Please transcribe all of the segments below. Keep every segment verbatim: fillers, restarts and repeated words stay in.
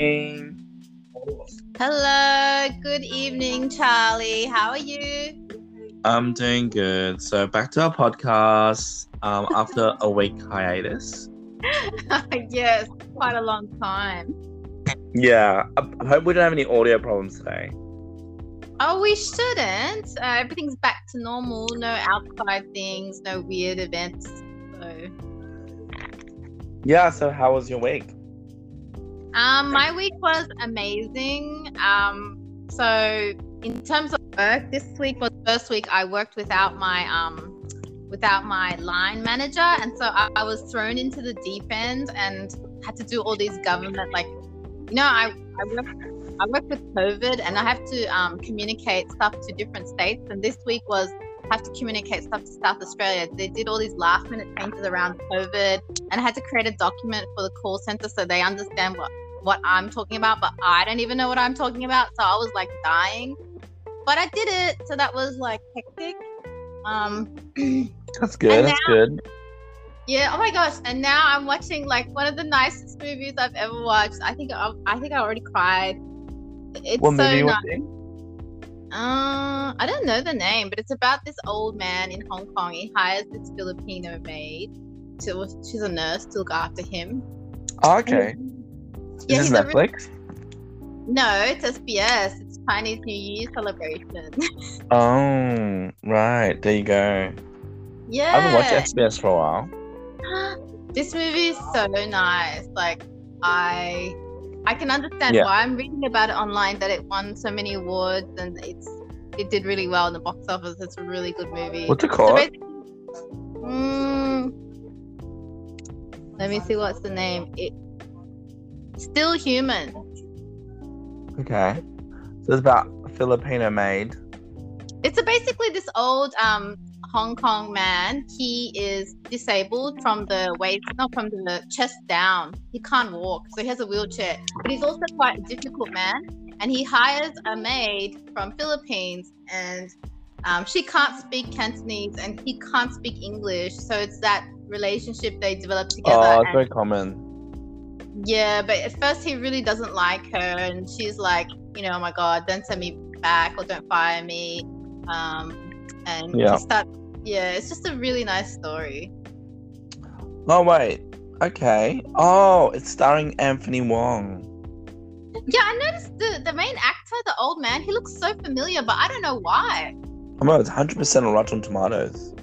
evening. Hello, good evening, Charlie. How are you? I'm doing good. So back to our podcast um, after a week hiatus. Yes, quite a long time. Yeah, I hope we don't have any audio problems today. Oh, we shouldn't. Uh, everything's back to normal. No outside things, no weird events. So. Yeah, so how was your week? Um, my week was amazing. Um, so in terms of work, this week was the first week I worked without my um, without my line manager, and so I, I was thrown into the deep end and had to do all these government, like, you know, I I work I work with COVID, and I have to um, communicate stuff to different states. And this week was have to communicate stuff to South Australia. They did all these last minute changes around COVID, and I had to create a document for the call center so they understand what, what I'm talking about, but I don't even know what I'm talking about. So I was like dying, but I did it. So that was like hectic. Um, that's good. Now, that's good. Yeah. Oh my gosh. And now I'm watching like one of the nicest movies I've ever watched. I think I, I think I already cried. It's what so movie nice. Was Uh, I don't know the name, but it's about this old man in Hong Kong. He hires this Filipino maid to, she's a nurse to look after him. Oh, okay. And, yeah, is this Netflix? Really, no, it's S B S. It's Chinese New Year celebration. Oh, right. There you go. Yeah. I haven't watched S B S for a while. This movie is so nice. Like, I... I can understand yeah. why I'm reading about it online, that it won so many awards and it's it did really well in the box office. It's a really good movie. What's it called? So mm, let me see what's the name. It Still Human. Okay. So it's about a Filipino maid. It's basically this old um, Hong Kong man. He is disabled from the waist, not from the chest down. He can't walk, so he has a wheelchair. But he's also quite a difficult man, and he hires a maid from Philippines, and um, she can't speak Cantonese, and he can't speak English. So it's that relationship they develop together. Oh, it's and, very common. Yeah, but at first he really doesn't like her, and she's like, you know, oh my God, don't send me back or don't fire me. Um, and yeah. Start, yeah, it's just a really nice story. Oh wait, okay. Oh, it's starring Anthony Wong. Yeah, I noticed the, the main actor, the old man, he looks so familiar, but I don't know why. I know, it's one hundred percent on Rotten Tomatoes.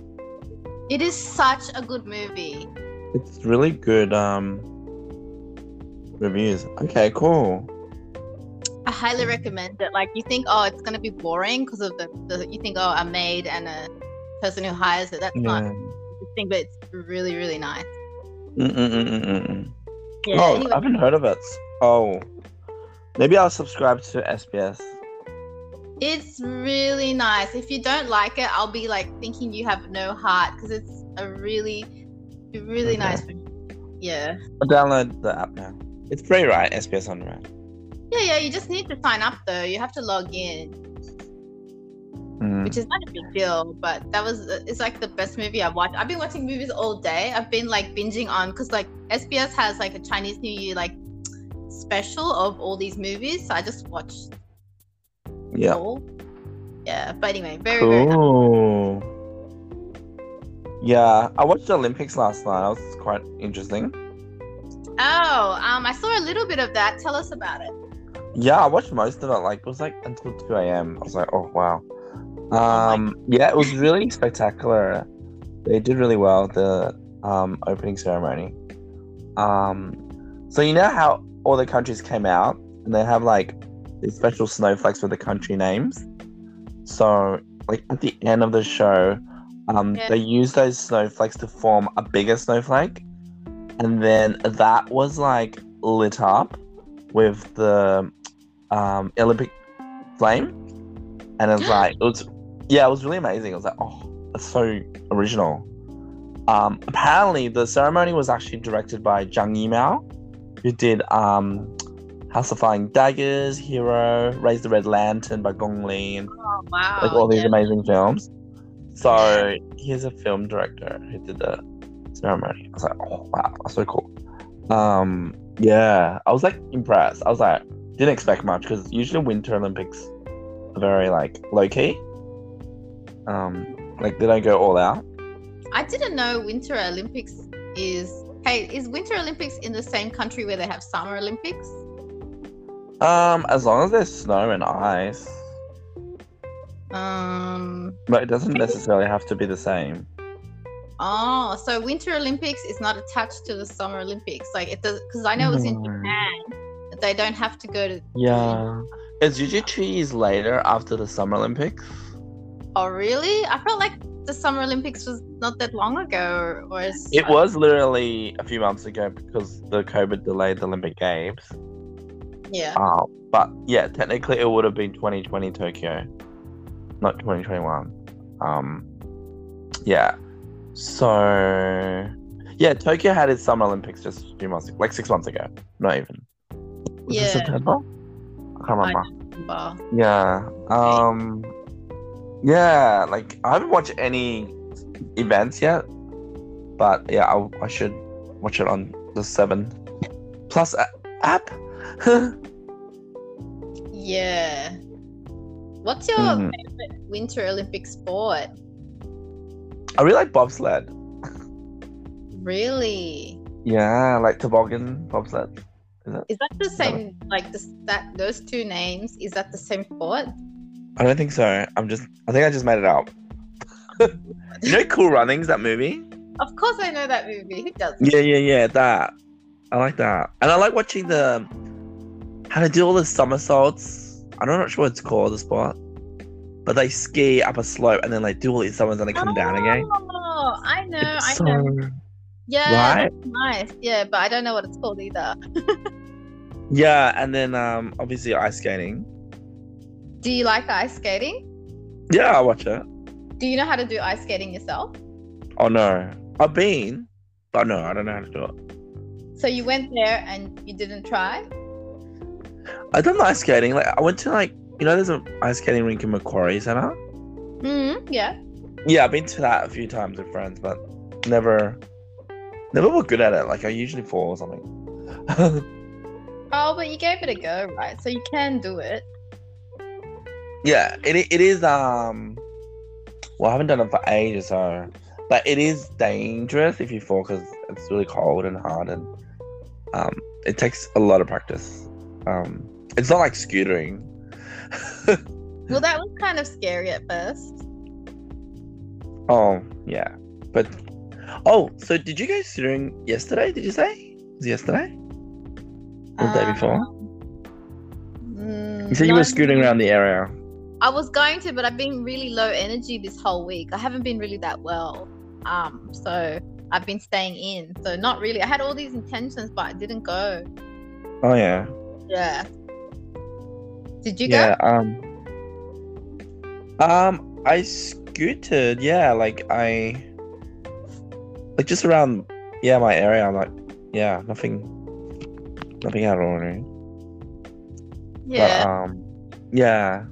It is such a good movie. It's really good um reviews. Okay, cool. I highly recommend it. Like, you think, oh, it's going to be boring because of the, the, you think, oh, a maid and a person who hires it. That's yeah. not the thing, but it's really, really nice. Mm-mm-mm-mm. Yeah, oh, anyway. I haven't heard of it. Oh, maybe I'll subscribe to S B S. It's really nice. If you don't like it, I'll be like thinking you have no heart, because it's a really, really okay. nice. Yeah. I'll download the app now. It's free, right? S B S On Demand. Yeah, yeah, you just need to sign up though. You have to log in, mm. which is not a big deal, but that was, it's like the best movie I've watched. I've been watching movies all day. I've been like binging on, because like S B S has like a Chinese New Year like special of all these movies. So I just watched. Yeah. All. Yeah, but anyway, very, cool. very nice. Yeah, I watched the Olympics last night. That was quite interesting. Oh, um, I saw a little bit of that. Tell us about it. Yeah, I watched most of it. Like, it was like until two a.m. I was like, oh, wow. Um, oh yeah, it was really spectacular. They did really well, the um, opening ceremony. Um, so you know how all the countries came out and they have like these special snowflakes with the country names? So like at the end of the show, um, yeah. they used those snowflakes to form a bigger snowflake. And then that was like lit up with the um, Olympic flame, and it's like it was, yeah, it was really amazing. It was like, oh, that's so original. Um, apparently, the ceremony was actually directed by Zhang Yimou, who did um, House of Flying Daggers, Hero, Raise the Red Lantern by Gong Li, and oh, wow. like all these yeah. amazing films. So he's a film director who did the ceremony. I was like, oh wow, that's so cool. Um, Yeah, I was like impressed. I was like, didn't expect much because usually Winter Olympics are very like low key. Um, like they don't go all out. I didn't know Winter Olympics is. Hey, is Winter Olympics in the same country where they have Summer Olympics? Um, as long as there's snow and ice. Um, but it doesn't necessarily have to be the same. Oh, so Winter Olympics is not attached to the Summer Olympics, like it does, because I know it's in Japan. They don't have to go to. Yeah, it's usually two years later after the Summer Olympics. Oh, really? I felt like the Summer Olympics was not that long ago, or is it was literally a few months ago because the COVID delayed the Olympic Games. Yeah. Um, but yeah, technically it would have been twenty twenty Tokyo, not twenty twenty-one. Um, yeah. So, yeah, Tokyo had its Summer Olympics just a few months ago, like six months ago. Not even. Was yeah. it September? I can't remember. I remember. Yeah. Um, yeah, like, I haven't watched any events yet, but, yeah, I, I should watch it on the seven Plus a- app. Yeah. What's your mm. favorite Winter Olympic sport? I really like bobsled. Really? Yeah, like toboggan, bobsled. Is that, is that the same, like this, that those two names, is that the same sport? I don't think so. I'm just, I think I just made it up. You know Cool Runnings, that movie? Of course I know that movie. Who doesn't? Yeah, yeah, yeah, that. I like that. And I like watching the, how to do all the somersaults. I'm not sure what it's called, the sport. But they ski up a slope and then they do all these summers and they come oh, down again. Oh, I know, it's I so... know. Yeah, right? That's nice. Yeah, but I don't know what it's called either. Yeah, and then um, obviously ice skating. Do you like ice skating? Yeah, I watch it. Do you know how to do ice skating yourself? Oh, no. I've been, but no, I don't know how to do it. So you went there and you didn't try? I done ice skating. Like I went to like, you know, there's an ice skating rink in Macquarie Centre? Mm-hmm, yeah. Yeah, I've been to that a few times with friends, but never, never were good at it. Like, I usually fall or something. Oh, but you gave it a go, right? So you can do it. Yeah, it it is, um, well, I haven't done it for ages, so, but it is dangerous if you fall because it's really cold and hard and, um, it takes a lot of practice. Um, it's not like scootering. Well, that was kind of scary at first. Oh, yeah. But, oh, so did you go scootering yesterday, did you say? Was it yesterday? Or the um, day before? Mm, you said you were scootering around the area. I was going to, but I've been really low energy this whole week. I haven't been really that well. Um, so I've been staying in. So not really. I had all these intentions, but I didn't go. Oh, yeah. Yeah. Did you yeah, go? Um, um, I scooted, yeah, like I, like just around, yeah, my area. I'm like, yeah, nothing, nothing out of ordinary. Yeah. But, um, yeah.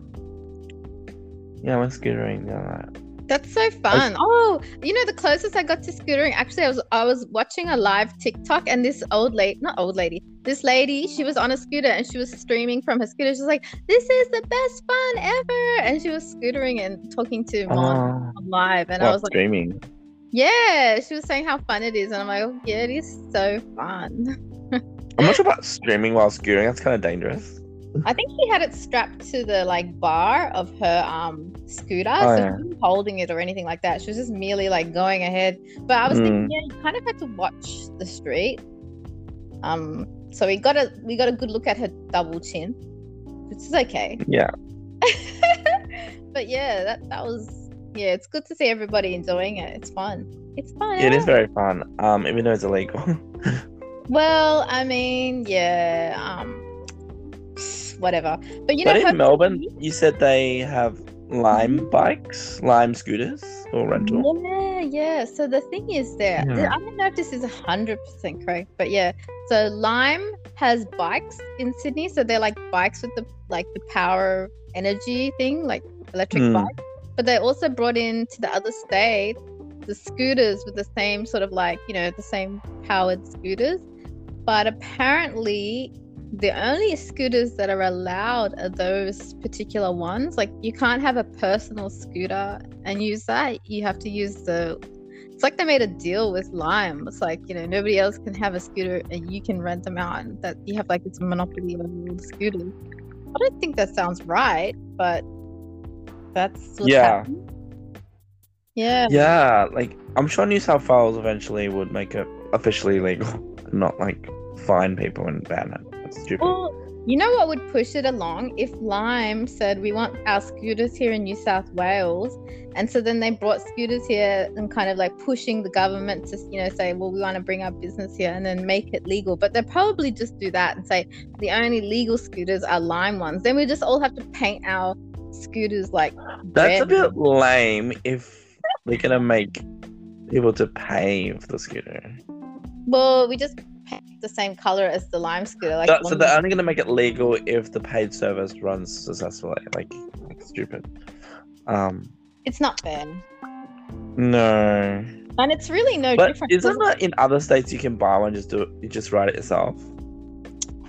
Yeah, I went scootering down that. That's so fun. I, oh, you know, the closest I got to scootering, actually, I was I was watching a live TikTok and this old lady, not old lady, this lady, she was on a scooter and she was streaming from her scooter. She was like, "This is the best fun ever!" And she was scootering and talking to Mon uh, live, and I was like, "Streaming." Yeah, she was saying how fun it is, and I'm like, oh, "Yeah, it is so fun." I'm not sure about streaming while scootering. That's kind of dangerous. I think she had it strapped to the like bar of her um scooter, oh, so yeah. She wasn't holding it or anything like that. She was just merely like going ahead. But I was mm. thinking, yeah, you kind of had to watch the street. Um. So we got a we got a good look at her double chin, which is okay. Yeah. But yeah, that that was yeah. It's good to see everybody enjoying it. It's fun. It's fun. Yeah, it is very fun. Um, even though it's illegal. Well, I mean, yeah. Um, whatever. But you know, but in her- Melbourne, you said they have Lime bikes, Lime scooters, or rental. Yeah, yeah. So the thing is, there. Yeah. I don't know if this is a hundred percent correct, but yeah. So Lime has bikes in Sydney, so they're like bikes with the like the power energy thing, like electric mm. bikes. But they also brought in to the other state the scooters with the same sort of like, you know, the same powered scooters. But apparently the only scooters that are allowed are those particular ones. Like, you can't have a personal scooter and use that. You have to use the, it's like they made a deal with Lime. It's like, you know, nobody else can have a scooter and you can rent them out, and that you have like this monopoly on scooters. I don't think that sounds right, but that's what's yeah. happening. Yeah. Yeah, like, I'm sure New South Wales eventually would make it officially legal and not, like, fine people and ban it. That's stupid. Well, you know what would push it along? If Lime said, we want our scooters here in New South Wales, and so then they brought scooters here and kind of, like, pushing the government to, you know, say, well, we want to bring our business here, and then make it legal. But they'll probably just do that and say, the only legal scooters are Lime ones. Then we just all have to paint our scooters, like, that's red. A bit lame if they're gonna make people to pay for the scooter. Well, we just paint the same color as the Lime scooter. Like, so, so they're only gonna make it legal if the paid service runs successfully. Like, it's stupid. Um, it's not fair. No. And it's really no but different. Isn't it in other states you can buy one? Just do it. You just ride it yourself.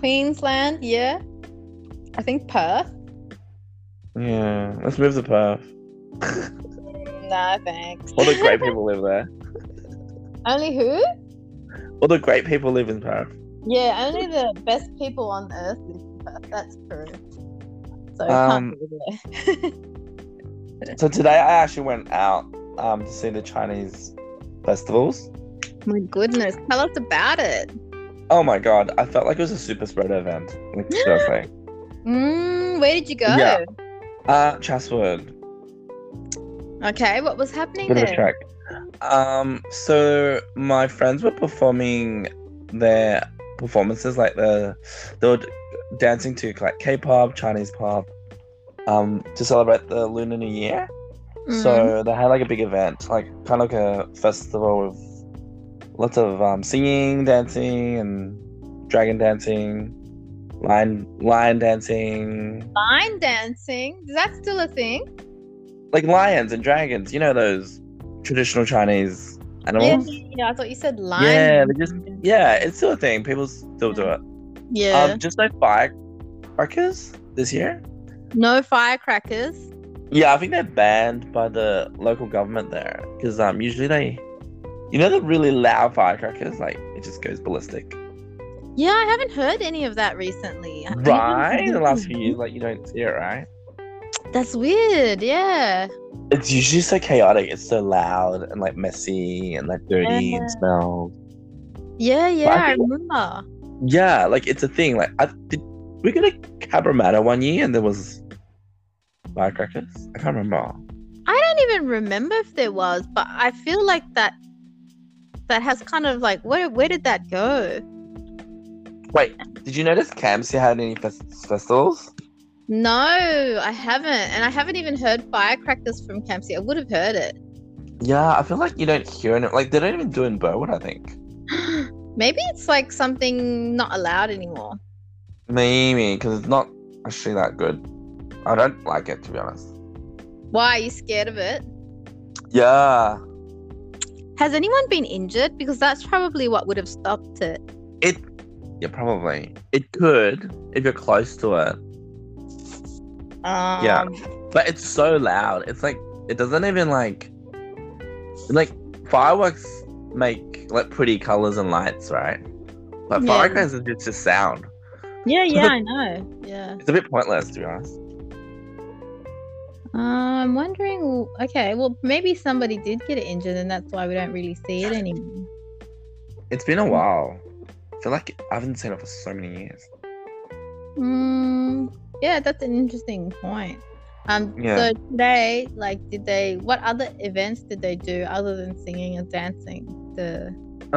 Queensland, yeah. I think Perth. Yeah, let's move to Perth. Nah, thanks. All the great people live there. Only who? All the great people live in Perth. Yeah, only the best people on earth live in Perth. That's true. So um, can't live there. So today I actually went out um, to see the Chinese festivals. My goodness, tell us about it. Oh my god, I felt like it was a super spreader event. Like, seriously. Mm, where did you go? Yeah. Uh, Chatswood. Okay, what was happening Bit there? Um, so my friends were performing their performances, like the they were dancing to like K-pop, Chinese pop, um, to celebrate the Lunar New Year. Mm. So they had like a big event, like kind of like a festival with lots of um singing, dancing, and dragon dancing, lion lion dancing. Lion dancing? Is that still a thing? Like lions and dragons, you know, those traditional Chinese animals. Yeah, yeah, I thought you said lion. Yeah, they just yeah, it's still a thing. People still do it. Yeah. Um, just no firecrackers this year. No firecrackers. Yeah, I think they're banned by the local government there because um usually they, you know, the really loud firecrackers, like it just goes ballistic. Yeah, I haven't heard any of that recently. Right, in the last few years, like you don't see it, right? That's weird, yeah. It's usually so chaotic. It's so loud and like messy and like dirty yeah. and smells. Yeah, yeah, I, I remember. Yeah, like it's a thing. Like I did, we got a Cabramatta one year and there was firecrackers. I can't remember. I don't even remember if there was, but I feel like that that has kind of like where where did that go? Wait, did you notice Camsie had any fest- festivals? No, I haven't. And I haven't even heard firecrackers from Campsie. I would have heard it. Yeah, I feel like you don't hear it. Like, they don't even do it in Burwood, I think. Maybe it's, like, something not allowed anymore. Maybe, because it's not actually that good. I don't like it, to be honest. Why? Are you scared of it? Yeah. Has anyone been injured? Because that's probably what would have stopped it. It, yeah, probably. It could, if you're close to it. Um, yeah, but it's so loud. It's like it doesn't even like like fireworks make like pretty colors and lights, right? But yeah. firecrackers is just, just sound. Yeah, yeah, I know. Yeah, it's a bit pointless to be honest. Uh, I'm wondering. Okay, well maybe somebody did get injured, and that's why we don't really see it anymore. It's been a while. I feel like I haven't seen it for so many years. Hmm. Yeah, that's an interesting point. Um, yeah. So today, like, did they? What other events did they do other than singing and dancing? The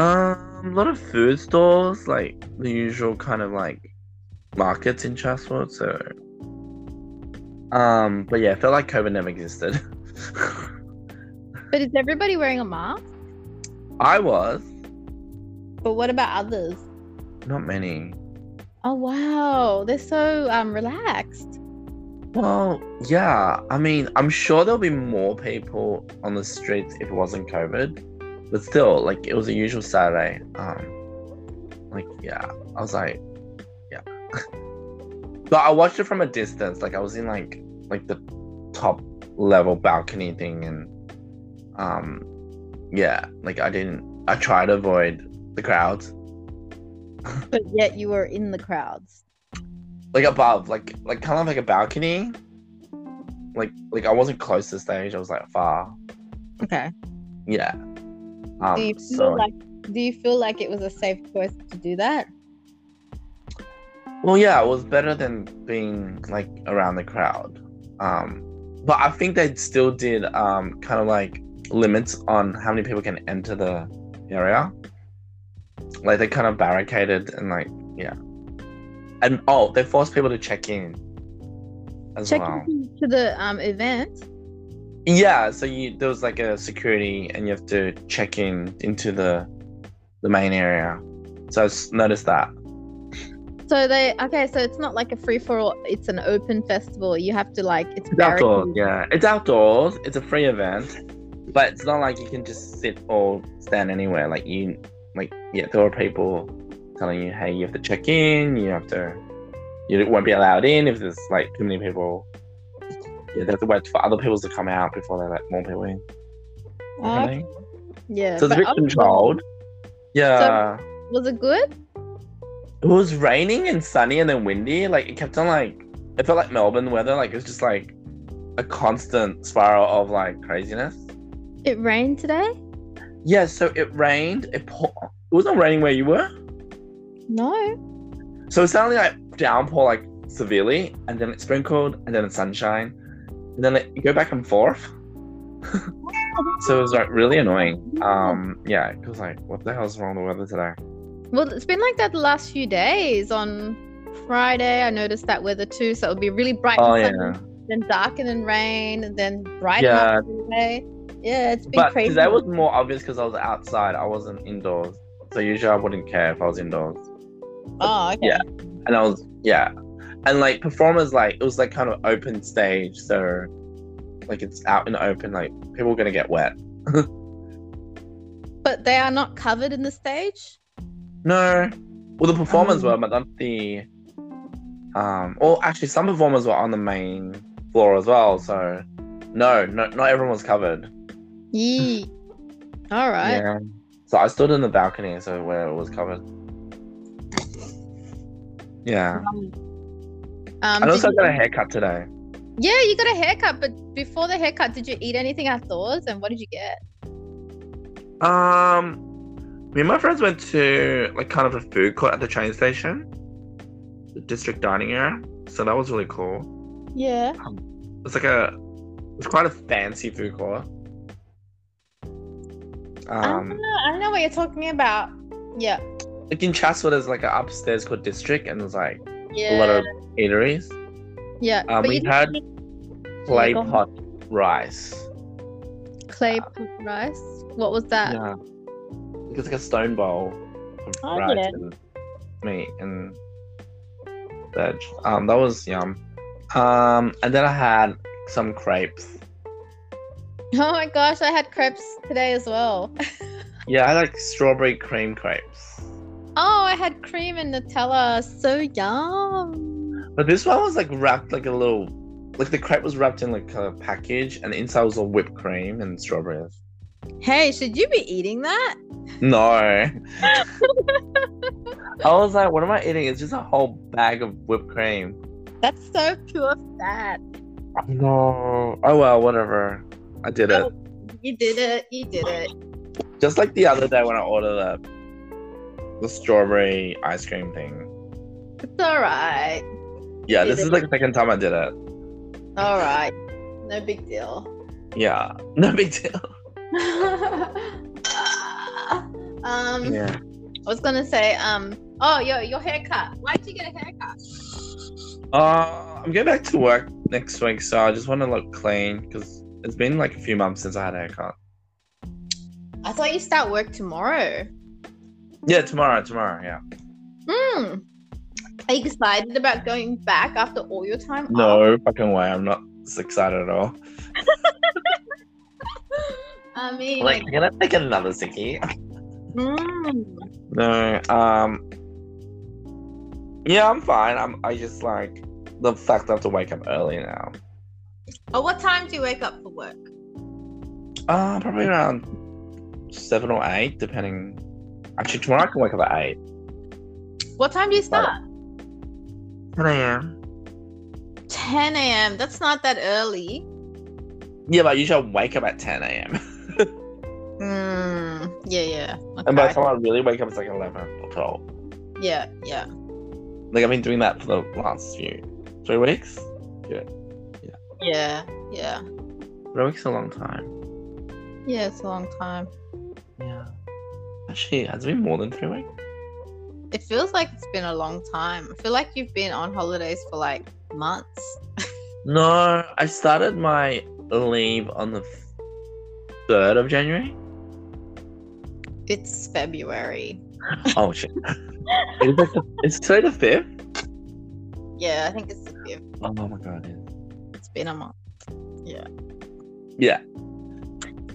um, a lot of food stores, like the usual kind of like markets in Chatswood. So, um, but yeah, I felt like COVID never existed. But is everybody wearing a mask? I was. But what about others? Not many. Oh, wow. They're so um relaxed. Well, yeah. I mean, I'm sure there'll be more people on the streets if it wasn't COVID. But still, like, it was a usual Saturday. Um, Like, yeah. I was like, yeah. But I watched it from a distance. Like, I was in, like, like the top level balcony thing. And, um, yeah. Like, I didn't... I tried to avoid the crowds. But yet you were in the crowds. Like, above. Like, like kind of like a balcony. Like, like I wasn't close to the stage. I was, like, far. Okay. Yeah. Um, do you feel so, like Do you feel like it was a safe choice to do that? Well, yeah, it was better than being like around the crowd. Um, but I think they still did um, kind of like limits on how many people can enter the area. Like they kind of barricaded and like, yeah. And oh, they forced people to check in as check well. Check in to the um, event? Yeah, so you there was like a security and you have to check in into the the main area. So I noticed that. So they okay, so it's not like a free for all, it's an open festival. You have to like it's, it's outdoors, yeah. It's outdoors, it's a free event. But it's not like you can just sit or stand anywhere. Like you like yeah, there were people telling you, hey, you have to check in, you have to you won't be allowed in if there's like too many people. Yeah, they have to wait for other people to come out before they let more people in. Uh, okay. Yeah. So it's a bit controlled. Yeah. So, was it good? It was raining and sunny and then windy. Like, it kept on, like... It felt like Melbourne weather. Like, it was just, like, a constant spiral of, like, craziness. It rained today? Yeah, so it rained. It pour- It wasn't raining where you were? No. So it suddenly, like, downpour, like, severely. And then it sprinkled. And then it's sunshine. And then like, you go back and forth. So it was like really annoying. Um, yeah, it was like, what the hell is wrong with the weather today? Well, it's been like that the last few days. On Friday, I noticed that weather too. So it would be really bright, oh, and sunny, yeah. Then dark and then rain, and then bright. Yeah, today. Yeah, it's been but crazy. Today was more obvious because I was outside. I wasn't indoors. So usually I wouldn't care if I was indoors. Oh, okay. Yeah, and I was yeah. And, like, performers, like, it was, like, kind of open stage, so, like, it's out in the open, like, people are going to get wet. But they are not covered in the stage? No. Well, the performers um, were, but not the, um, or actually, some performers were on the main floor as well, so, no, no not everyone was covered. Yee. All right. Yeah. So, I stood in the balcony, so, where it was covered. Yeah. Um, Um, I also got you... a haircut today. Yeah, you got a haircut, but before the haircut, did you eat anything outdoors? And what did you get? Um, me and my friends went to like kind of a food court at the train station, the district dining area. So that was really cool. Yeah. Um, it's like a, it's quite a fancy food court. Um, I don't know. I don't know what you're talking about. Yeah. Like in Chatswood, there's like an upstairs called district, and there's like yeah. a lot of eateries. Yeah. Um, we had clay oh pot rice. Clay pot uh, rice? What was that? Yeah. It was like a stone bowl of oh, rice yeah. and meat and veg. Um, that was yum. Um, and then I had some crepes. Oh my gosh, I had crepes today as well. Yeah, I had like strawberry cream crepes. Oh, I had cream and Nutella. So yum. But this one was like wrapped like a little, like the crepe was wrapped in like a package, and the inside was all whipped cream and strawberries. Hey, should you be eating that? No. I was like, what am I eating? It's just a whole bag of whipped cream. That's so pure fat. No. Oh well, whatever. I did it. You did it. You did it. Just like the other day when I ordered the the strawberry ice cream thing. It's all right. Yeah, this is like the second time I did it. All right. No big deal. Yeah. No big deal. um, yeah. I was going to say, um, oh, yo, your haircut. Why did you get a haircut? Uh, I'm going back to work next week, so I just want to look clean because it's been like a few months since I had a haircut. I thought you start work tomorrow. Yeah, tomorrow, tomorrow, yeah. Hmm. Are you excited about going back after all your time off? No fucking way. I'm not excited at all. I mean... Like, you're going to take another sickie? Mm. No. Um, Yeah, I'm fine. I'm. I just like the fact I have to wake up early now. Oh, what time do you wake up for work? Uh, probably around seven or eight, depending. Actually, tomorrow I can wake up at eight. What time do you start? ten a.m. ten a.m. That's not that early. Yeah, but usually I wake up at ten a.m. mm, yeah, yeah. Okay. And by the time I really wake up, it's like eleven or twelve. Yeah, yeah. Like, I've been doing that for the last few... Three weeks? Yeah. Yeah, yeah. yeah. Three weeks is a long time. Yeah, it's a long time. Yeah. Actually, has it been more than three weeks? It feels like it's been a long time. I feel like you've been on holidays for, like, months. No, I started my leave on the third of January. It's February. Oh, shit. Is like the, it's today the fifth? Yeah, I think it's the fifth. Oh, oh my god, yeah. It's been a month. Yeah. Yeah.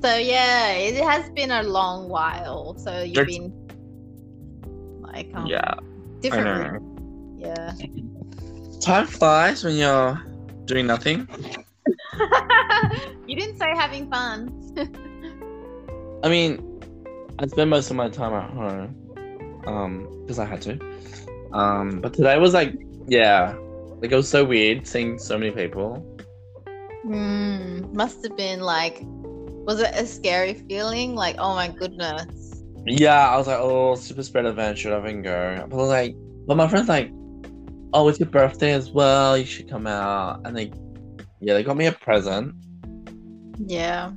So yeah, it has been a long while. So you've it's... been like um, yeah, different. Yeah. Time flies when you're doing nothing. You didn't say having fun. I mean, I spend most of my time at home. Um, because I had to. Um, but today was like, yeah, like it was so weird seeing so many people. Mm, must have been like, was it a scary feeling? Like, oh my goodness. Yeah, I was like, oh, super spread event, should I even go? But I was like, but my friend's like, oh, it's your birthday as well, you should come out. And they, yeah, they got me a present. Yeah.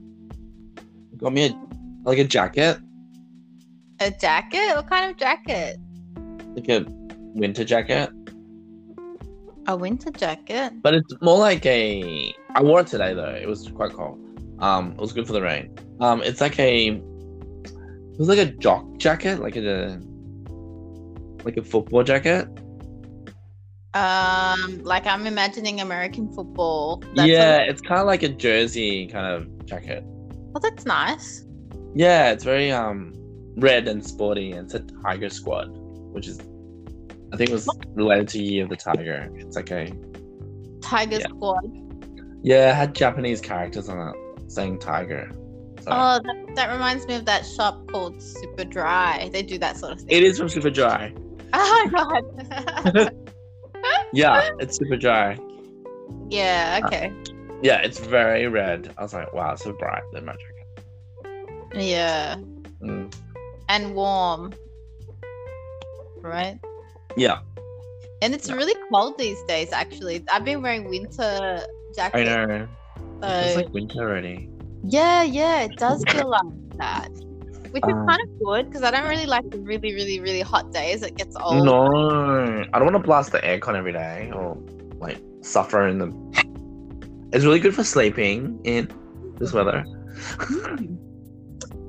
They got me a, like a jacket. A jacket? What kind of jacket? Like a winter jacket. A winter jacket? But it's more like a... I wore it today, though. It was quite cold. Um, it was good for the rain. Um, it's like a... It was like a jock jacket. Like a... Like a football jacket. Um, like I'm imagining American football. That's yeah, a- it's kind of like a jersey kind of jacket. Well, that's nice. Yeah, it's very... um. Red and sporty, and it's a tiger squad, which is, I think, it was related to Year of the Tiger. It's like a tiger yeah. squad. Yeah, it had Japanese characters on it saying tiger. So. Oh, that, that reminds me of that shop called Super Dry. They do that sort of thing. It is from Super Dry. Oh god. Yeah, it's Super Dry. Yeah. Okay. Uh, yeah, it's very red. I was like, wow, it's so bright. The magic. Yeah. Mm. And warm, right? Yeah. And it's yeah. really cold these days, actually. I've been wearing winter jackets. I know. So... It feels like winter already. Yeah, yeah, it does feel like that. Which um, is kind of good, because I don't really like the really, really, really hot days. It gets old. No. I don't want to blast the aircon every day or, like, suffer in the... It's really good for sleeping in this weather.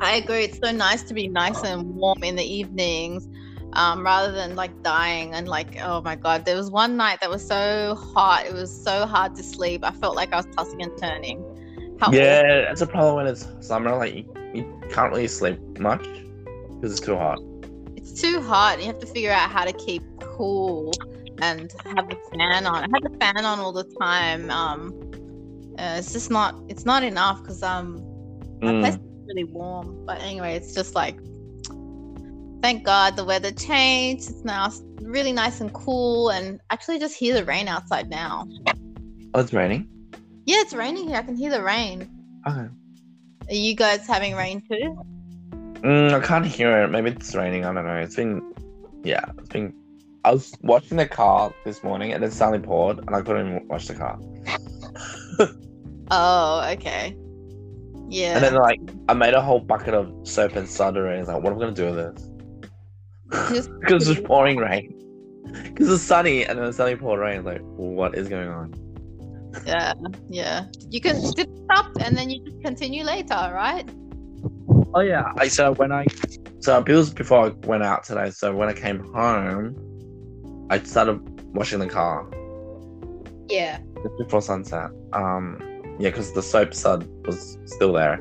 I agree. It's so nice to be nice and warm in the evenings, um, rather than like dying and like, oh my god. There was one night that was so hot. It was so hard to sleep. I felt like I was tossing and turning. How yeah, awesome. That's a problem when it's summer. Like you, you can't really sleep much because it's too hot. It's too hot. And you have to figure out how to keep cool and have the fan on. I had the fan on all the time. Um, uh, it's just not. It's not enough because um, my mm. place. Really warm, but anyway, it's just like, thank god the weather changed. It's now really nice and cool, and actually just hear the rain outside now. Oh, it's raining? Yeah, it's raining here. I can hear the rain. Okay. Are you guys having rain too? mm, I can't hear it. Maybe it's raining, I don't know. It's been yeah it's been I was watching the car this morning and it suddenly poured and I couldn't even watch the car. Oh, okay. Yeah. And then, like, I made a whole bucket of soap and soda, and I was like, what am I going to do with this? Because it's pouring rain. Because it's sunny, and then it's suddenly pouring rain. Like, what is going on? Yeah, yeah. You can just stop, and then you just continue later, right? Oh, yeah. I, so, when I... So, it was before I went out today, so when I came home, I started washing the car. Yeah. Just before sunset. Um... Yeah, because the soap sud was still there.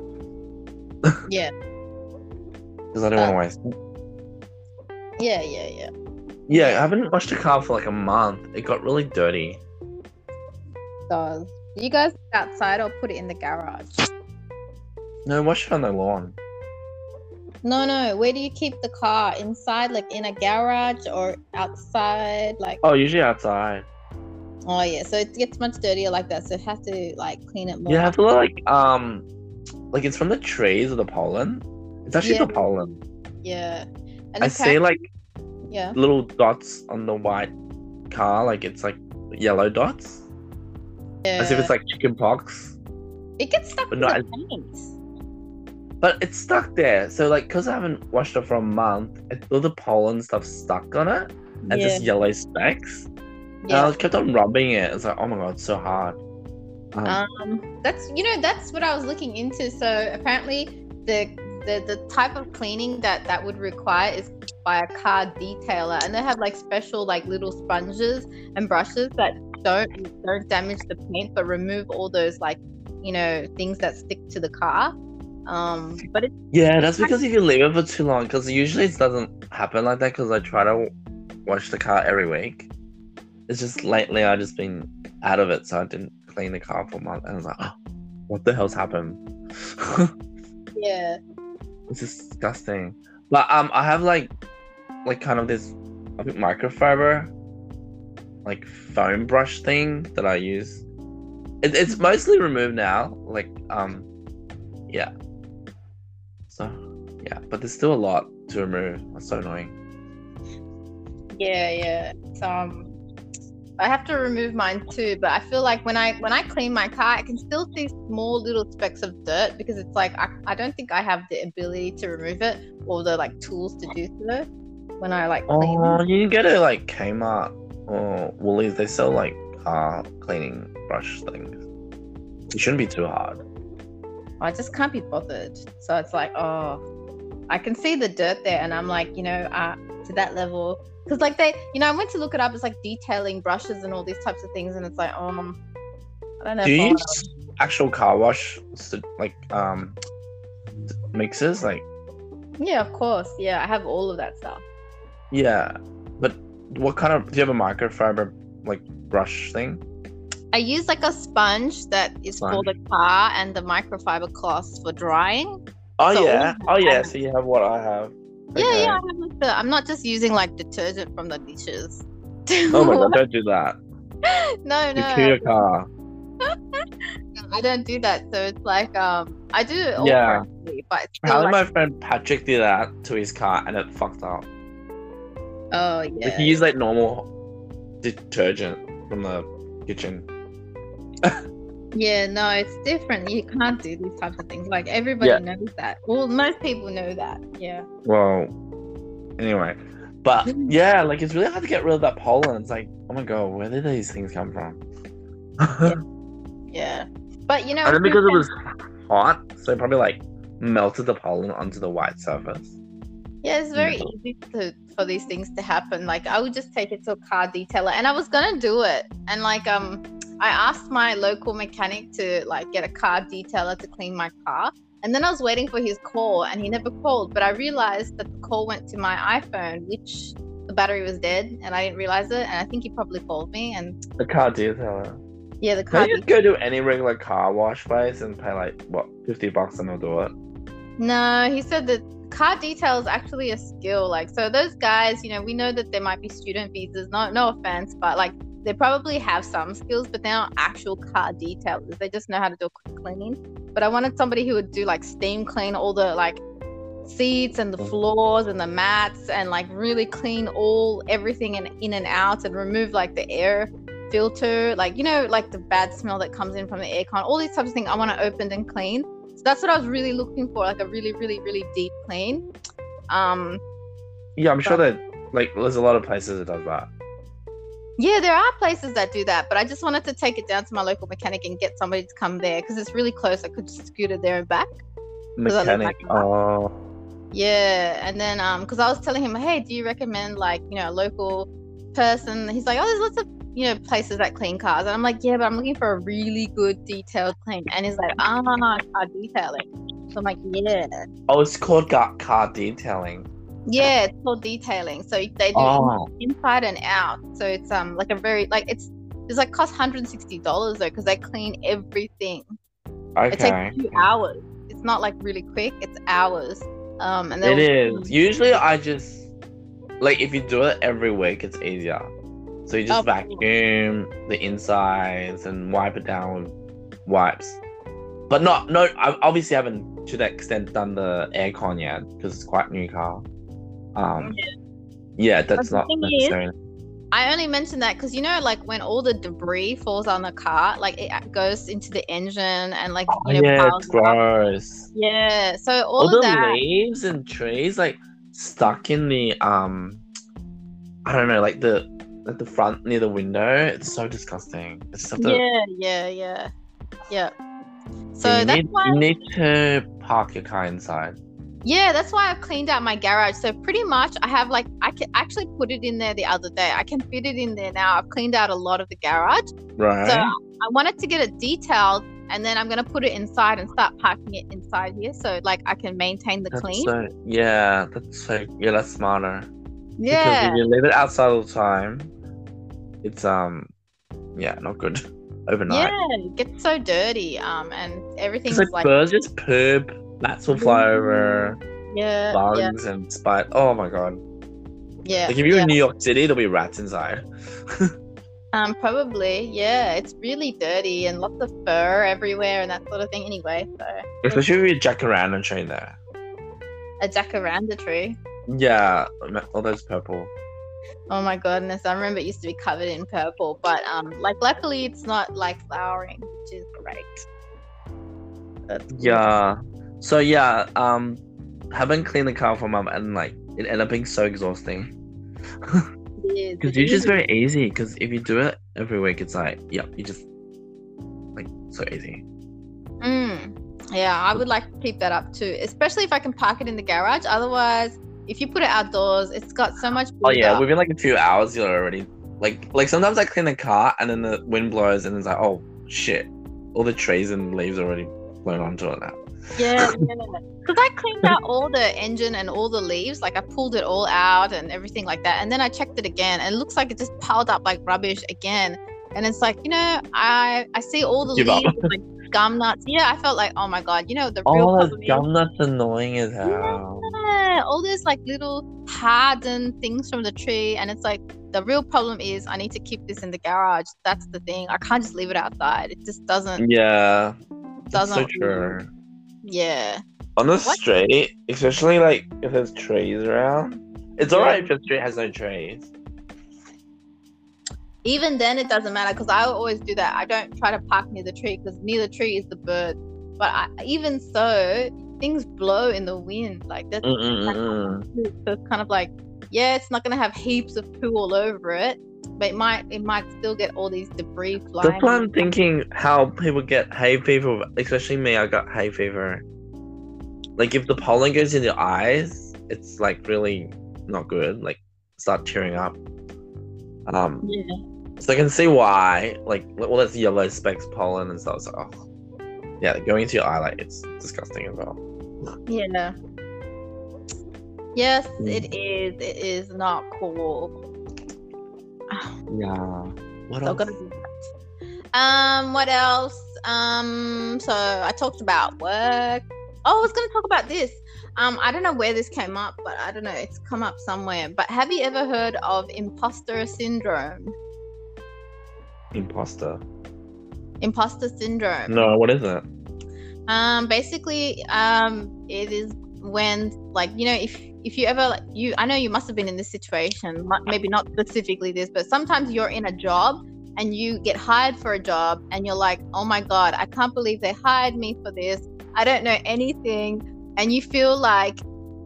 Yeah. Because I don't um, want to waste it. Yeah, yeah, yeah. Yeah, I haven't washed a car for like a month. It got really dirty. It does. Do you guys outside or put it in the garage? No, wash it on the lawn. No, no. Where do you keep the car? Inside, like in a garage or outside? Like. Oh, usually outside. Oh, yeah. So it gets much dirtier like that. So you have to like clean it more. You have to like, um, like it's from the trees or the pollen. It's actually yeah. the pollen. Yeah. And I see like yeah. little dots on the white car. Like it's like yellow dots. Yeah. As if it's like chicken pox. It gets stuck in the paint. But it's stuck there. So, like, because I haven't washed it for a month, it, all the pollen stuff stuck on it and yeah. just yellow specks. Yeah. And I kept on rubbing it. It's like, oh my God, it's so hard. Um, um, that's, you know, that's what I was looking into. So, apparently, the the, the type of cleaning that that would require is by a car detailer. And they have, like, special, like, little sponges and brushes that don't don't damage the paint but remove all those, like, you know, things that stick to the car. Um, but it's, yeah, that's because if you leave it for too long, because usually it doesn't happen like that. Because I try to wash the car every week. It's just lately I just been out of it, so I didn't clean the car for a month, and I was like, oh, what the hell's happened? Yeah, it's disgusting. But um, I have like, like kind of this, I think microfiber, like foam brush thing that I use. It, it's mostly removed now. Like um, yeah. So, yeah, but there's still a lot to remove. That's so annoying. Yeah, yeah. So, um, I have to remove mine too, but I feel like when I when I clean my car, I can still see small little specks of dirt because it's like I, I don't think I have the ability to remove it or the like tools to do so when I like clean. Oh, you can get it like Kmart or Woolies. They sell like car uh, cleaning brush things. It shouldn't be too hard. I just can't be bothered. So it's like, oh, I can see the dirt there. And I'm like, you know, uh, to that level. Because, like, they, you know, I went to look it up. It's like detailing brushes and all these types of things. And it's like, um, I don't know. Do you use actual car wash, like, um, mixers? Like, yeah, of course. Yeah, I have all of that stuff. Yeah. But what kind of, do you have a microfiber, like, brush thing? I use like a sponge that is sponge. for the car and the microfiber cloth for drying. Oh so yeah, oh yeah. So you have what I have. Okay. Yeah, yeah. I have like the, I'm not just using like detergent from the dishes. Oh my God! Don't do that. no, no. You kill your car. I don't do that. So it's like um, I do it all yeah. correctly, but it's still, how did like... my friend Patrick do that to his car and it fucked up? Oh yeah. Like, he used like normal detergent from the kitchen. Yeah, no, it's different. You can't do these types of things. Like, everybody yeah. knows that. Well, most people know that. Yeah. Well, anyway. But, yeah, like, it's really hard to get rid of that pollen. It's like, oh, my God, where did these things come from? yeah. yeah. But, you know... And then because it was hot, so it probably, like, melted the pollen onto the white surface. Yeah, it's very no. easy to, for these things to happen. Like, I would just take it to a car detailer. And I was going to do it. And, like, um... I asked my local mechanic to like get a car detailer to clean my car, and then I was waiting for his call and he never called, but I realized that the call went to my iPhone, which the battery was dead and I didn't realize it, and I think he probably called me. And the car detailer, yeah, the car. Can you just go to any regular car wash place and pay like what fifty bucks and they'll do it? No, he said that car detail is actually a skill. Like, so those guys, you know, we know that there might be student visas, no no offense, but like they probably have some skills, but they're not actual car detailers. They just know how to do a quick cleaning. But I wanted somebody who would do like steam clean all the like seats and the floors and the mats and like really clean all everything and in and out and remove like the air filter, like, you know, like the bad smell that comes in from the aircon, all these types of things I want to open and clean. So that's what I was really looking for, like a really, really, really deep clean. Um, yeah, I'm but- sure that like there's a lot of places that does that. Yeah, there are places that do that, but I just wanted to take it down to my local mechanic and get somebody to come there because it's really close. I could just scooter there and back. Mechanic, oh. Yeah, and then um, because I was telling him, hey, do you recommend like, you know, a local person? He's like, oh, there's lots of, you know, places that clean cars, and I'm like, yeah, but I'm looking for a really good detailed clean, and he's like, ah, oh, car detailing. So I'm like, yeah. Oh, it's called car detailing. Yeah, it's called detailing. So they do oh. inside and out. So it's um like a very like it's it's like costs one hundred sixty dollars though, because they clean everything. Okay. It takes two hours. It's not like really quick. It's hours. Um, and it is. Usually, I just like if you do it every week, it's easier. So you just oh, vacuum cool. the insides and wipe it down with wipes. But not no. I obviously haven't to that extent done the aircon yet because it's quite new car. Um, yeah, yeah that's but not necessary. I only mentioned that because you know, like when all the debris falls on the car, like it goes into the engine and like you know, yeah, it's gross. Up. Yeah, so all, all of the that leaves and trees like stuck in the um, I don't know, like the at the front near the window. It's so disgusting. It's just to... yeah, yeah, yeah, yeah. So you that's need, why you need to park your car inside. Yeah, that's why I've cleaned out my garage. So pretty much I have like, I can actually put it in there the other day. I can fit it in there now. I've cleaned out a lot of the garage. Right. So I wanted to get it detailed and then I'm going to put it inside and start parking it inside here. So like I can maintain the that's clean. So, yeah, that's so, yeah, that's smarter. Yeah. Because if you leave it outside all the time, it's, um, yeah, not good overnight. Yeah, it gets so dirty. Um, and everything's like, like birds just poop. Bats will fly over, yeah, bugs yeah. and spiders. Oh my god! Yeah, like if you're yeah. in New York City, there'll be rats inside. um, probably. Yeah, it's really dirty and lots of fur everywhere and that sort of thing. Anyway, so especially if you're a jacaranda tree there. A jacaranda tree. Yeah, all those purple. Oh my goodness! I remember it used to be covered in purple, but um, like luckily it's not like flowering, which is great. That's yeah. Cool. So yeah, um, haven't cleaned the car for a month and like it ended up being so exhausting. Because it's just very easy. Because if you do it every week, it's like yeah, you just like so easy. Mm. Yeah, I would like to keep that up too, especially if I can park it in the garage. Otherwise, if you put it outdoors, it's got so much. Oh yeah, up. Within like a few hours, you're already like like sometimes I clean the car and then the wind blows and it's like oh shit, all the trees and leaves are already blown onto it now. Yeah, because yeah. I cleaned out all the engine and all the leaves, like I pulled it all out and everything like that, and then I checked it again and it looks like it just piled up like rubbish again, and it's like you know I I see all the Give leaves and, like gum nuts. Yeah, I felt like oh my god, you know the real oh, problem gum nuts is, annoying as hell. Yeah, all those like little hardened things from the tree, and it's like the real problem is I need to keep this in the garage. That's the thing. I can't just leave it outside. It just doesn't. Yeah. Doesn't. So true. Move. Yeah. On the what? Street, especially like if there's trees around, it's yeah. alright if the street has no trees. Even then, it doesn't matter because I always do that. I don't try to park near the tree because near the tree is the bird. But I, even so, things blow in the wind. Like that's so it's kind of like yeah, it's not gonna have heaps of poo all over it, but it might it might still get all these debris flying. That's why I'm thinking how people get hay fever, especially me. I got hay fever. Like if the pollen goes in your eyes, it's like really not good. Like start tearing up. Um, yeah. So I can see why. Like all that's yellow specks, pollen and stuff. So oh, yeah, going into your eye, like it's disgusting as well. Yeah. Yes, mm. it is. It is not cool. Yeah. What so else? Gotta do that. Um. What else? Um. So I talked about work. Oh, I was gonna talk about this. Um. I don't know where this came up, but I don't know. It's come up somewhere. But have you ever heard of imposter syndrome? Imposter. Imposter syndrome. No. What is it? Um. Basically, um. It is when, like, you know, if. If you ever, like, you, I know you must have been in this situation, maybe not specifically this, but sometimes you're in a job and you get hired for a job and you're like, oh my God, I can't believe they hired me for this. I don't know anything. And you feel like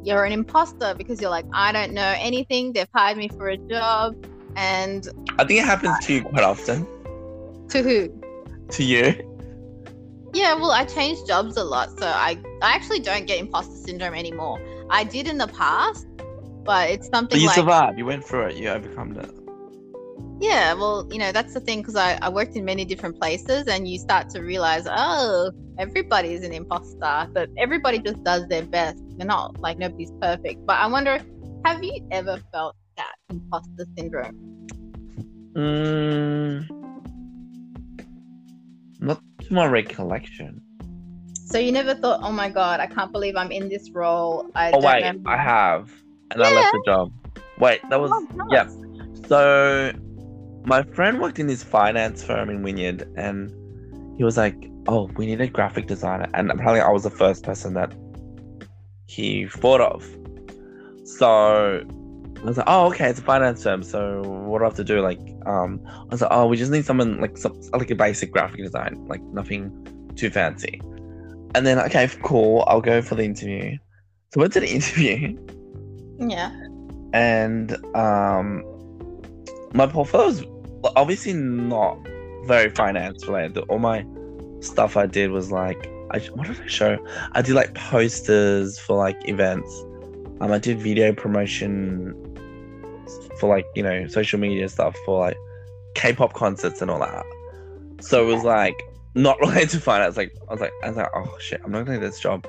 you're an imposter because you're like, I don't know anything. They've hired me for a job. And I think it happens uh, to you quite often. To who? To you. Yeah, well, I changed jobs a lot, so I, I actually don't get imposter syndrome anymore. I did in the past, but it's something but you like... you survived. You went through it. You overcome it. Yeah, well, you know, that's the thing because I, I worked in many different places and you start to realise, oh, everybody's an imposter. But everybody just does their best. They're not, like, nobody's perfect. But I wonder Have you ever felt that imposter syndrome? Um, not to my recollection. So you never thought, oh my God, I can't believe I'm in this role. I oh don't wait, remember. I have. And yeah. I left the job. Wait, that was, oh, yeah. So my friend worked in this finance firm in Wynyard and he was like, oh, we need a graphic designer. And apparently I was the first person that he thought of. So I was like, oh, okay, it's a finance firm. So what do I have to do? Like, um, I was like, oh, we just need someone like, some, like a basic graphic design, like nothing too fancy. And then, okay, cool, I'll go for the interview. So I went to the interview. Yeah. And um, my portfolio was obviously not very finance related. All my stuff I did was like, I, what did I show? I did like posters for like events. Um, I did video promotion for like, you know, social media stuff for like K-pop concerts and all that. So it was like, not related to finance. Like I was like, I was like, oh shit, I'm not gonna do this job.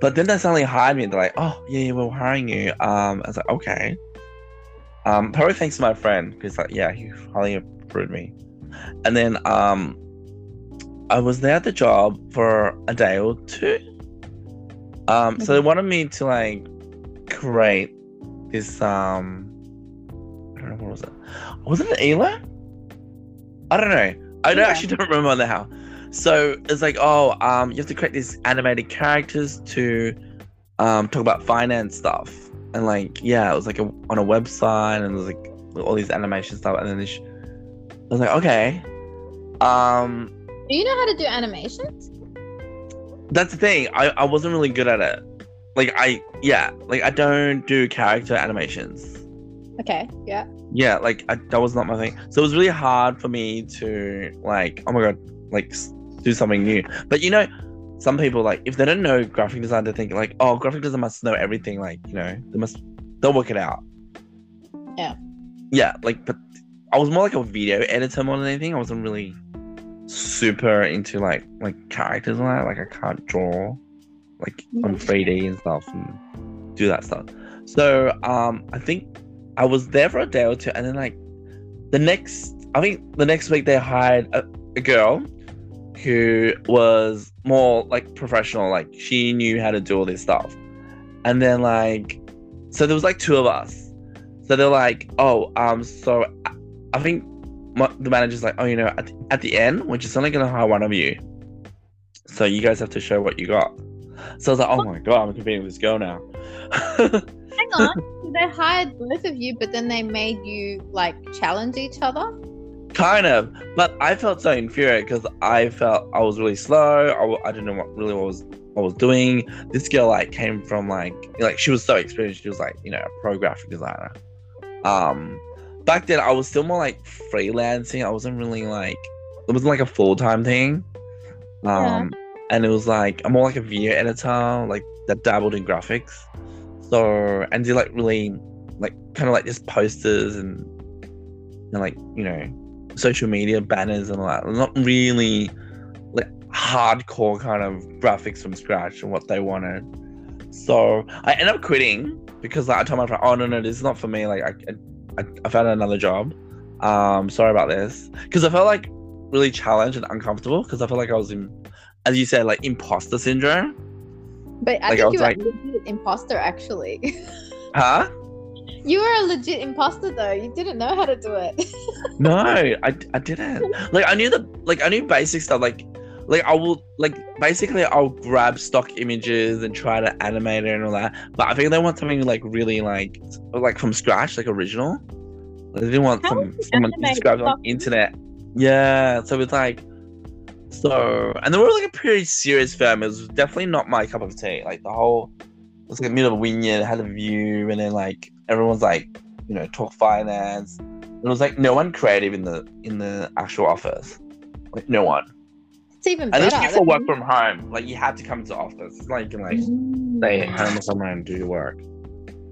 But then they suddenly hired me. They're like, oh yeah, yeah, we're hiring you. Um, I was like, okay. Um, probably thanks to my friend because like, yeah, he highly approved me. And then um, I was there at the job for a day or two. Um, mm-hmm. So they wanted me to like create this. Um, I don't know what was it. Was it an E L O? I don't know. I don't, yeah. actually don't remember how. So it's like, oh, um, you have to create these animated characters to um, talk about finance stuff. And like, yeah, it was like a, on a website and it was like all these animation stuff. And then they sh- I was like, okay. Um, do you know how to do animations? That's the thing. I, I wasn't really good at it. Like I, yeah, like I don't do character animations. Okay, yeah. Yeah, like, I, that was not my thing. So it was really hard for me to, like, oh my God, like, do something new. But, you know, some people, like, if they don't know graphic design, they think, like, oh, graphic design must know everything. Like, you know, they must, they'll work it out. Yeah. Yeah, like, but I was more like a video editor more than anything. I wasn't really super into, like, like characters and that. Like, I can't draw, like, on three D and stuff and do that stuff. So, um, I think I was there for a day or two, and then like the next, I think the next week they hired a, a girl who was more like professional, like she knew how to do all this stuff. And then like, so there was like two of us. So they're like, oh, um, so I, I think my, the manager's like, oh, you know, at the, at the end, we're just only gonna hire one of you. So you guys have to show what you got. So I was like, oh my God, I'm competing with this girl now. Hang on. They hired both of you, but then they made you like challenge each other? Kind of, but I felt so infuriated because I felt I was really slow. I, I didn't know what really what was I was doing. This girl like came from like like she was so experienced. She was like, you know, a pro graphic designer. Um, back then I was still more like freelancing. I wasn't really like it wasn't like a full time thing. Um, yeah. And it was like I'm more like a video editor, like that dabbled in graphics. So, and do like really, like, kind of like just posters and, and, like, you know, social media banners and all that. Not really, like, hardcore kind of graphics from scratch and what they wanted. So, I ended up quitting because like, I told my friend, oh, no, no, this is not for me. Like, I I, I found another job. Um, sorry about this. Because I felt like really challenged and uncomfortable because I felt like I was in, as you said, like, imposter syndrome. But I like, think I was you were like, a legit imposter, actually. Huh? You were a legit imposter, though. You didn't know how to do it. No, I, I didn't. Like I knew the like I knew basic stuff. Like like I will like basically I'll grab stock images and try to animate it and all that. But I think they want something like really like like from scratch, like original. Like, they didn't want how some someone described on the internet. Yeah, so it's like. So, and they were like a pretty serious firm. It was definitely not my cup of tea. Like the whole, it was like a middle of a vineyard, had a view, and then like everyone's like, you know, talk finance. And it was like no one creative in the in the actual office. Like no one. It's even better. And people work from home. Like you had to come to the office. It's like you can like mm-hmm. stay at home or somewhere and do your work.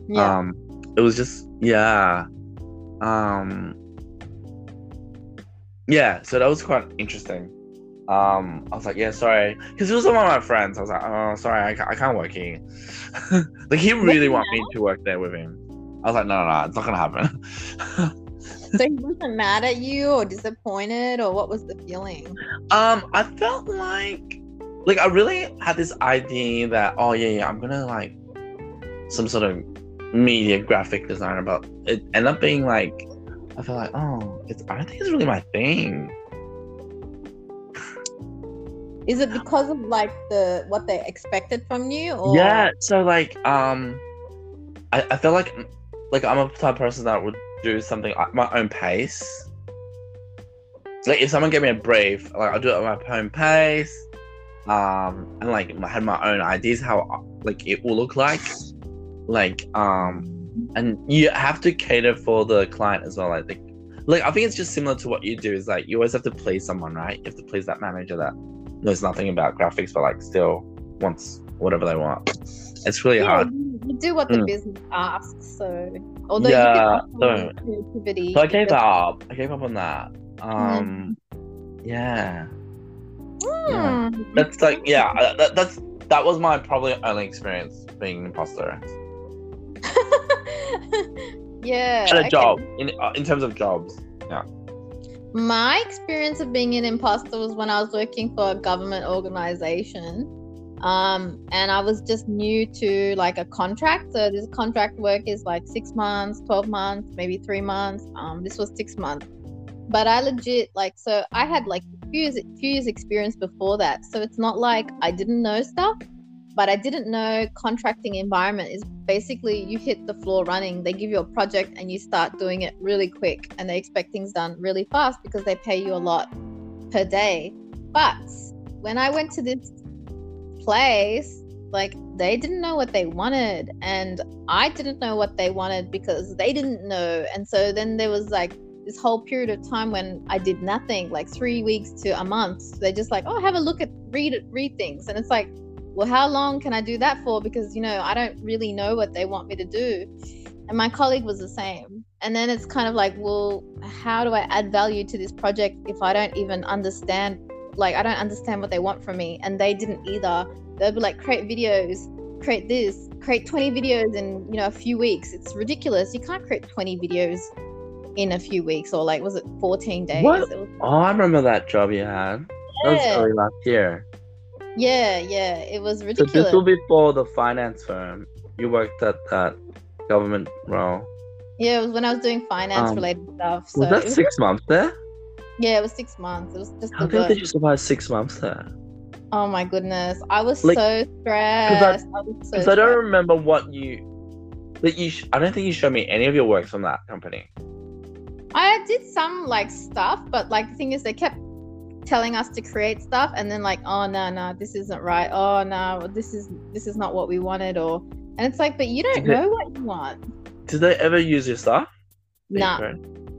Yeah. Um, it was just yeah. Um. Yeah. So that was quite interesting. Um, I was like, yeah, sorry, because it was one of my friends. I was like, oh, sorry, I, ca- I can't work here. Like, he really wanted me to work there with him. I was like, no, no, no, it's not going to happen. So he wasn't mad at you or disappointed, or what was the feeling? Um, I felt like, like I really had this idea that, oh yeah, yeah, I'm going to like some sort of media graphic designer, but it ended up being like, I felt like, oh, it's, I don't think it's really my thing. Is it because of like the what they expected from you? Or? Yeah, so like um, I, I feel like like I'm a type of person that would do something at my own pace. Like if someone gave me a brief, like I'll do it at my own pace, um, and like I had my own ideas how like it will look like, like um. And you have to cater for the client as well. Like, like I think it's just similar to what you do. Is like you always have to please someone, right? You have to please that manager that knows nothing about graphics, but like still wants whatever they want. It's really yeah, hard. You do what the mm. business asks. So, although yeah, you so, creativity, so I gave up. I gave up on that. Um, mm. yeah. Mm. yeah. That's like yeah. That, that's that was my probably only experience being an imposter. Yeah. At a okay. job, in in terms of jobs, yeah. My experience of being an imposter was when I was working for a government organization, um, and I was just new to like a contract. So this contract work is like six months, twelve months, maybe three months. Um, this was six months, but I legit like so I had like a few few years experience before that. So it's not like I didn't know stuff. But I didn't know contracting environment is basically you hit the floor running. They give you a project and you start doing it really quick, and they expect things done really fast because they pay you a lot per day. But when I went to this place, like they didn't know what they wanted, and I didn't know what they wanted because they didn't know. And so then there was like this whole period of time when I did nothing, like three weeks to a month. So they're just like, oh, have a look at read read things, and it's like, well, how long can I do that for? Because, you know, I don't really know what they want me to do. And my colleague was the same. And then it's kind of like, well, how do I add value to this project if I don't even understand, like, I don't understand what they want from me. And they didn't either. They'd be like, create videos, create this, create twenty videos in, you know, a few weeks. It's ridiculous. You can't create twenty videos in a few weeks, or like, was it fourteen days? What? It was- oh, I remember that job you had. Yeah. That was early last year. Yeah, yeah, it was ridiculous. So this will be for the finance firm. You worked at that government role. Yeah, it was when I was doing finance-related um, stuff. So was that was six really... months there? Yeah, it was six months. It was just. How the did you survive six months there? Oh my goodness, I was like, so stressed. Because I, I, was so I don't remember what you. That you, sh- I don't think you showed me any of your work from that company. I did some like stuff, but like the thing is, they kept telling us to create stuff, and then like, oh no no this isn't right, oh no this is this is not what we wanted, or and it's like, but you don't did know they, what you want. Did they ever use your stuff? Nah,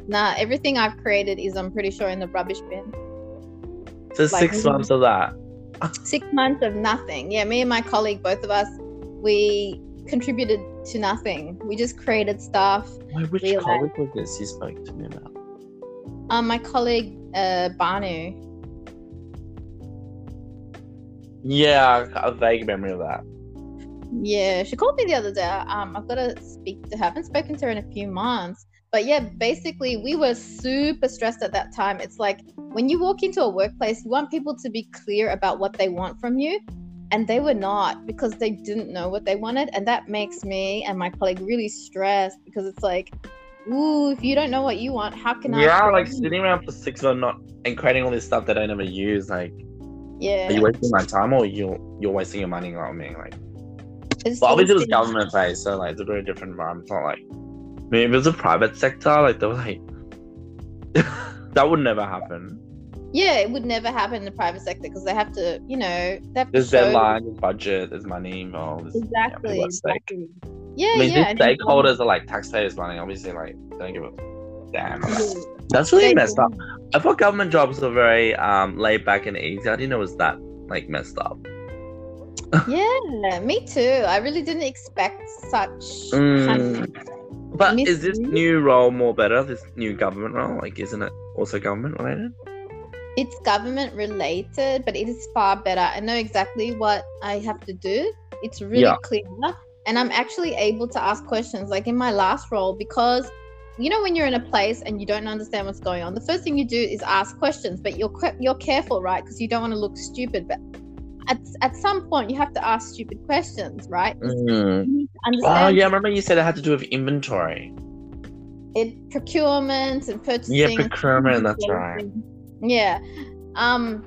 nah, everything I've created is, I'm pretty sure, in the rubbish bin. So like, six months of that. Six months of nothing. Yeah, me and my colleague, both of us, we contributed to nothing. We just created stuff. Why, which we, colleague like, was this you spoke to me about? Um, my colleague uh, Banu. Yeah, a vague memory of that. Yeah, she called me the other day. Um, I've got to speak to her. I haven't spoken to her in a few months. But yeah, basically, we were super stressed at that time. It's like when you walk into a workplace, you want people to be clear about what they want from you. And they were not, because they didn't know what they wanted. And that makes me and my colleague really stressed, because it's like, ooh, if you don't know what you want, how can I? Yeah, like sitting around for six months not and creating all this stuff that I never use, like. Yeah. Are you wasting my time, or you're you're wasting your money on me? Like, it's well, obviously it was government pay, so like it's a very different environment. It's not like, I mean, if it was a private sector, like they were like, that would never happen. Yeah, it would never happen in the private sector, because they have to, you know, they have there's to deadline, there's budget, there's money involved. Exactly. Yeah, exactly. yeah. I mean, yeah, these stakeholders know. Are like taxpayers' money. Obviously, like don't give a damn. About yeah. That's really they messed do. Up. I thought government jobs were very um, laid back and easy. I didn't know it was that like messed up. Yeah, me too. I really didn't expect such. Mm. Kind of but mystery. Is this new role more better? This new government role, like, isn't it also government related? It's government related, but it is far better. I know exactly what I have to do. It's really yeah. clear, And I'm actually able to ask questions, like in my last role, because, you know, when you're in a place and you don't understand what's going on, the first thing you do is ask questions, but you're you're careful, right? Because you don't want to look stupid. But at at some point, you have to ask stupid questions, right? Mm. You need to understand. Oh, yeah. I remember you said it had to do with inventory. It procurement and purchasing. Yeah, procurement, that's right. Yeah. Um,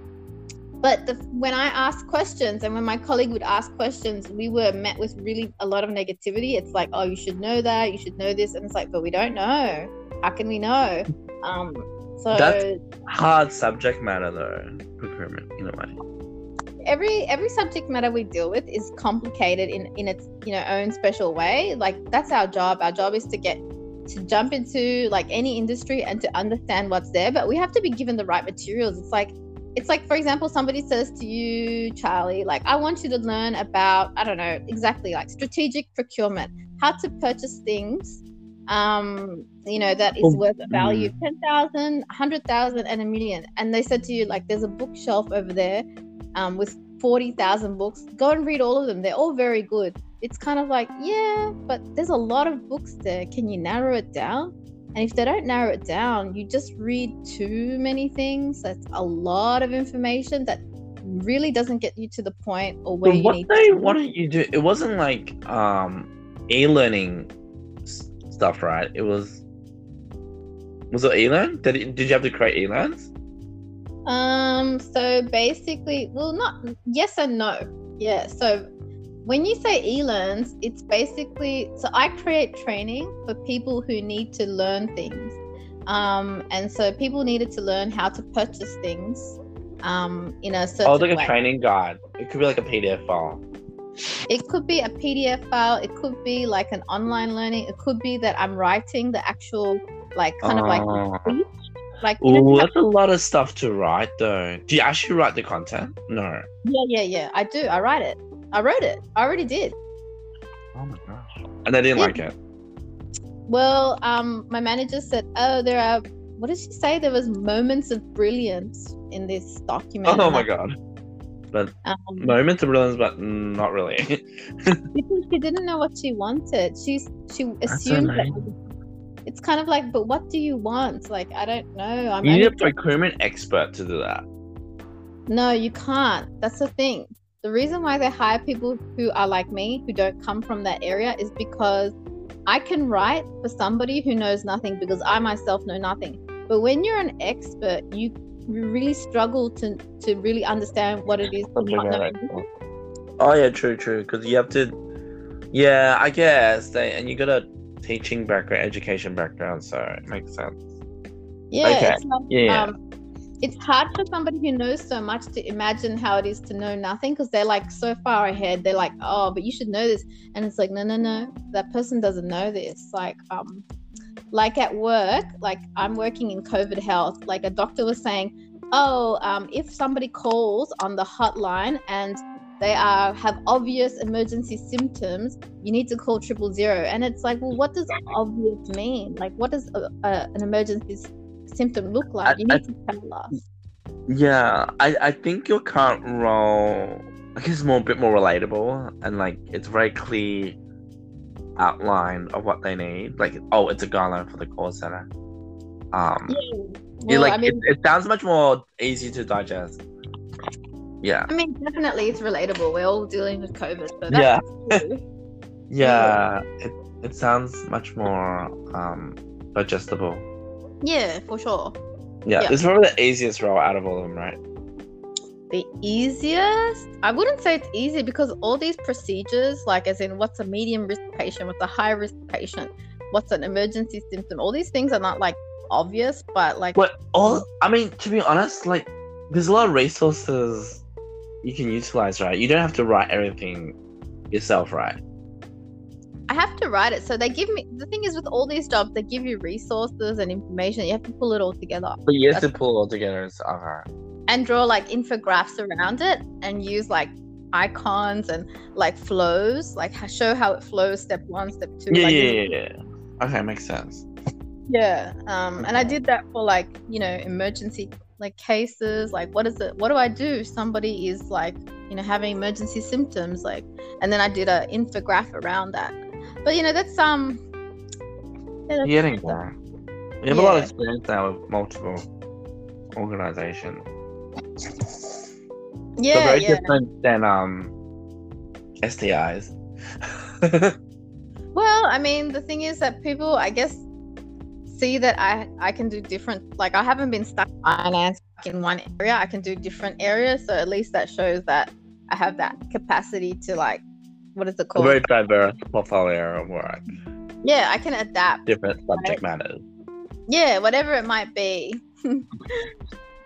but the, when I asked questions and when my colleague would ask questions, we were met with really a lot of negativity. It's like, oh, you should know that, you should know this. And it's like, but we don't know. How can we know? Um, so that's hard subject matter though, procurement, in a way. Every every subject matter we deal with is complicated in, in its, you know, own special way. Like that's our job. Our job is to get to jump into like any industry and to understand what's there, but we have to be given the right materials. It's like It's like, for example, somebody says to you, Charlie, like, I want you to learn about, I don't know, exactly like strategic procurement, how to purchase things, um, you know, that is worth a value, ten thousand, one hundred thousand and a million. And they said to you, like, there's a bookshelf over there um, with forty thousand books. Go and read all of them. They're all very good. It's kind of like, yeah, but there's a lot of books there. Can you narrow it down? And if they don't narrow it down, you just read too many things. That's a lot of information that really doesn't get you to the point or where you need to. What they wanted you to do, it wasn't like um, e-learning stuff, right? It was, was it e-learn? Did, it, did you have to create e-learns? Um, so basically, well, not, yes and no. Yeah, so when you say e-learns, it's basically, so I create training for people who need to learn things. Um, and so people needed to learn how to purchase things um, in a certain way. Oh, like a training guide. It could be like a P D F file. It could be a P D F file. It could be like an online learning. It could be that I'm writing the actual, like, kind uh, of like speech. Like, ooh, that's to- a lot of stuff to write, though. Do you actually write the content? No. Yeah, yeah, yeah. I do. I write it. I wrote it. I already did. Oh my gosh. And I didn't yeah. like it. Well, um, my manager said, oh, there are, what did she say? There was moments of brilliance in this document. Oh my God. But um, moments of brilliance, but not really. Because she didn't know what she wanted. She, she assumed that. It's kind of like, but what do you want? Like, I don't know. I'm you need a procurement to- expert to do that. No, you can't. That's the thing. The reason why they hire people who are like me, who don't come from that area, is because I can write for somebody who knows nothing because I myself know nothing. But when you're an expert, you really struggle to, to really understand what it is. Oh yeah, true, true. Because you have to, yeah, I guess. They, and you got a teaching background, education background, so it makes sense. Yeah, okay. It's like, yeah. Um, It's hard for somebody who knows so much to imagine how it is to know nothing because they're like so far ahead. They're like, oh, but you should know this. And it's like, no, no, no, that person doesn't know this. Like, um, like at work, like I'm working in COVID health, like a doctor was saying, oh, um, if somebody calls on the hotline and they are have obvious emergency symptoms, you need to call triple zero. And it's like, well, what does obvious mean? Like, what does a, a, an emergency symptom look like? You need I, to tell us. Yeah, I, I think your current role, I guess, is more a bit more relatable and like it's very clear outline of what they need. Like, oh, it's a guideline for the call center. Um, yeah, well, like I mean, it, it sounds much more easy to digest. Yeah. I mean, definitely, it's relatable. We're all dealing with COVID, so that's yeah, cool. yeah. It it sounds much more um digestible. Yeah, for sure. Yeah, yeah, it's probably the easiest role out of all of them, right? The easiest? I wouldn't say it's easy because all these procedures, like as in what's a medium risk patient, what's a high risk patient, what's an emergency symptom, all these things are not like obvious, but like... But all, I mean, to be honest, like there's a lot of resources you can utilize, right? You don't have to write everything yourself, right? I have to write it. So they give me, the thing is with all these jobs, they give you resources and information. You have to pull it all together. But you have That's to pull it all together. It's, uh-huh. And draw like infographics around it and use like icons and like flows, like show how it flows, step one, step two. Yeah, like, yeah, yeah, yeah. Okay, makes sense. Yeah. Um, okay. And I did that for like, you know, emergency like cases. Like what is it? What do I do if somebody is like, you know, having emergency symptoms, like, and then I did an infographic around that. But, you know, that's, um, yeah, that's getting there. You have yeah. a lot of experience now with multiple organizations. Yeah, so very yeah. different than, um, S T Is. Well, I mean, the thing is that people, I guess, see that I, I can do different, like, I haven't been stuck in finance in one area. I can do different areas, so at least that shows that I have that capacity to, like, what is it called? A very diverse portfolio of work. Yeah, I can adapt different subject right? matters. Yeah, whatever it might be. So.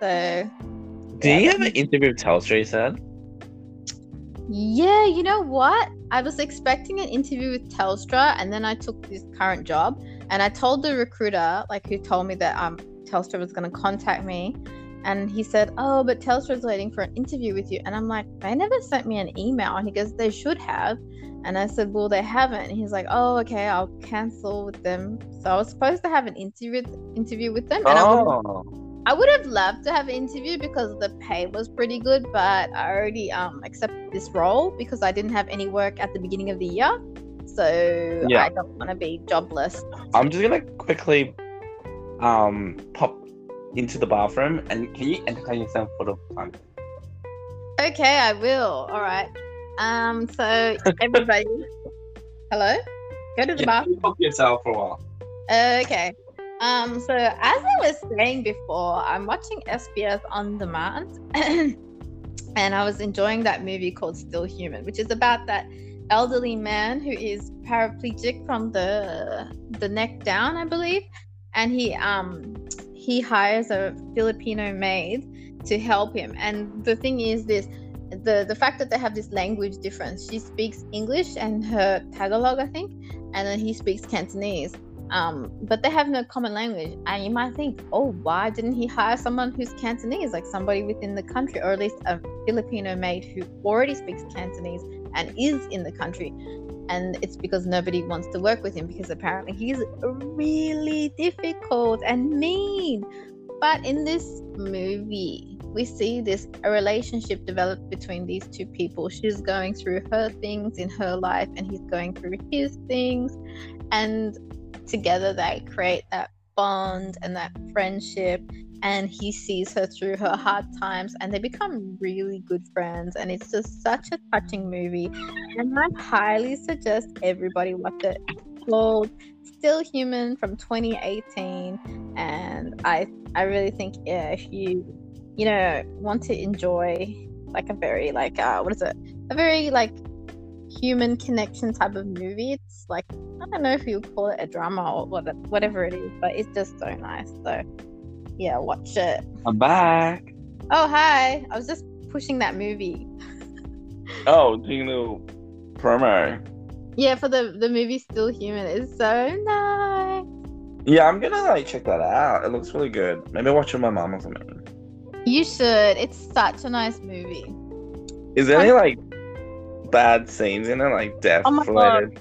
Do yeah, you have an interview with Telstra, you said? Yeah, you know what? I was expecting an interview with Telstra, and then I took this current job, and I told the recruiter, like, who told me that um Telstra was going to contact me, and he said, oh, but Telstra's waiting for an interview with you. And I'm like, they never sent me an email. And he goes, they should have. And I said, well, they haven't. And he's like, oh, okay, I'll cancel with them. So I was supposed to have an interview interview with them, and oh. I I would have loved to have an interview because the pay was pretty good, but I already um, accepted this role because I didn't have any work at the beginning of the year. So yeah. I don't want to be jobless. I'm just going to quickly um, pop into the bathroom, and can you entertain yourself for the time? Okay, I will. All right. Um. So everybody, hello? Go to the yeah, bathroom. Talk to yourself for a while. Okay. Um, so as I was saying before, I'm watching S B S on demand, and I was enjoying that movie called Still Human, which is about that elderly man who is paraplegic from the the neck down, I believe, and he um he hires a Filipino maid to help him. And the thing is this, the the fact that they have this language difference. She speaks English and her Tagalog, I think, and then he speaks Cantonese. Um, but they have no common language, and you might think, oh, why didn't he hire someone who's Cantonese, like somebody within the country, or at least a Filipino maid who already speaks Cantonese and is in the country? And it's because nobody wants to work with him because apparently he's really difficult and mean. But in this movie, we see this a relationship develop between these two people. She's going through her things in her life, and he's going through his things, and together they create that bond and that friendship, and he sees her through her hard times, and they become really good friends. And it's just such a touching movie, and I highly suggest everybody watch it. It's called Still Human from twenty eighteen, and I I really think, yeah, if you you know want to enjoy like a very like uh what is it a very like human connection type of movie, it's like, I don't know if you would call it a drama or what, whatever it is, but it's just so nice. So yeah, watch it. I'm back. Oh, hi. I was just pushing that movie. Oh, doing a little promo. Yeah, for the the movie Still Human. It's so nice. Yeah, I'm gonna like check that out. It looks really good. Maybe I'll watch it with my mom or something. You should. It's such a nice movie. Is there any like bad scenes in it, like death oh related?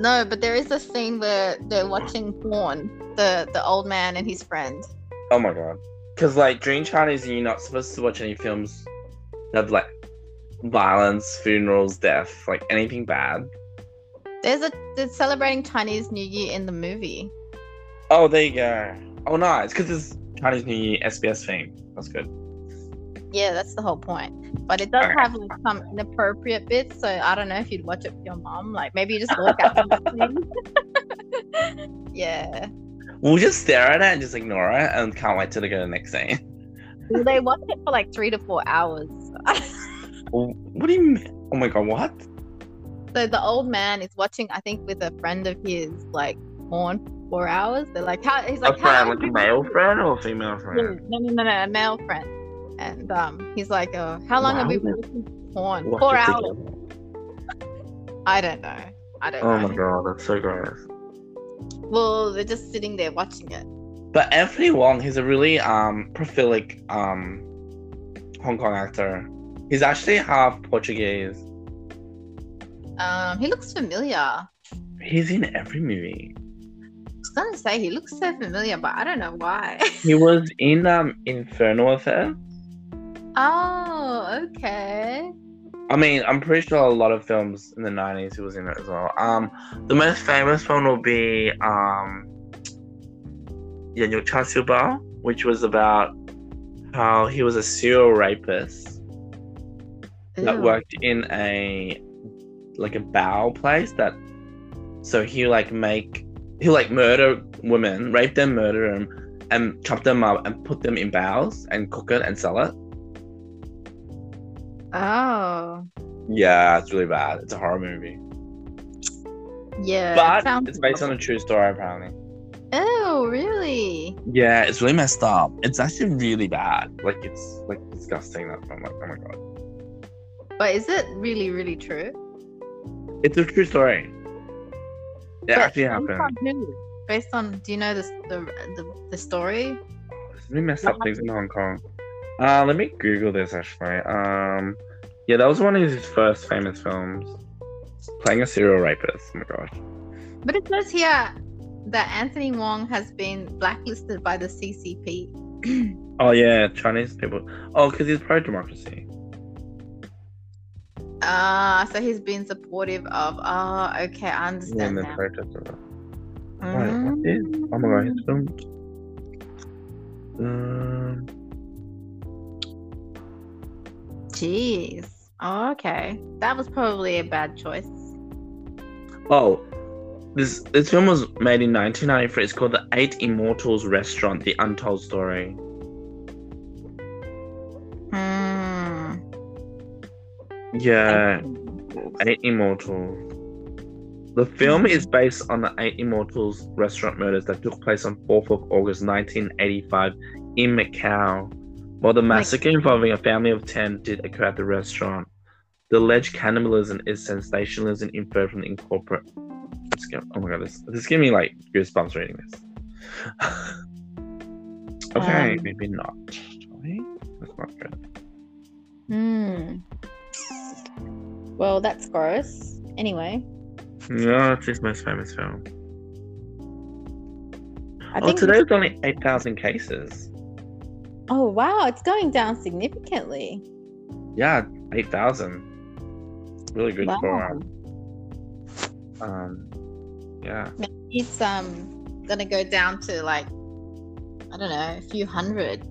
No, but there is a scene where they're watching porn, the the old man and his friend. Oh my god. Because like during Chinese New Year, you're not supposed to watch any films that have like violence, funerals, death, like anything bad. There's a they're celebrating Chinese New Year in the movie. Oh, there you go. Oh nice, because it's Chinese New Year S B S theme. That's good. Yeah, that's the whole point. But it does okay. have like some inappropriate bits, so I don't know if you'd watch it with your mom. Like maybe you just look at it. Yeah. We'll just stare at it and just ignore it, and can't wait till they go to the next scene. Well, they watch it for like three to four hours. What do you mean? Oh my god, what? So the old man is watching, I think, with a friend of his, like porn. Four hours. They're like, how? He's like, a how? Friend, like a male friend or a female friend? No, no, no, no, a male friend. And um, he's like, oh, how long wow. have we been watching porn? Watch Four hours. I don't know. I don't oh know. Oh my god, that's so gross. Well, they're just sitting there watching it. But Anthony Wong, he's a really um prolific um Hong Kong actor. He's actually half Portuguese. Um, he looks familiar. He's in every movie. I was gonna say he looks so familiar, but I don't know why. He was in um Infernal Affairs. Oh, Wow, okay. I mean, I'm pretty sure a lot of films in the nineties he was in it as well. Um, the most famous one will be um, Yanyu Chasuba, which was about how he was a serial rapist Ew. that worked in a like a bowel place that so he like make he like murder women, rape them, murder them, and chop them up and put them in bowels and cook it and sell it. Oh. Yeah, it's really bad. It's a horror movie. Yeah. But it sounds- it's based on a true story, apparently. Oh, really? Yeah, it's really messed up. It's actually really bad. Like, it's, like, disgusting. That I'm like, oh my god. But is it really, really true? It's a true story. It but actually happened. On based on, do you know the the, the, the story? It's really messed up Not things like- in Hong Kong. Uh, let me Google this, actually. Um, yeah, that was one of his first famous films. Playing a serial rapist. Oh, my gosh. But it says here that Anthony Wong has been blacklisted by the C C P. Oh, yeah, Chinese people. Oh, because he's pro-democracy. Ah, uh, so he's been supportive of... Oh, okay, I understand yeah, now. Mm-hmm. Right, what is? Oh, my God, his films. Um... Jeez. Oh, okay. That was probably a bad choice. Oh, this this film was made in nineteen ninety-three. It's called The Eight Immortals Restaurant, The Untold Story. Hmm. Yeah. Eight, Eight Immortals. The film is based on the Eight Immortals restaurant murders that took place on fourth of August nineteen eighty-five in Macau. While the massacre involving a family of ten did occur at the restaurant, the alleged cannibalism is sensationalism inferred from the incorporate. Oh my god, this this gave me like goosebumps reading this. Okay, um, maybe not. That's not good. Hmm. Well, that's gross. Anyway. No, it's his most famous film. I oh, think today it's only eight thousand cases. Oh, wow. It's going down significantly. Yeah, eight thousand. Really good wow. for Um, Yeah. It's um going to go down to like, I don't know, a few hundred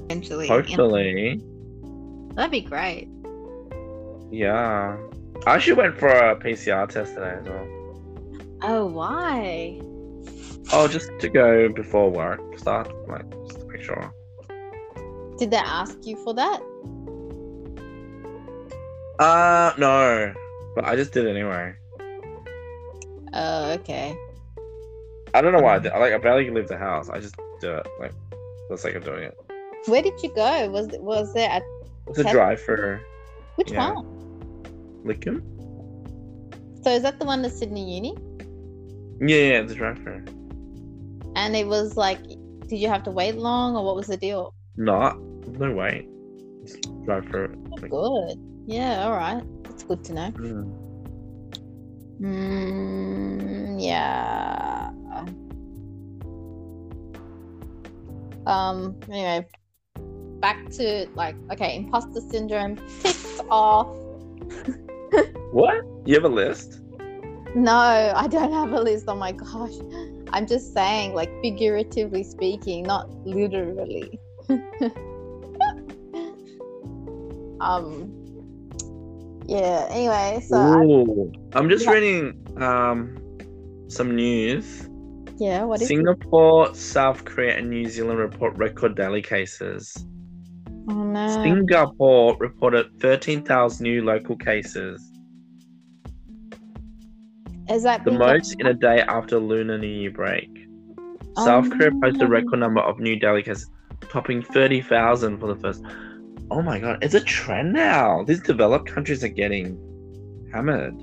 eventually. Hopefully. That'd be great. Yeah. I actually went for a P C R test today as well. Oh, why? Oh, just to go before work starts, like, just to make sure. Did they ask you for that? Uh, no. But I just did it anyway. Oh, okay. I don't know why I did. Like, I barely leave the house. I just do it. Like, for the sake of doing it. Where did you go? Was was there a... It's a drive-thru. Which yeah. one? Lickham. So is that the one that's Sydney Uni? Yeah, yeah, it's a drive-thru. And it was like, did you have to wait long, or what was the deal? Not, no wait. Just drive through. Like... Good. Yeah. All right. That's good to know. Mm. Mm, yeah. Um. Anyway, back to like, okay, imposter syndrome ticked off. What? You have a list? No, I don't have a list. Oh my gosh. I'm just saying, like, figuratively speaking, not literally. um. Yeah, anyway, so... Ooh, I, I'm just yeah. reading um, some news. Yeah, what is Singapore, it? South Korea and New Zealand report record daily cases. Oh, no. Singapore reported thirteen thousand new local cases. Is that the most in a day after Lunar New Year break? Oh, South Korea posted a record number of new daily cases, topping thirty thousand for the first. Oh my god, it's a trend now. These developed countries are getting hammered.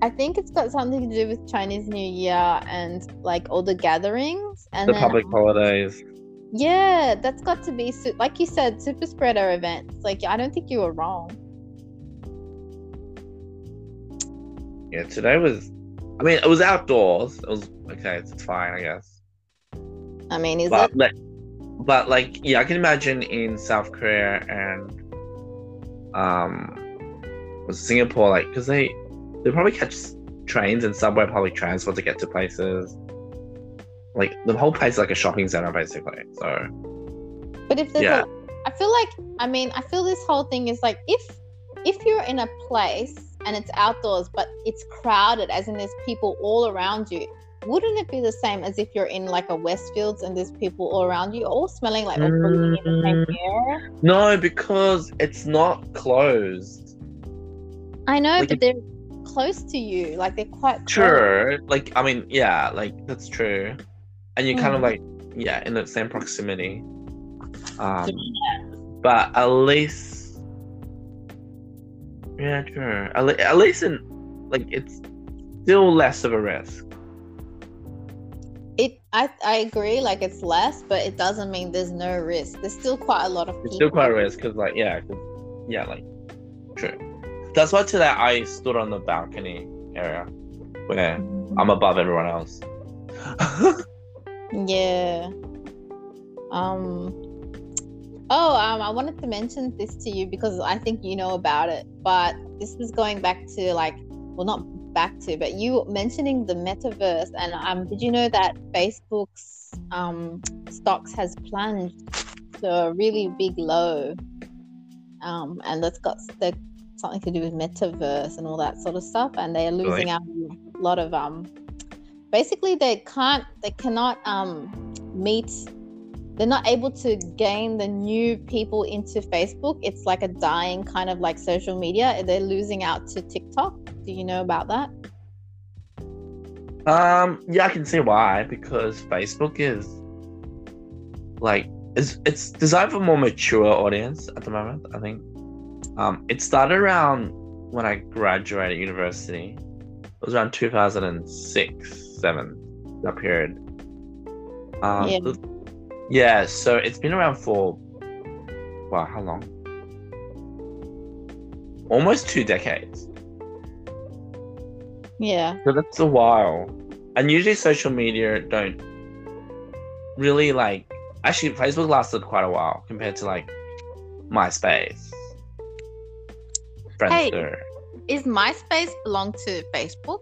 I think it's got something to do with Chinese New Year and like all the gatherings and the then, public holidays. Yeah, that's got to be like you said, super spreader events. Like, I don't think you were wrong. Yeah, today was. I mean, it was outdoors. It was okay. It's, it's fine, I guess. I mean, is but, it? Like, but like, yeah, I can imagine in South Korea and um, Singapore, like, because they they probably catch trains and subway public transport to get to places. Like, the whole place is like a shopping center, basically. So, but if there's, yeah. a, I feel like, I mean, I feel this whole thing is like, if if you're in a place and it's outdoors, but it's crowded, as in there's people all around you, wouldn't it be the same as if you're in like a Westfields and there's people all around you, all smelling like, all breathing in the same air? No, because it's not closed. I know, like, but they're close to you, like they're quite close. True. Like, I mean, yeah, like that's true. And you're mm. kind of like, yeah, in the same proximity. Um, yeah. But at least, yeah, true. At, le- at least in, like, it's still less of a risk. It, I, I agree, like it's less, but it doesn't mean there's no risk. There's still quite a lot of people. There's still quite a risk, because, like, yeah, cause, yeah, like, true. That's why today I stood on the balcony area where I'm above everyone else. Yeah. Um. Oh, um, I wanted to mention this to you because I think you know about it, but this was going back to, like, well, not back to, but you mentioning the metaverse, and um did you know that Facebook's um stocks has plunged to a really big low, um and that's got the, something to do with metaverse and all that sort of stuff, and they're losing really? out a lot of um basically they can't they cannot um meet they're not able to gain the new people into Facebook. It's like a dying kind of like social media. They're losing out to TikTok. Do you know about that? Um, yeah, I can see why, because Facebook is like, it's, it's designed for a more mature audience at the moment, I think. Um, it started around when I graduated university. It was around two thousand six, seven, that period. Um, yeah. Yeah, so it's been around for, wow, how long? Almost two decades. Yeah. So that's a while. And usually social media don't really, like, actually Facebook lasted quite a while compared to, like, MySpace. Friendster. Hey, is MySpace belong to Facebook?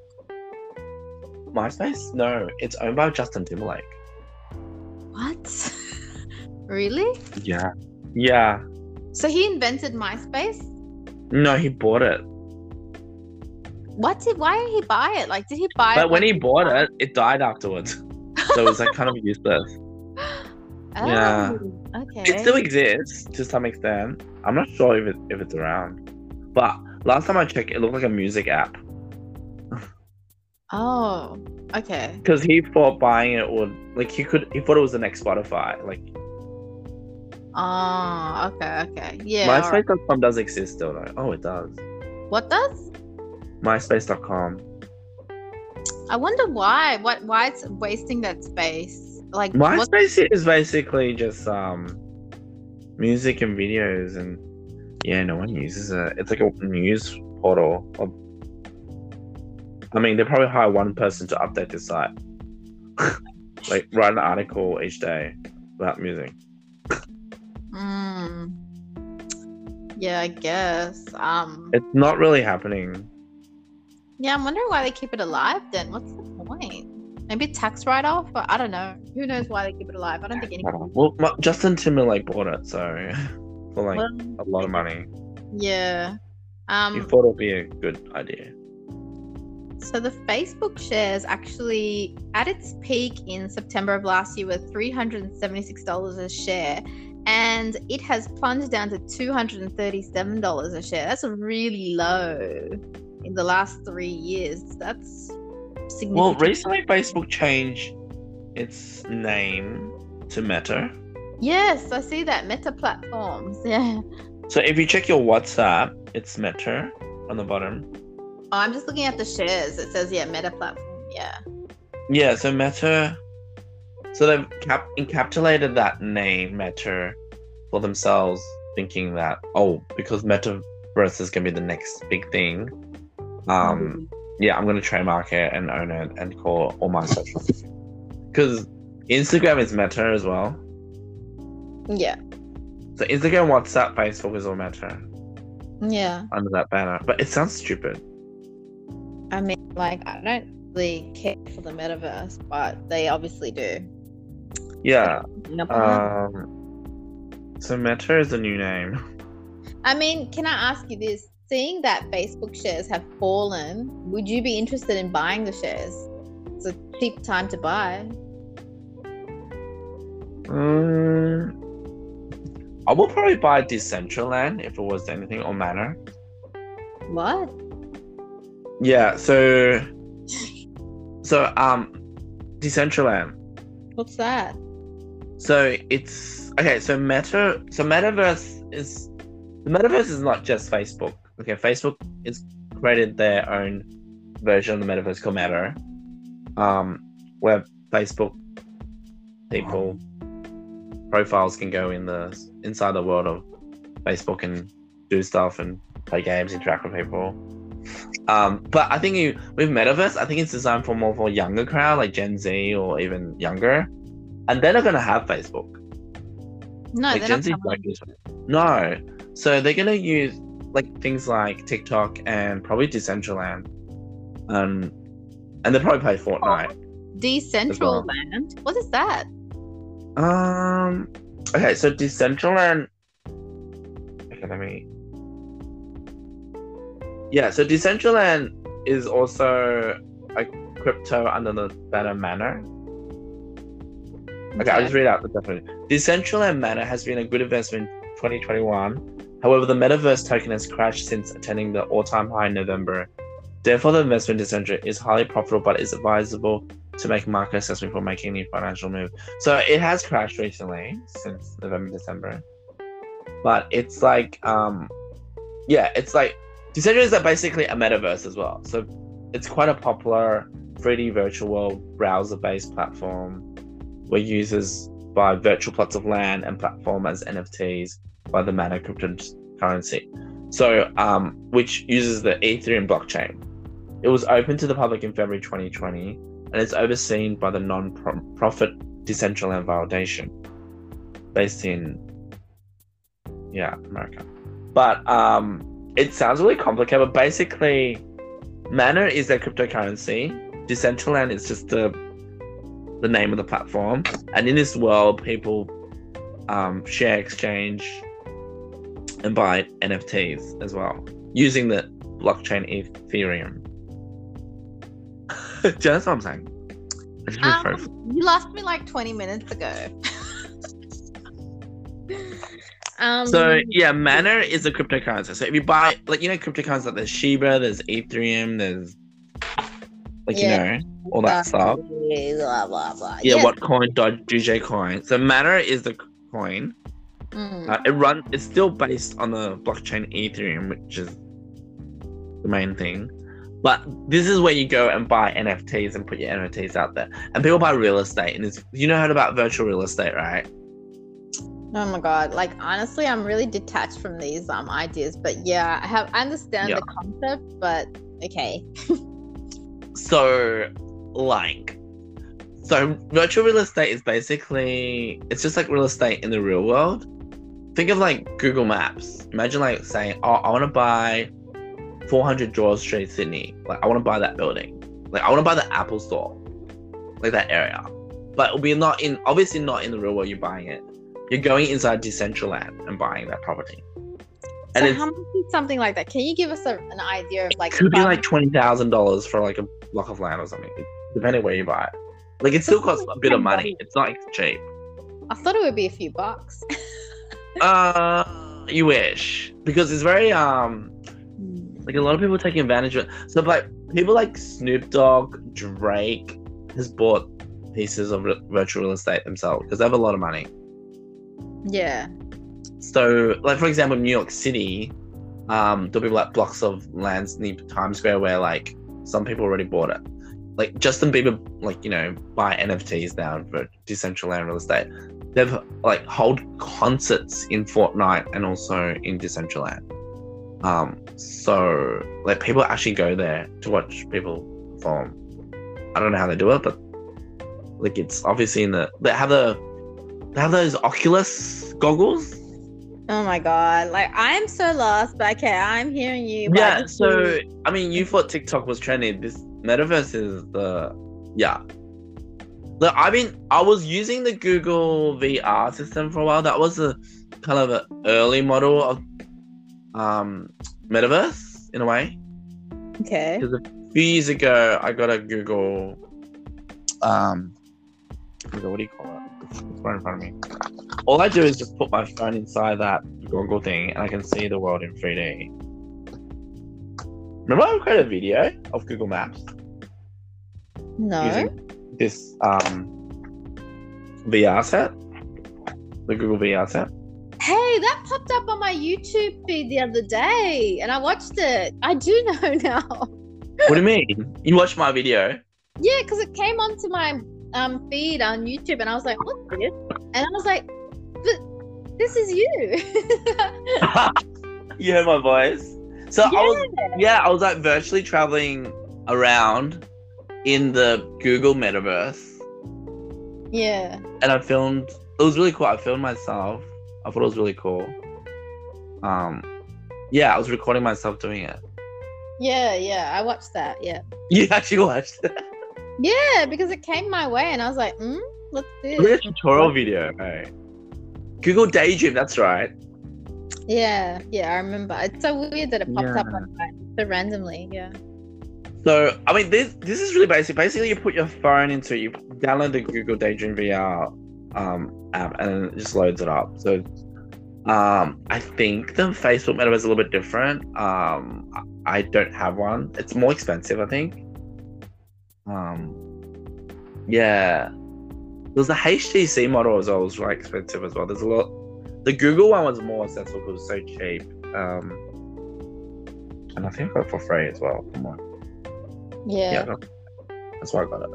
MySpace? No, it's owned by Justin Timberlake. What? Really? Yeah. Yeah. So he invented MySpace? No, he bought it. What did, why did he buy it? Like, did he buy but it? But when he bought it, it died afterwards. So it was like kind of useless. Oh, yeah. Okay. It still exists to some extent. I'm not sure if it, if it's around. But last time I checked, it looked like a music app. Oh, okay. Because he thought buying it would, like, he could, he thought it was the next Spotify. Like, oh, okay, okay. Yeah. MySpace dot com right. does exist still, though. Oh, it does. What does? MySpace dot com. I wonder why. What? Why it's wasting that space? Like, MySpace what... is basically just um, music and videos, and yeah, no one uses it. It's like a news portal. Of... I mean, they probably hire one person to update the site, like write an article each day about music. Mm. Yeah, I guess. Um, it's not really happening. Yeah, I'm wondering why they keep it alive then. What's the point? Maybe tax write-off, but I don't know. Who knows why they keep it alive? I don't think anyone... Well, Justin Timberlake bought it, so... For, like, well, a lot of money. Yeah. Um, you thought it would be a good idea. So the Facebook shares actually, at its peak in September of last year, were three hundred seventy-six dollars a share. And it has plunged down to two hundred thirty-seven dollars a share. That's really low. In the last three years, that's significant. Well, recently Facebook changed its name to Meta. Yes, I see that. Meta Platforms, yeah. So if you check your WhatsApp, it's Meta on the bottom. Oh, I'm just looking at the shares. It says, yeah, Meta Platform, yeah. Yeah, so Meta... So they've cap- encapsulated that name, Meta, for themselves, thinking that, oh, because Metaverse is going to be the next big thing, Um, yeah, I'm going to trademark it and own it and call all my socials. Because Instagram is Meta as well. Yeah. So Instagram, WhatsApp, Facebook is all Meta. yeah, under that banner. But it sounds stupid. I mean, like, I don't really care for the metaverse, but they obviously do. Yeah. Um, so Meta is a new name. I mean, can I ask you this? Seeing that Facebook shares have fallen, would you be interested in buying the shares? It's a cheap time to buy. Um, I will probably buy Decentraland if it was anything, or Mana. What? Yeah, so... so, um, Decentraland. What's that? So, it's... Okay, so Meta... So, Metaverse is... The Metaverse is not just Facebook. Okay, Facebook has created their own version of the Metaverse called Meta, um, where Facebook people... profiles can go in the inside the world of Facebook and do stuff and play games, interact with people. Um, but I think you, with Metaverse, I think it's designed for more for younger crowd, like Gen Z or even younger. And they're not going to have Facebook. No, like, they're Gen not Z don't use Facebook. No. So they're going to use like things like TikTok and probably Decentraland. Um, and they'll probably play Fortnite. Oh, Decentraland? Well. What is that? Um, okay, so Decentraland, okay, let me, yeah, so Decentraland is also a crypto under the banner Mana. Okay, okay, I'll just read out the definition. Decentraland Mana has been a good investment in twenty twenty-one. However, the metaverse token has crashed since attaining the all-time high in November. Therefore, the investment in Decentraland is highly profitable, but is advisable to make market assessment before making any financial move. So it has crashed recently since November, December. But it's like, um, yeah, it's like, Decentraland is basically a metaverse as well. So it's quite a popular three D virtual world browser-based platform where users buy virtual plots of land and platform as N F Ts by the Mana cryptocurrency. So, um, which uses the Ethereum blockchain. It was open to the public in February twenty twenty. And it's overseen by the non-profit Decentraland Foundation, based in, yeah, America. But um, it sounds really complicated, but basically, Mana is a cryptocurrency. Decentraland is just the the name of the platform. And in this world, people um, share, exchange, and buy N F Ts as well, using the blockchain Ethereum. Just what I'm saying. Um, you lost me like twenty minutes ago. um, so yeah, Mana is a cryptocurrency. So if you buy, like, you know, cryptocurrencies, like there's Shiba, there's Ethereum, there's like yeah, you know all that stuff. Blah, blah, blah. Yeah, yes. What coin? Dogecoin coin. So Mana is the coin. Mm. Uh, it run. It's still based on the blockchain Ethereum, which is the main thing. But this is where you go and buy N F Ts and put your N F Ts out there. And people buy real estate. And it's, you know, heard about virtual real estate, right? Oh my God. Like, honestly, I'm really detached from these um ideas. But yeah, I have I understand yeah. the concept, but okay. so, like, so virtual real estate is basically, it's just like real estate in the real world. Think of like Google Maps. Imagine like saying, oh, I want to buy four hundred George Street, Sydney. Like, I want to buy that building. Like, I want to buy the Apple Store, like that area. But we're not in, obviously not in the real world. You're buying it. You're going inside Decentraland and buying that property. And so how much is something like that? Can you give us a, an idea of like? It could be like twenty thousand dollars for like a block of land or something, depending where you buy it. Like, it still costs a bit of money. It's not cheap. I thought it would be a few bucks. uh, you wish, because it's very um. Like, a lot of people are taking advantage of it. So, like, people like Snoop Dogg, Drake has bought pieces of re- virtual real estate themselves because they have a lot of money. Yeah. So, like, for example, New York City, um, there'll be, like, blocks of lands near Times Square where, like, some people already bought it. Like, Justin Bieber, like, you know, buy N F Ts now for Decentraland real estate. They've, like, hold concerts in Fortnite and also in Decentraland. Um, so like people actually go there to watch people perform. I don't know how they do it, but like it's obviously in the they have the they have those Oculus goggles Oh my god, like I'm so lost, but okay, I'm hearing you. But yeah, so I mean, you thought TikTok was trendy. This metaverse is the yeah. Look, I mean, I was using the Google V R system for a while. That was a kind of an early model of um metaverse in a way. Okay. Because a few years ago, I got a Google um Google, what do you call it? It's right in front of me. All I do is just put my phone inside that Google thing and I can see the world in three D. Remember I created a video of Google Maps? No. Using this um, V R set. The Google V R set. Hey, that popped up on my YouTube feed the other day and I watched it. I do know now. What do you mean? You watched my video? Yeah, because it came onto my um, feed on YouTube and I was like, what's this? And I was like, but this is you. You heard my voice. So yeah. I was, yeah, I was like virtually traveling around in the Google metaverse. Yeah. And I filmed, it was really cool. I filmed myself. I thought it was really cool. Um, yeah, I was recording myself doing it. Yeah, yeah, I watched that. Yeah. You actually watched it? Yeah, because it came my way and I was like, hmm? What's this? We had a tutorial video, right? Google Daydream, that's right. Yeah, yeah, I remember. It's so weird that it popped yeah. up on that, so randomly, yeah. So, I mean, this this is really basic. Basically, you put your phone into it, you download the Google Daydream V R um, app, and it just loads it up. So, um, I think the Facebook metaverse is a little bit different. Um, I don't have one. It's more expensive, I think. Um, yeah. There's the H T C model as well, was really expensive as well. There's a lot. The Google one was more accessible because it was so cheap. Um, and I think I got it for free as well. Come on. Yeah. yeah that's why I got it.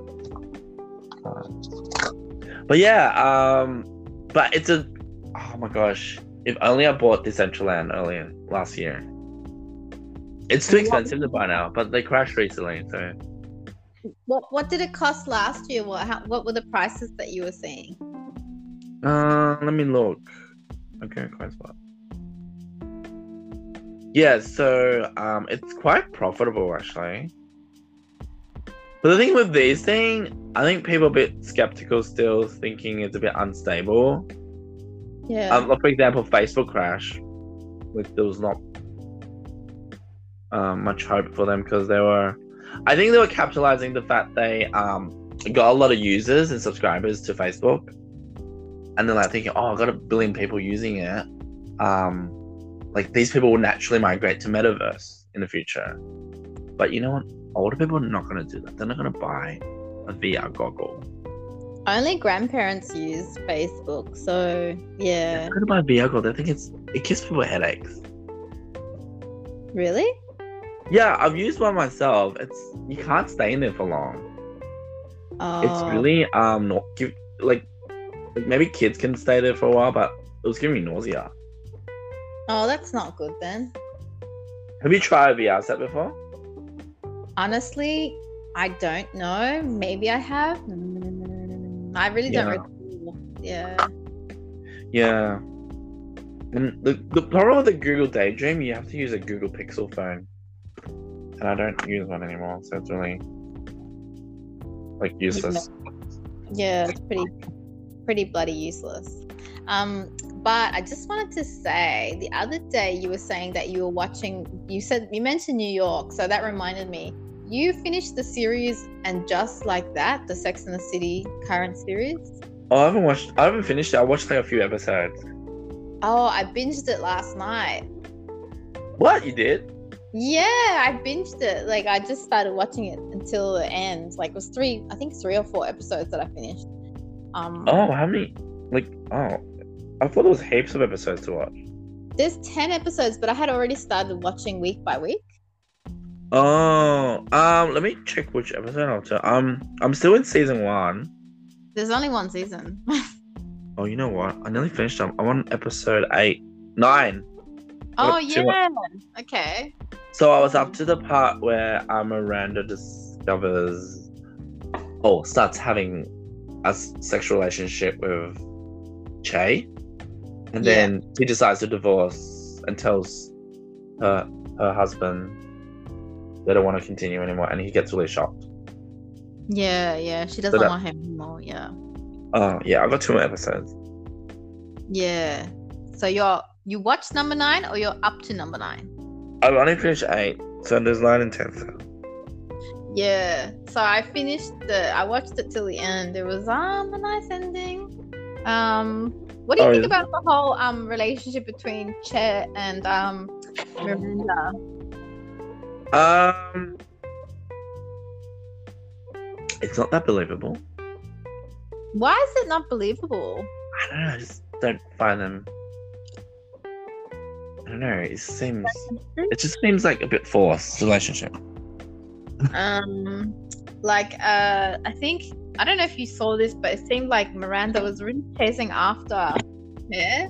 Um, but yeah, um, but it's a, oh my gosh. If only I bought Decentraland earlier last year. It's too expensive to buy now, but they crashed recently, so. What what did it cost last year? What how, what were the prices that you were seeing? Uh, let me look. Okay, quite spot. Yeah, so um, it's quite profitable actually. But the thing with these things, I think people are a bit skeptical still, thinking it's a bit unstable. Yeah. Um, like for example, Facebook crash, which there was not uh, much hope for them because they were. I think they were capitalizing the fact they um, got a lot of users and subscribers to Facebook, and they're like thinking, "Oh, I got a billion people using it. Um, like these people will naturally migrate to metaverse in the future." But you know what? Older people are not going to do that. They're not going to buy a V R goggle. Only grandparents use Facebook, so yeah. They're not going to buy a V R goggle. They think it's it gives people headaches. Really? Yeah, I've used one myself. It's you can't stay in there for long. Oh. It's really um not give, like, like maybe kids can stay there for a while, but it was giving me nausea. Oh, that's not good then. Have you tried a V R set before? Honestly, I don't know. Maybe I have. I really yeah. don't recall. Yeah. Yeah. And the the problem with the Google Daydream, you have to use a Google Pixel phone. And I don't use one anymore, so it's really like useless. Yeah, it's pretty, pretty bloody useless. Um, but I just wanted to say, the other day you were saying that you were watching. You said you mentioned New York, so that reminded me. You finished the series, and just like that, the Sex and the City current series. Oh, I haven't watched. I haven't finished it. I watched like a few episodes. Oh, I binged it last night. What you did? Yeah, I binged it. Like, I just started watching it until the end. Like, it was three, I think three or four episodes that I finished. Um, oh, how many? Like, oh, I thought there was heaps of episodes to watch. There's ten episodes, but I had already started watching week by week. Oh, um, let me check which episode I'll tell. Um, I'm still in season one. There's only one season. Oh, you know what? I nearly finished them. I'm on episode eight, nine. Oh, yeah. Okay. So I was up to the part where uh, Miranda discovers, oh, starts having a sexual relationship with Che. And yeah. then she decides to divorce and tells her her husband they don't want to continue anymore, and he gets really shocked. Yeah, yeah, she doesn't so that, want him anymore. Yeah. Oh uh, yeah, I've got two more episodes. Yeah. So you're you watched number nine, or you're up to number nine? I've only finished eight, so there's nine and ten. So. Yeah. So I finished the. I watched it till the end. It was um a nice ending. Um, what do you oh, think yeah. about the whole um relationship between Che and um Miranda? Um, it's not that believable. Why is it not believable? I don't know. I just don't find them. I don't know. It seems. It just seems like a bit forced relationship. um, like uh, I think. I don't know if you saw this, but it seemed like Miranda was really chasing after her,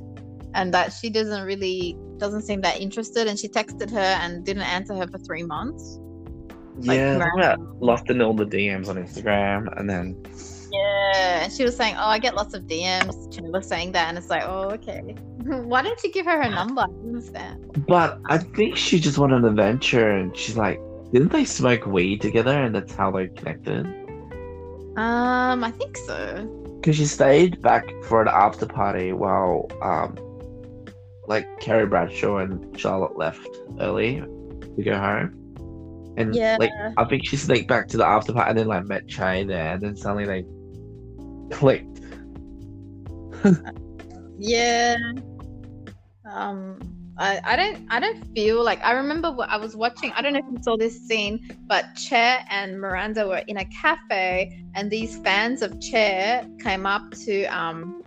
and that she doesn't really doesn't seem that interested. And she texted her and didn't answer her for three months. Like, yeah, Miranda lost in all the D Ms on Instagram, and then yeah, and she was saying, "Oh, I get lots of D Ms." She was saying that, and it's like, "Oh, okay. Why didn't you give her her number?" I don't understand. But I think she just wanted an adventure, and she's like, "Didn't they smoke weed together?" And that's how they connected. Um, I think so. Because she stayed back for an after party while, um, like, Carrie Bradshaw and Charlotte left early to go home. And, yeah. like, I think she sneaked back to the after party and then, like, met Che there. And then suddenly they clicked. yeah. Um... I, I don't I don't feel like I remember what I was watching. I don't know if you saw this scene, but Che and Miranda were in a cafe, and these fans of Che came up to um,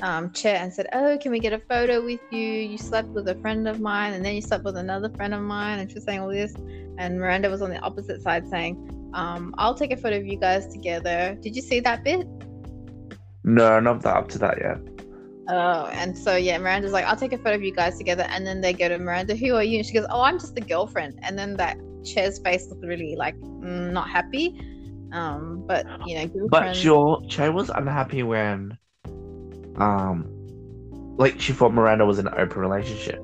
um, Che and said, "Oh, can we get a photo with you? You slept with a friend of mine, and then you slept with another friend of mine," and she was saying all this, and Miranda was on the opposite side saying, um, "I'll take a photo of you guys together." Did you see that bit? No, not that up to that yet. Oh, and so, yeah, Miranda's like, "I'll take a photo of you guys together." And then they go to Miranda, "Who are you?" And she goes, "Oh, I'm just the girlfriend." And then that Che's face looked really, like, not happy. Um, But, you know, girlfriend... But sure, Che was unhappy when, um, like, she thought Miranda was in an open relationship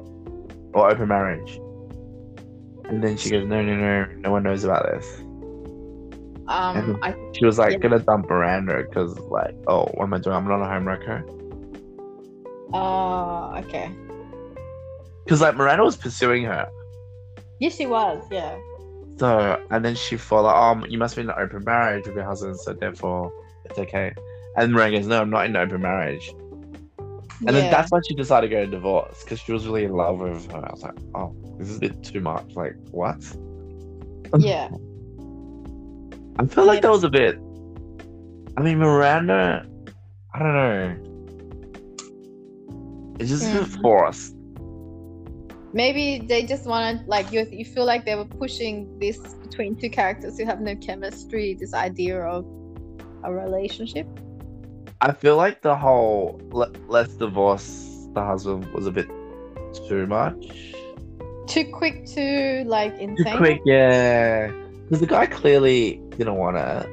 or open marriage. And then she goes, no, no, no, no one knows about this. Um, I, She was, like, yeah. going to dump Miranda because, like, oh, what am I doing? I'm not a homewrecker. Oh, okay. Because, like, Miranda was pursuing her. Yes, she was, yeah. So, and then she thought, like, "Oh, you must be in an open marriage with your husband, so therefore it's okay." And Miranda goes, "No, I'm not in an open marriage." And yeah. then that's when she decided to go to divorce, because she was really in love with her. I was like, oh, this is a bit too much. Like, what? Yeah. I feel like yeah. that was a bit... I mean, Miranda... I don't know... It's just mm. a bit forced. Maybe they just wanted, like, you you feel like they were pushing this between two characters who have no chemistry, this idea of a relationship. I feel like the whole let, let's divorce the husband was a bit too much. Too quick, too, like, insane. Too quick, yeah. Because the guy clearly didn't want it.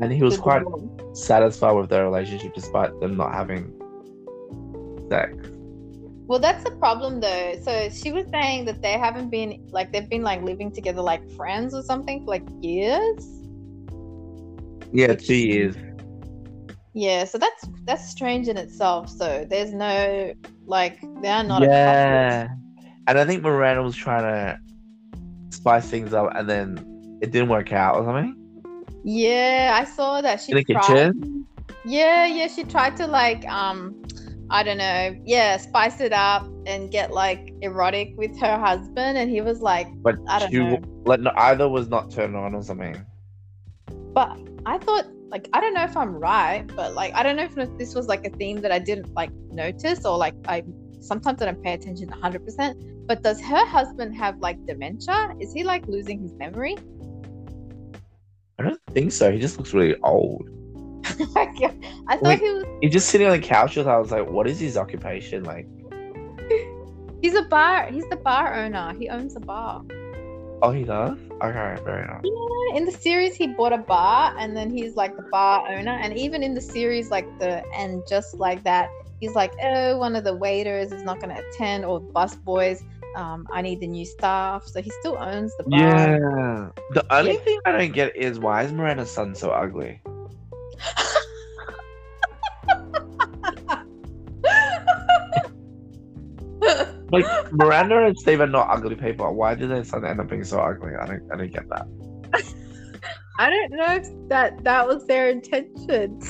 And he was quite satisfied with their relationship despite them not having... Well, that's the problem, though. So she was saying that they haven't been like they've been like living together like friends or something for like years. Yeah, Which, two years. Yeah, so that's that's strange in itself. So there's no like they're not. Yeah, a and I think Miranda was trying to spice things up, and then it didn't work out or something. Yeah, I saw that she in the tried. kitchen. Yeah, yeah, she tried to like um. I don't know, yeah, spice it up and get like erotic with her husband, and he was like, but I don't she, know, like no, either was not turned on or something. But I thought, like, I don't know if I'm right, but like, I don't know if this was like a theme that I didn't like notice, or like I sometimes I don't pay attention one hundred percent. But does her husband have like dementia? Is he like losing his memory? I don't think so. He just looks really old. Like, I thought like, he was he's just sitting on the couch with her. I was like, what is his occupation? Like he's a bar he's the bar owner. He owns a bar. Oh, he does? Okay, very nice. Yeah, in the series he bought a bar, and then he's like the bar owner, and even in the series like the and just like that, He's like, oh, one of the waiters is not going to attend, or bus boys. Um, I need the new staff. So he still owns the bar. Yeah. The only yeah. thing I don't get is, why is Miranda's son so ugly? Like, Miranda and Steve are not ugly people. Why did their son end up being so ugly? I don't I don't get that. I don't know if that, that was their intention.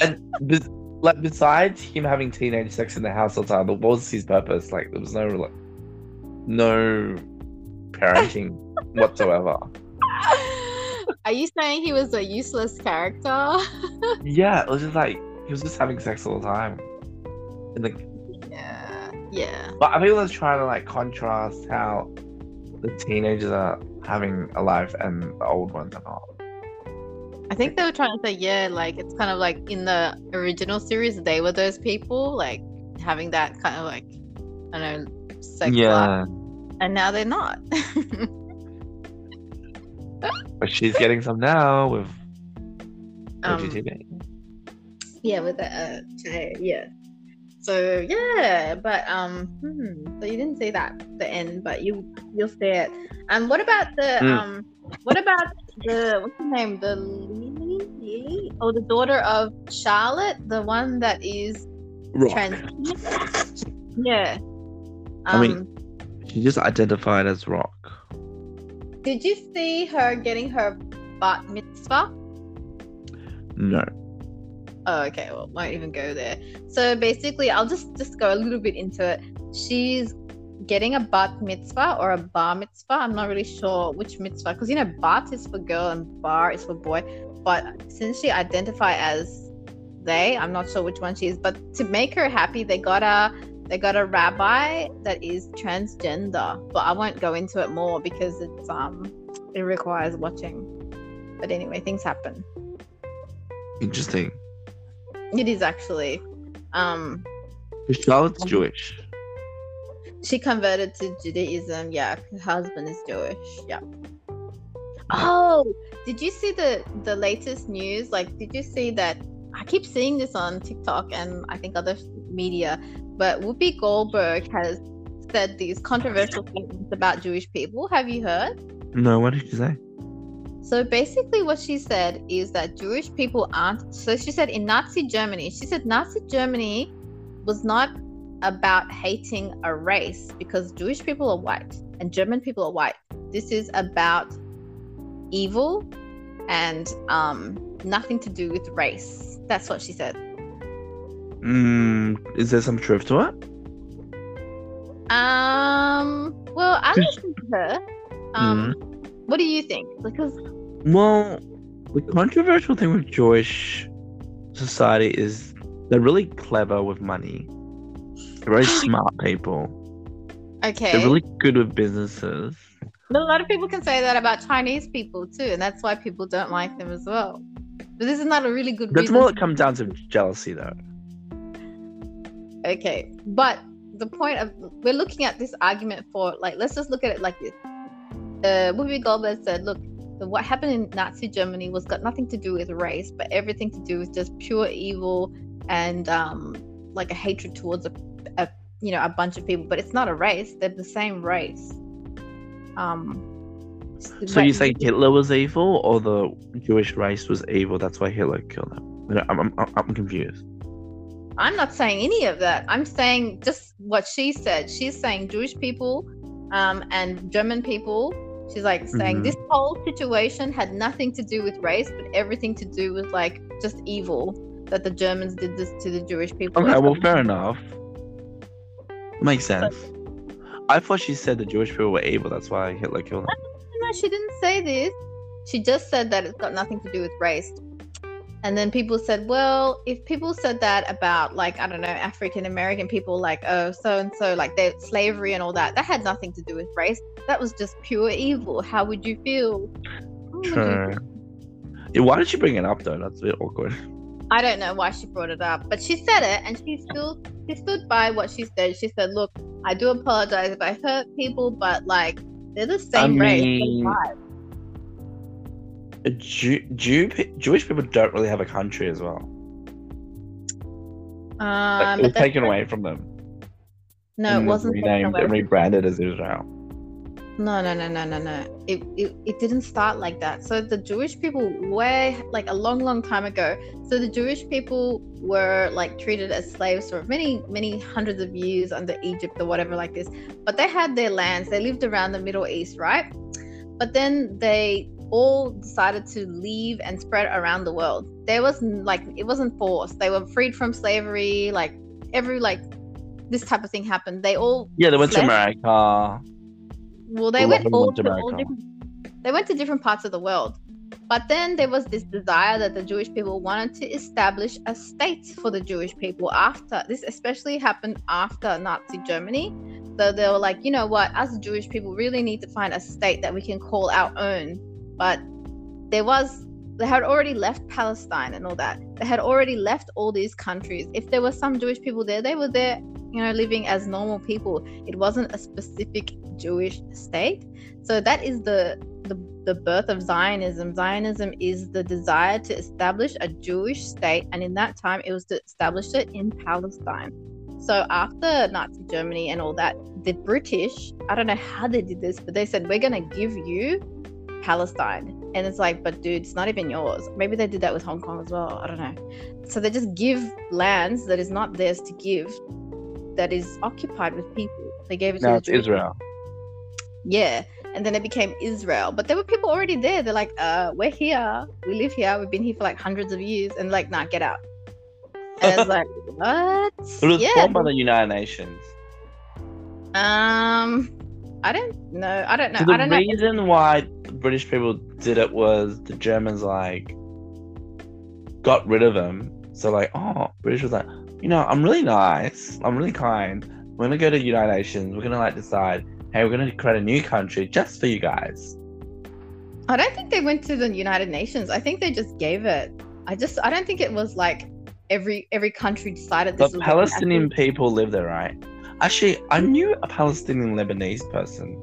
And be- like, besides him having teenage sex in the house all the time, what was his purpose? Like, there was no like, no parenting whatsoever. Are you saying he was a useless character? Yeah, it was just like, he was just having sex all the time. And like, yeah, yeah. But I think I was trying to like contrast how the teenagers are having a life and the old ones are not. I think they were trying to say, yeah, like, it's kind of like in the original series, they were those people, like, having that kind of like, I don't know, sex yeah. life, and now they're not. But she's getting some now with L G T V. Um, yeah, with the uh, Che, yeah. So yeah, but um, hmm, so you didn't see that the end, but you you'll see it. And um, what about the mm. um, what about the what's the name? The Lily or oh, the daughter of Charlotte, the one that is trans. Yeah. Um, I mean, she just identified as Rock. Did you see her getting her bat mitzvah? No. Oh, okay. Well, won't even go there. So basically, I'll just, just go a little bit into it. She's getting a bat mitzvah or a bar mitzvah. I'm not really sure which mitzvah, because you know, bat is for girl and bar is for boy. But since she identifies as they, I'm not sure which one she is. But to make her happy, they got a They got a rabbi that is transgender, but I won't go into it more because it's um it requires watching. But anyway, things happen. Interesting. It is actually. Um, Charlotte's Jewish. She converted to Judaism. Yeah, her husband is Jewish. Yeah. Oh, did you see the the latest news? Like, did you see that? I keep seeing this on TikTok and I think other media. But Whoopi Goldberg has said these controversial statements about Jewish people. Have you heard? No, what did she say? So basically what she said is that Jewish people aren't... So she said in Nazi Germany, she said Nazi Germany was not about hating a race because Jewish people are white and German people are white. This is about evil and um, nothing to do with race. That's what she said. Mm, is there some truth to it? Um. Well, I listened to her. Um. Mm. What do you think? Because well, the controversial thing with Jewish society is they're really clever with money. They're very smart people. Okay. They're really good with businesses. But a lot of people can say that about Chinese people too, and that's why people don't like them as well. But this is not a really good. That's more. It comes down to jealousy, though. Okay, but the point of we're looking at this argument for like, let's just look at it like this. Uh, Whoopi Goldberg said, "Look, what happened in Nazi Germany was got nothing to do with race, but everything to do with just pure evil and um, like a hatred towards a, a, you know, a bunch of people. But it's not a race; they're the same race." Um. So you say Hitler was evil, or the Jewish race was evil? That's why Hitler killed them. I'm I'm I'm confused. I'm not saying any of that. I'm saying just what she said. She's saying Jewish people um, and German people. She's like saying mm-hmm. this whole situation had nothing to do with race, but everything to do with like just evil that the Germans did this to the Jewish people. Okay, well, fair enough. Makes sense. But, I thought she said the Jewish people were evil. That's why Hitler killed them. No, no, she didn't say this. She just said that it's got nothing to do with race. And then people said, well, if people said that about, like, I don't know, African-American people, like, oh, so-and-so, like, their slavery and all that, that had nothing to do with race. That was just pure evil. How would you feel? True. You feel? Yeah, why did she bring it up, though? That's a bit awkward. I don't know why she brought it up. But she said it, and she still she stood by what she said. She said, look, I do apologize if I hurt people, but, like, they're the same I race. Mean... Jew, Jew, Jewish people don't really have a country as well. Um, it was taken away from them. No, it wasn't renamed and rebranded as Israel. No, no, no, no, no, no. It, it it didn't start like that. So the Jewish people were like a long, long time ago. So the Jewish people were like treated as slaves for many, many hundreds of years under Egypt or whatever like this. But they had their lands. They lived around the Middle East, right? But then they all decided to leave and spread around the world. There was like, it wasn't forced. They were freed from slavery. Like every like this type of thing happened. They all yeah, they went fled. to America. Well, they went all to all different, they went to different parts of the world. But then there was this desire that the Jewish people wanted to establish a state for the Jewish people after. This especially happened after Nazi Germany. So they were like, you know what, us Jewish people really need to find a state that we can call our own. But there was, they had already left Palestine and all that. They had already left all these countries. If there were some Jewish people there, they were there, you know, living as normal people. It wasn't a specific Jewish state. So that is the, the the birth of Zionism. Zionism is the desire to establish a Jewish state, and in that time it was to establish it in Palestine. So after Nazi Germany and all that, the British, I don't know how they did this, but they said, we're gonna give you Palestine. And it's like, but dude, it's not even yours. Maybe they did that with Hong Kong as well, I don't know. So they just give lands that is not theirs to give, that is occupied with people. They gave it to now the it's Jewish Israel people. Yeah, and then it became Israel. But there were people already there. They're like, uh, we're here. We live here. We've been here for like hundreds of years. And like, nah, get out. And it's like, what? It was yeah. formed by the United Nations. Um, I don't know. I don't know. So the I don't reason know. why the British people did it was the Germans like got rid of them. So like, oh, British was like, you know, I'm really nice. I'm really kind. We're gonna go to the United Nations. We're gonna like decide. Hey, we're going to create a new country just for you guys. I don't think they went to the United Nations. I think they just gave it. I just, I don't think it was like every every country decided this. The was Palestinian like people live there, right? Actually, I knew a Palestinian Lebanese person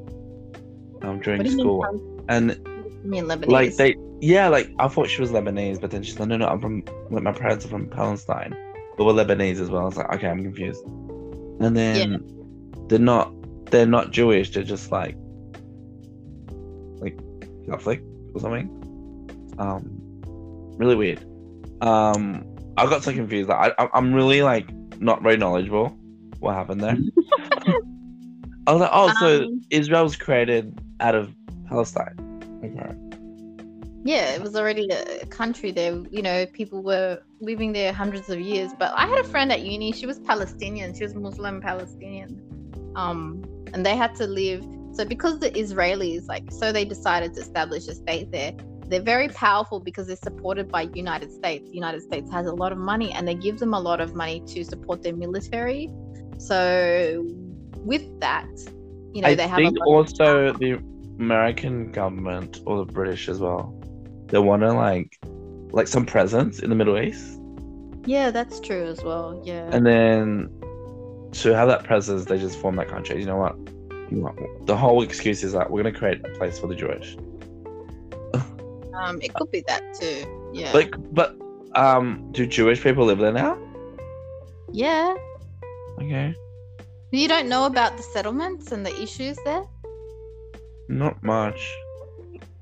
um, during school. Mean, and Palestinian Lebanese? Like they, yeah, like I thought she was Lebanese, but then she's like, no, no, I'm from, like my parents are from Palestine, but we're Lebanese as well. I was like, okay, I'm confused. And then yeah. they're not, they're not Jewish, they're just like like Catholic or something. Um really weird. Um I got so confused. Like, I I'm really like not very knowledgeable what happened there. I was like, oh, so um, Israel was created out of Palestine. Okay. Yeah, it was already a country there, you know, people were living there hundreds of years. But I had a friend at uni, she was Palestinian, she was Muslim Palestinian. Um, and they had to live. So because the Israelis, like, so they decided to establish a state there. They're very powerful because they're supported by United States. The United States has a lot of money, and they give them a lot of money to support their military. So with that, you know, I they have. I think a lot also of the American government or the British as well. They want to like, like some presence in the Middle East. Yeah, that's true as well. Yeah. And then. To have that presence, they just form that country. You know what? You know what? The whole excuse is like, we're going to create a place for the Jewish. um, it could be that too. Yeah. Like, but um, do Jewish people live there now? Yeah. Okay. You don't know about the settlements and the issues there? Not much.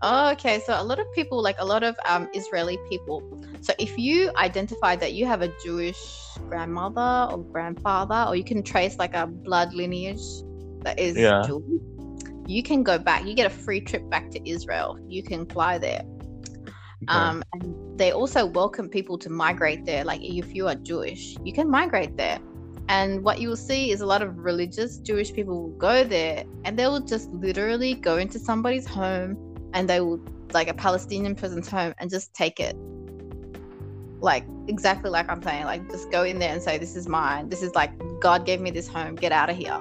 Oh, okay. So a lot of people, like a lot of um, Israeli people. So if you identify that you have a Jewish grandmother or grandfather, or you can trace like a blood lineage that is yeah. Jewish, you can go back. You get a free trip back to Israel. You can fly there. Okay. Um, and they also welcome people to migrate there. Like if you are Jewish, you can migrate there. And what you will see is a lot of religious Jewish people will go there, and they will just literally go into somebody's home. And they will, like a Palestinian person's home, and just take it. Like, exactly like I'm saying. Like, just go in there and say, this is mine. This is like, God gave me this home. Get out of here.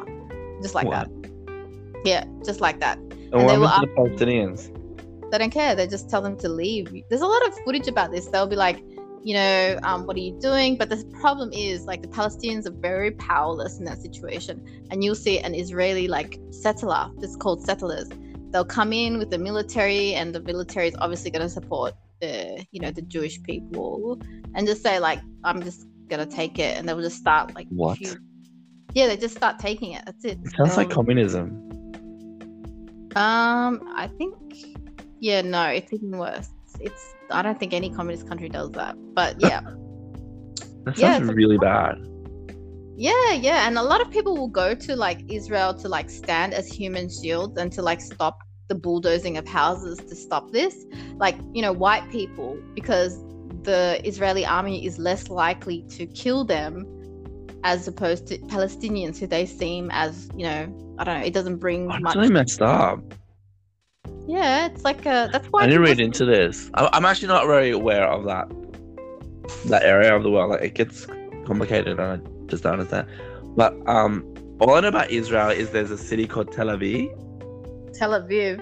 Just like what? that. Yeah, just like that. And, and they will ask the Palestinians? They don't care. They just tell them to leave. There's a lot of footage about this. They'll be like, you know, um, what are you doing? But the problem is, like, the Palestinians are very powerless in that situation. And you'll see an Israeli, like, settler. It's called settlers. They'll come in with the military, and the military is obviously going to support the, you know, the Jewish people, and just say like, I'm just gonna take it, and they will just start like what? Few... Yeah, they just start taking it. That's it. It sounds um, like communism. Um, I think yeah, no, it's even worse. It's I don't think any communist country does that, but yeah. That sounds yeah, really bad. Yeah, yeah, and a lot of people will go to like Israel to like stand as human shields and to like stop the bulldozing of houses to stop this. Like, you know, white people, because the Israeli army is less likely to kill them as opposed to Palestinians, who they seem as, you know, I don't know, it doesn't bring I'm much. Really messed up. Yeah, it's like a, that's why I didn't read into this. I'm actually not very aware of that that area of the world. Like, it gets complicated and I just don't understand. But um, all I know about Israel is there's a city called Tel Aviv. Tel Aviv.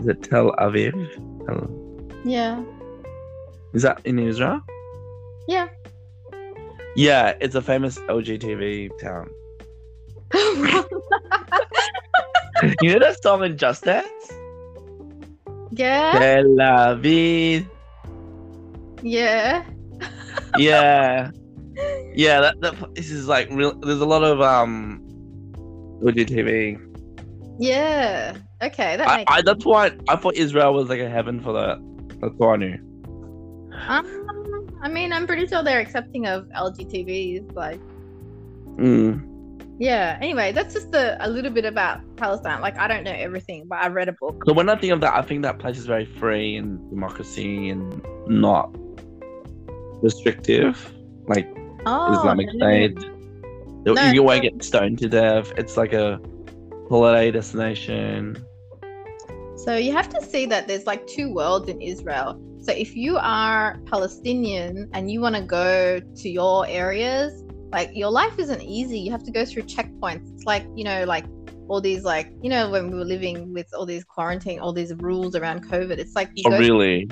Is it Tel Aviv? Tel... Yeah. Is that in Israel? Yeah. Yeah, it's a famous L G B T town. You know that song in Just Dance? Yeah. Tel Aviv. Yeah. Yeah. Yeah, that, that this is like real. There's a lot of um, L G B T. Yeah. Okay, that I, makes. I, sense. That's why I thought Israel was like a heaven for that. That's what I knew. Um, I mean, I'm pretty sure they're accepting of L G B T, like. Mm. Yeah. Anyway, that's just a, a little bit about Palestine. Like, I don't know everything, but I read a book. So when I think of that, I think that place is very free and democracy and not restrictive, like. Oh, Islamic no. State. No, you won't no. get stoned to death. It's like a holiday destination. So you have to see that there's like two worlds in Israel. So if you are Palestinian and you want to go to your areas, like your life isn't easy. You have to go through checkpoints. It's like, you know, like all these like, you know, when we were living with all these quarantine, all these rules around COVID, it's like you oh, go really?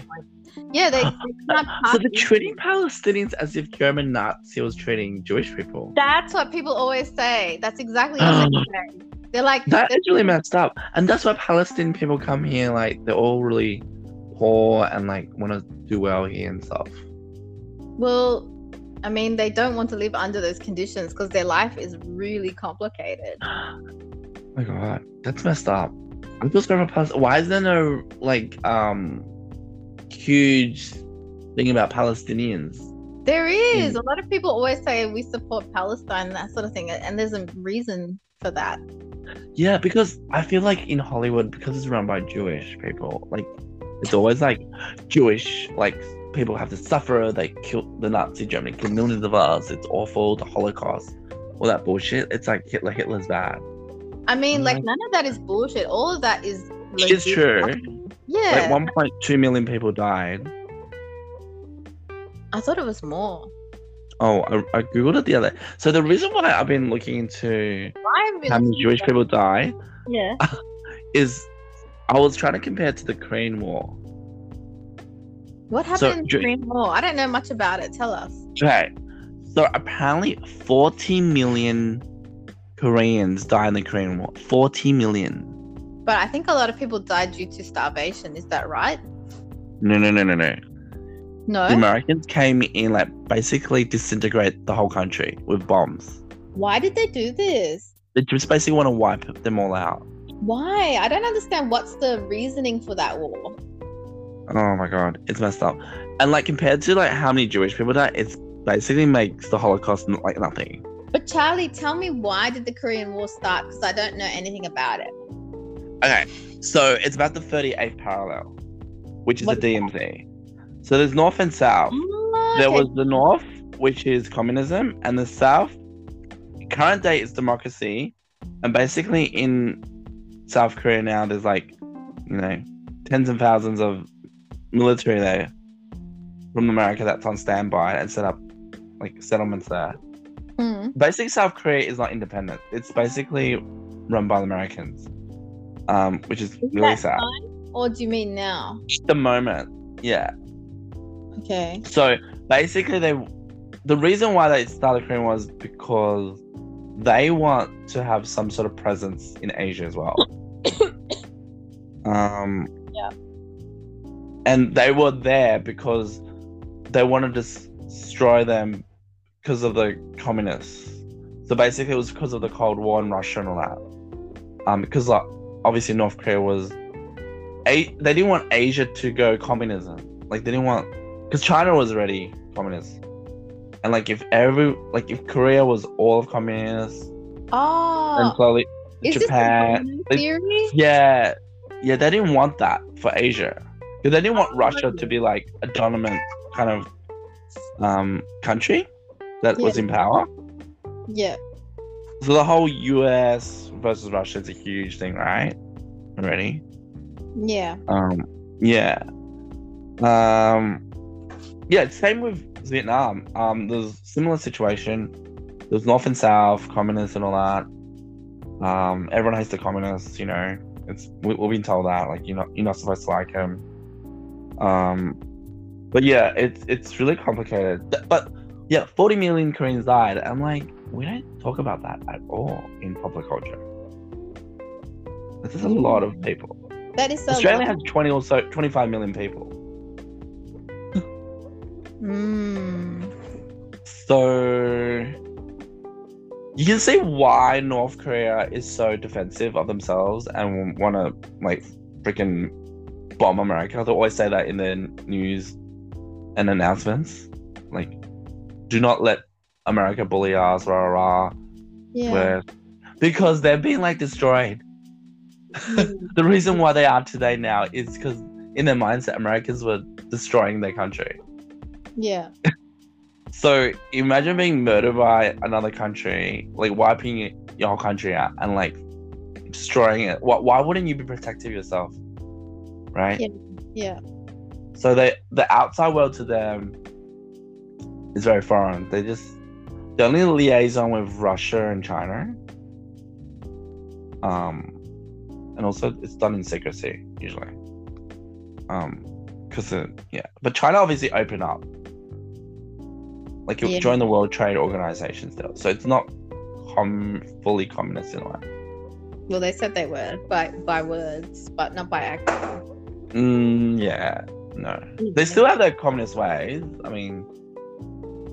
Yeah, they, they so they're treating Palestinians as if German Nazi was treating Jewish people. That's what people always say. That's exactly what they say. They're like that is really messed up, and that's why Palestinian people come here. Like they're all really poor and like want to do well here and stuff. Well, I mean, they don't want to live under those conditions because their life is really complicated. Oh my god, that's messed up. I'm just going for Palestine. Why is there no like um? huge thing about Palestinians? There is. Mm. A lot of people always say we support Palestine and that sort of thing, and there's a reason for that. Yeah, because I feel like in Hollywood, because it's run by Jewish people, like it's always like Jewish, like people have to suffer. They killed the Nazi Germany, killed millions of us. It's awful. The Holocaust, all that bullshit. It's like Hitler. Hitler's bad. I mean, like, like none of that is bullshit. All of that is. Like, it's true. Yeah. Like one point two million people died. I thought it was more. Oh, I, I googled it the other day. So the reason why I've been looking into really how many Jewish that. people die yeah. is I was trying to compare it to the Korean War. What happened so, in the Korean War? I don't know much about it. Tell us. Okay. So apparently forty million Koreans died in the Korean War. forty million. But I think a lot of people died due to starvation. Is that right? No, no, no, no, no. No? The Americans came in, like, basically disintegrate the whole country with bombs. Why did they do this? They just basically want to wipe them all out. Why? I don't understand what's the reasoning for that war. Oh, my God. It's messed up. And, like, compared to, like, how many Jewish people died, it basically makes the Holocaust look like nothing. But, Charlie, tell me why did the Korean War start? Because I don't know anything about it. Okay, so it's about the thirty-eighth parallel, which is What's the D M Z. That? So there's north and south. Oh, okay. There was the north, which is communism, and the south, current day, is democracy. And basically in South Korea now, there's like, you know, tens and thousands of military there from America that's on standby and set up like settlements there. Mm. Basically, South Korea is not independent. It's basically run by the Americans. Um, which is, is really sad. Time, or do you mean now? At the moment, yeah. Okay. So basically, they the reason why they started Korean was because they want to have some sort of presence in Asia as well. um, yeah. And they were there because they wanted to s- destroy them because of the communists. So basically, it was because of the Cold War in Russia and all that. Um, because like obviously North Korea was, a- they didn't want Asia to go communism. Like they didn't want, because China was already communist, and like if every like if Korea was all of communists, oh, and slowly is Japan, this theory? They, yeah, yeah, they didn't want that for Asia. Because they didn't want Russia to be like a dominant kind of um, country that yeah. was in power. Yeah. So the whole U S versus Russia is a huge thing, right? Already. Yeah. Um. Yeah. Um. Yeah. Same with Vietnam. Um. There's similar situation. There's North and South communists and all that. Um. Everyone hates the communists. You know. It's we, we've been told that like you're not you're not supposed to like them. Um, but yeah, it's it's really complicated. But yeah, forty million Koreans died. I'm like, we don't talk about that at all in popular culture. This is a mm. lot of people. That is so Australia lot. has twenty or so, twenty-five million people. mm. So you can see why North Korea is so defensive of themselves and want to like freaking bomb America. They always say that in their news and announcements, like, do not let America bully us, rah rah. Yeah. Where, because they're being like destroyed. Mm. The reason why they are today now is because in their mindset, Americans were destroying their country. Yeah. So imagine being murdered by another country, like wiping your whole country out and like destroying it. Why, why wouldn't you be protective yourself? Right? Yeah. yeah. So they, the outside world to them is very foreign. They just, the only liaison with Russia and China. Um, and also it's done in secrecy usually. Um, because yeah, but China obviously opened up. Like you yeah. join the World Trade Organization still, so it's not com- fully communist in a way. Well, they said they were by by words, but not by action. Mm, yeah, no. They still have their communist ways, I mean,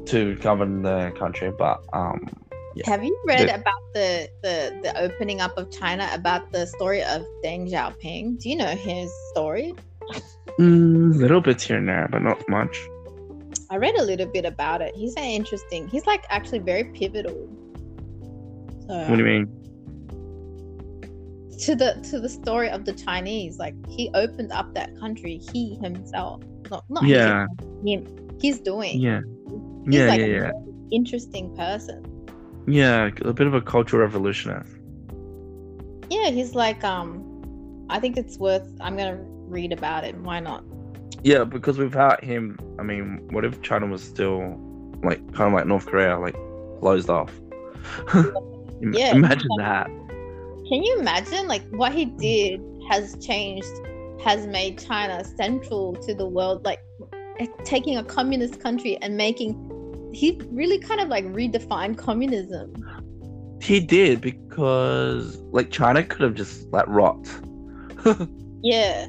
to govern the country, but... um, yeah. Have you read the, about the, the, the opening up of China, about the story of Deng Xiaoping? Do you know his story? Mm, little bit here and there, but not much. I read a little bit about it. He's an interesting... He's, like, actually very pivotal. So, what do you mean? To the to the story of the Chinese, like he opened up that country. He himself, not not yeah. him, he's doing. Yeah, he's yeah, like yeah, a yeah. interesting person. Yeah, a bit of a cultural revolutionary. Yeah, he's like um, I think it's worth. I'm gonna read about it. Why not? Yeah, because without him, I mean, what if China was still like kind of like North Korea, like closed off? yeah, imagine that. Can you imagine, like, what he did has changed, has made China central to the world, like, taking a communist country and making... He really kind of, like, redefined communism. He did, because, like, China could have just, like, rot. yeah,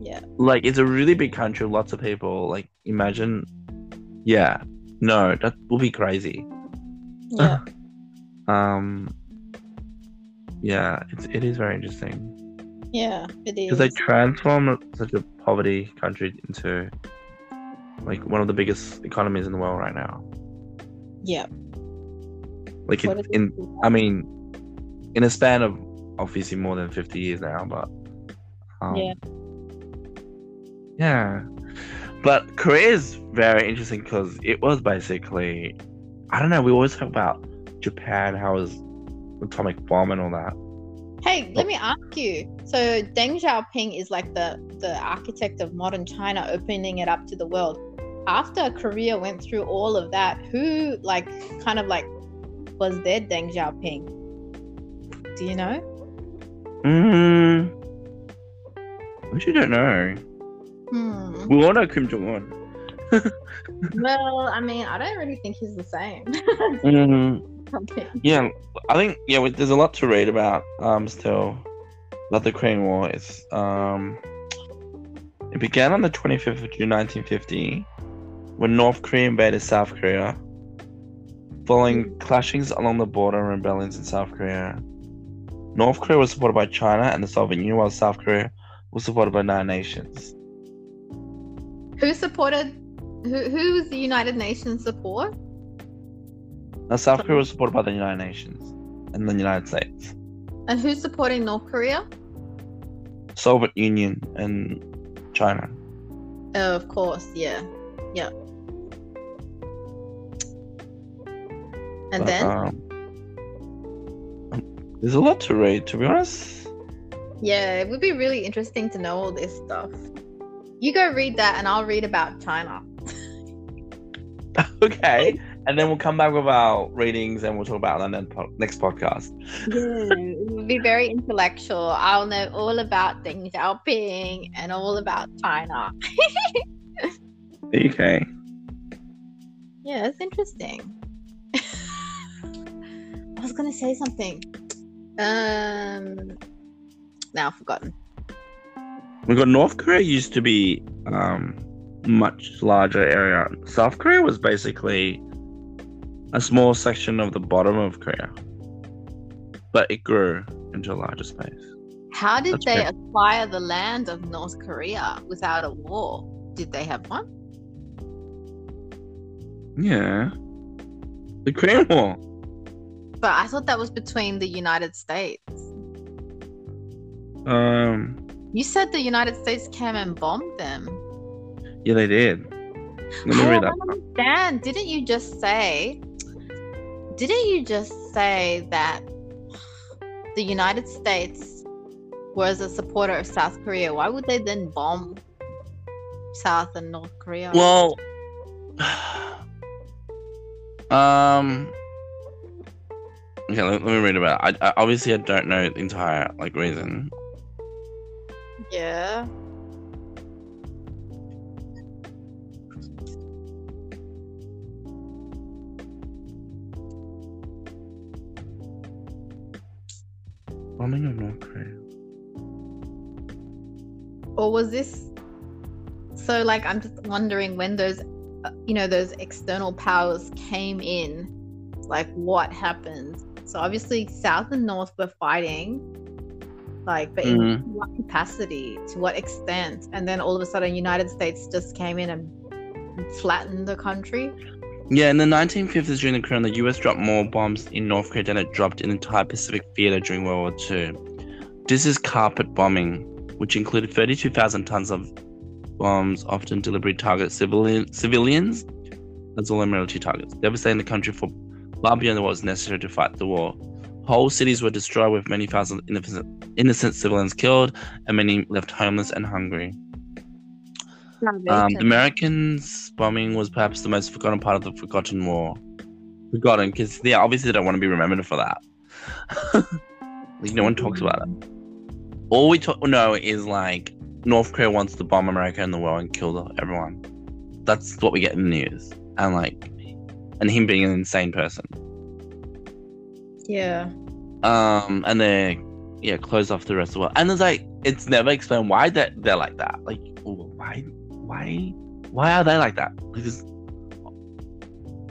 yeah. Like, it's a really big country, lots of people. Like, imagine... Yeah. No, that would be crazy. Yeah. um... Yeah, it's, it is very interesting. Yeah, it is. Because they transform such a poverty country into like one of the biggest economies in the world right now. Yeah. Like it, in, do? I mean, in a span of obviously more than fifty years now, but um, yeah, yeah. But Korea is very interesting because it was basically, I don't know. We always talk about Japan, how it was atomic bomb and all that. Hey, let me ask you. So Deng Xiaoping is like the, the architect of modern China, opening it up to the world. After Korea went through all of that, who like kind of like was their Deng Xiaoping? Do you know? Hmm. I actually don't know. Hmm. We all know Kim Jong-un. Well, I mean, I don't really think he's the same. mm-hmm. Okay. Yeah, I think yeah. There's a lot to read about. Um, still, about the Korean War. It's um, it began on the twenty-fifth of June, nineteen fifty, when North Korea invaded South Korea. following clashings along the border and rebellions in South Korea. North Korea was supported by China and the Soviet Union, while South Korea was supported by nine nations. Who supported? Who who was the United Nations support? Now, South Korea was supported by the United Nations and the United States. And who's supporting North Korea? Soviet Union and China. Oh, of course, yeah, yeah. And but, then um, there's a lot to read, to be honest. Yeah, it would be really interesting to know all this stuff. You go read that, and I'll read about China. Okay. And then we'll come back with our readings and we'll talk about it on the next podcast. Yeah, it will be very intellectual. I'll know all about Deng Xiaoping and all about China. Okay. Yeah, it's interesting. I was going to say something. Um, now I've forgotten. We've got North Korea used to be um, much larger area. South Korea was basically a small section of the bottom of Korea, but it grew into a larger space. How did That's they great. acquire the land of North Korea without a war? Did they have one? Yeah, the Korean War. But I thought that was between the United States. Um. You said the United States came and bombed them. Yeah, they did. Let me I read that. I don't understand. Didn't you just say? Didn't you just say that the United States was a supporter of South Korea? Why would they then bomb South and North Korea? Well, um, okay, let, let me read about it. I, I obviously I don't know the entire like reason. Yeah. Bombing of North Korea. Or was this? So, like, I'm just wondering when those, you know, those external powers came in, like, what happened? So, obviously, South and North were fighting, like, but mm-hmm. in what capacity, to what extent? And then all of a sudden, United States just came in and flattened the country. Yeah, in the nineteen fifties during the Korean War, the U S dropped more bombs in North Korea than it dropped in the entire Pacific theater during World War Two. This is carpet bombing, which included thirty-two thousand tons of bombs, often deliberately targeted civilian, civilians, as well as military targets, devastating the country for far beyond what was necessary to fight the war. Whole cities were destroyed, with many thousand innocent, innocent civilians killed, and many left homeless and hungry. Um, the Americans' bombing was perhaps the most forgotten part of the Forgotten War. Forgotten, because they obviously don't want to be remembered for that. Like, no one talks about it. All we talk know is, like, North Korea wants to bomb America and the world and kill everyone. That's what we get in the news. And, like, and him being an insane person. Yeah. Um, and they, yeah, close off the rest of the world. And it's like, it's never explained why they're, they're like that. Like, ooh, why... Why? Why are they like that? Because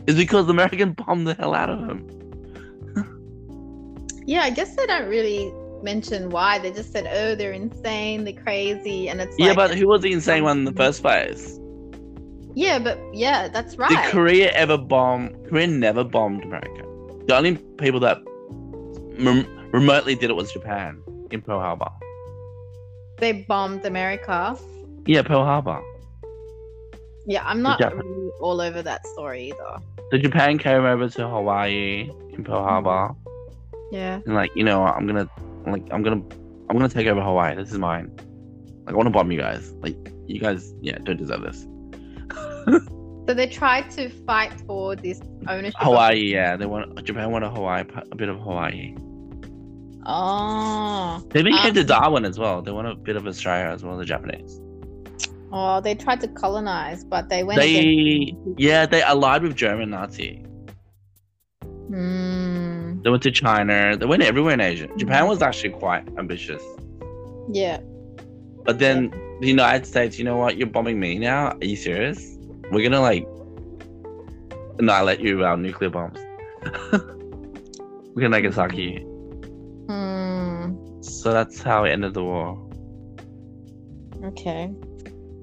it's because the American bombed the hell out of them. Yeah, I guess they don't really mention why. They just said, "Oh, they're insane, they're crazy," and it's yeah. Like, but who was the insane one in the first place? Yeah, but yeah, that's right. Did Korea ever bomb? Korea never bombed America. The only people that rem- remotely did it was Japan in Pearl Harbor. They bombed America. Yeah, Pearl Harbor. Yeah, I'm not really all over that story either. So Japan came over to Hawaii in Pearl Harbor. Yeah. And like, you know what, I'm gonna like I'm gonna I'm gonna take over Hawaii. This is mine. Like, I wanna bomb you guys. Like, you guys yeah, don't deserve this. So they tried to fight for this ownership. Hawaii, of- yeah. They want Japan wanted Hawaii a bit of Hawaii. Oh. They even um, came to Darwin as well. They want a bit of Australia as well, the Japanese. Oh, they tried to colonize, but they went. They yeah, they allied with German Nazi. Mm. They went to China. They went everywhere in Asia. Japan was actually quite ambitious. Yeah. But then yeah. the United States, you know what? You're bombing me now. Are you serious? We're gonna like annihilate you with our nuclear bombs. We're in Nagasaki. Hmm. So that's how it ended the war. Okay.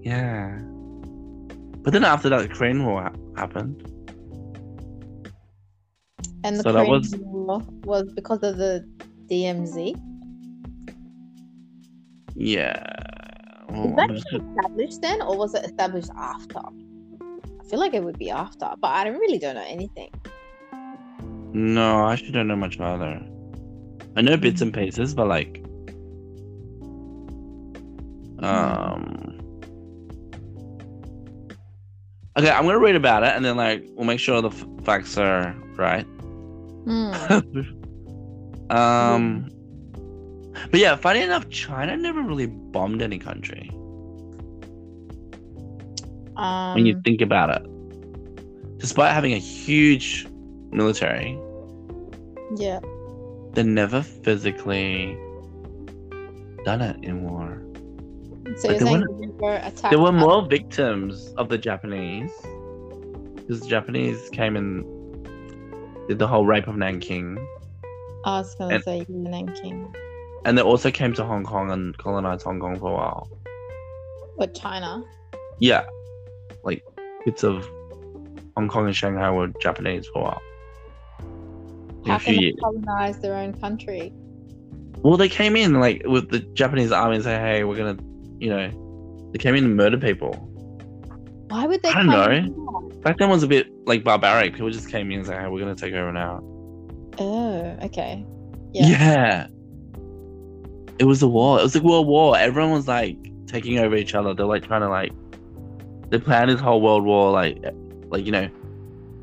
Yeah. But then after that, the Korean War ha- happened. And the so Korean was... War was because of the D M Z? Yeah. Was that actually established then, or was it established after? I feel like it would be after, but I don't, really don't know anything. No, I actually don't know much either. I know bits and pieces, but like... Um... Okay, I'm going to read about it, and then like we'll make sure the f- facts are right. Mm. um... Mm. But yeah, funny enough, China never really bombed any country. Um, when you think about it. Despite having a huge military. Yeah. They never physically done it in war. So like you're saying they were attacked? There were more victims of the Japanese. Because the Japanese came and did the whole rape of Nanking. I was going to say Nanking. And they also came to Hong Kong and colonized Hong Kong for a while. But China? Yeah. Like, bits of Hong Kong and Shanghai were Japanese for a while. How can they colonize their own country? Well, they came in, like, with the Japanese army and say, hey, we're gonna, you know... They came in and murdered people. Why would they come in? I don't know. Back then was a bit, like, barbaric. People just came in and said, hey, we're gonna take over now. Oh, okay. Yeah. Yeah. It was a war. It was like World War. Everyone was like taking over each other. They're like trying to like they planned this whole world war. Like, like you know,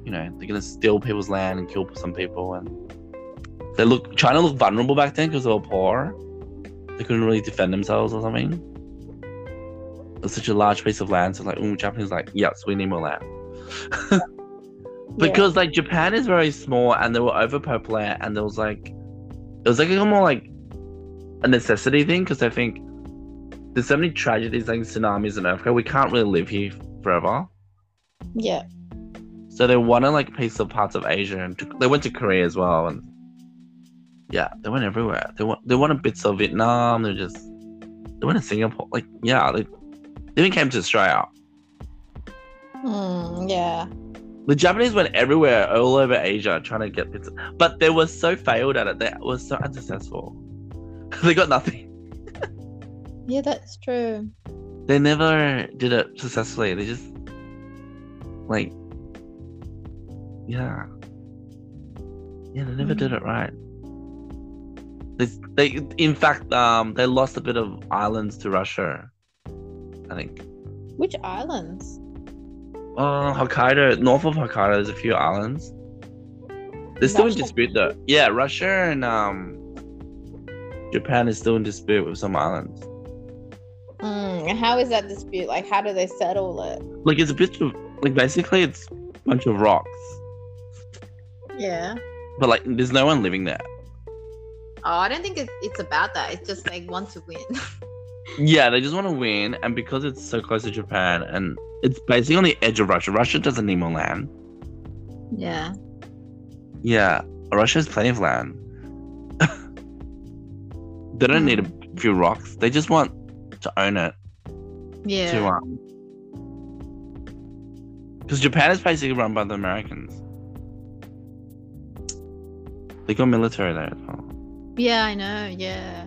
you know they're gonna steal people's land and kill some people. And they look China looked vulnerable back then because they were poor. They couldn't really defend themselves or something. It was such a large piece of land. So like, ooh, Japanese like yes, we need more land. yeah. Because like Japan is very small and they were overpopulated and there was like it was like a more like. A necessity thing because I think there's so many tragedies like tsunamis and earthquakes. We can't really live here forever. Yeah. So they wanted like piece of parts of Asia and to, they went to Korea as well and yeah, they went everywhere. They want they wanted bits of Vietnam. They just they went to Singapore. Like yeah, they, they even came to Australia. Mm, yeah. The Japanese went everywhere, all over Asia, trying to get bits, of, but they were so failed at it. They were so unsuccessful. They got nothing. Yeah, that's true. They never did it successfully. They just, like, yeah, yeah, they never mm. did it right. They, they, in fact, um, they lost a bit of islands to Russia. I think. Which islands? Oh, uh, Hokkaido, north of Hokkaido. There's a few islands. They're still Russia? In dispute though. Yeah, Russia and um. Japan is still in dispute with some islands. Mm, and how is that dispute? Like, how do they settle it? Like, it's a bit of... Like, basically, it's a bunch of rocks. Yeah. But, like, there's no one living there. Oh, I don't think it's, it's about that. It's just, like, want to win. Yeah, they just want to win. And because it's so close to Japan, and it's basically on the edge of Russia. Russia doesn't need more land. Yeah. Yeah. Russia has plenty of land. They don't need a few rocks. They just want to own it. Yeah. To, um... Because Japan is basically run by the Americans. They got military there as well. Yeah, I know. Yeah.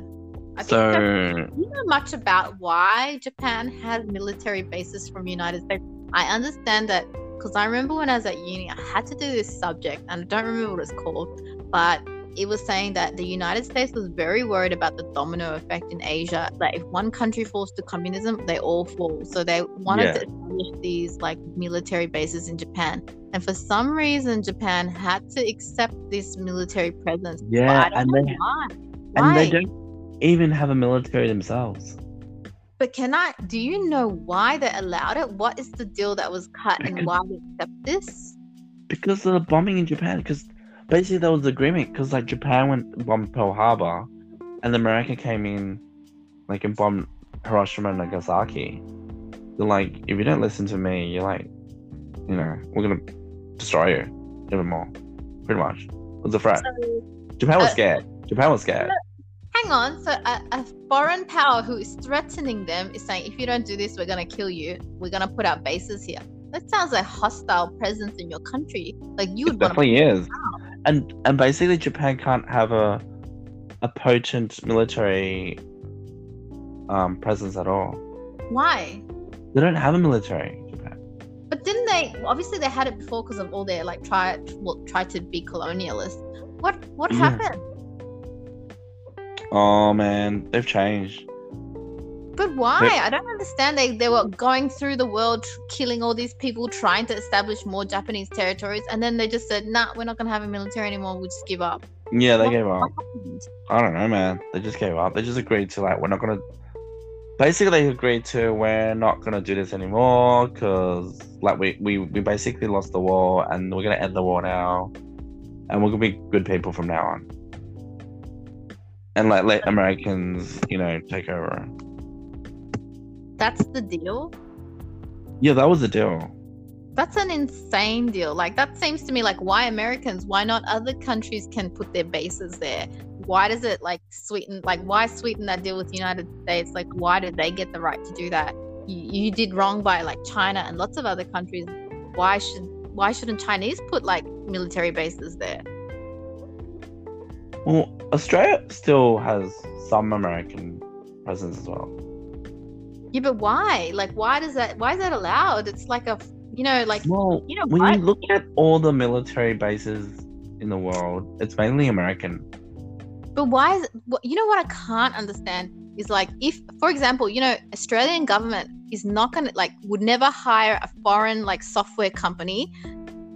I so... think do you know much about why Japan has military bases from the United States? I understand that because I remember when I was at uni, I had to do this subject, and I don't remember what it's called, but... It was saying that the United States was very worried about the domino effect in Asia. Like, if one country falls to communism, they all fall. So they wanted yeah. to establish these, like, military bases in Japan. And for some reason, Japan had to accept this military presence. Yeah, but I don't and, know they, why. Why? And they don't even have a military themselves. But can I... Do you know why they allowed it? What is the deal that was cut because, and why they accept this? Because of the bombing in Japan. Because... Basically, there was an agreement because, like, Japan went bombed Pearl Harbor, and America came in, like, and bombed Hiroshima and Nagasaki. They're like, if you don't listen to me, you're like, you know, we're gonna destroy you even more. pretty much. It was a threat. So, Japan was uh, scared. Japan was scared. Hang on. So a, a foreign power who is threatening them is saying, if you don't do this, we're going to kill you. We're going to put out bases here. That sounds like hostile presence in your country. Like you would. It definitely is. And and basically, Japan can't have a a potent military um, presence at all. Why? They don't have a military in Japan. But didn't they? Obviously, they had it before because of all their like try well, try to be colonialists. What what yeah. happened? Oh man, they've changed. But why? They're... I don't understand. They they were going through the world, killing all these people, trying to establish more Japanese territories, and then they just said, "Nah, we're not gonna have a military anymore. We'll just give up." Yeah, they what gave up. Happened? I don't know, man. They just gave up. They just agreed to like, we're not gonna. Basically, they agreed to we're not gonna do this anymore because like we, we we basically lost the war and we're gonna end the war now, and we're gonna be good people from now on. And like let Americans, you know, take over. That's the deal? Yeah, that was the deal. That's an insane deal. Like, that seems to me like, why Americans? Why not other countries can put their bases there? Why does it, like, sweeten... Like, why sweeten that deal with the United States? Like, why do they get the right to do that? You, you did wrong by, like, China and lots of other countries. Why should... Why shouldn't Chinese put, like, military bases there? Well, Australia still has some American presence as well. Yeah, but why? Like, why does that? Why is that allowed? It's like a, you know, like well, you know. When what? you look at all the military bases in the world, it's mainly American. But why is? You know what I can't understand is like if, for example, you know, Australian government is not gonna like would never hire a foreign like software company,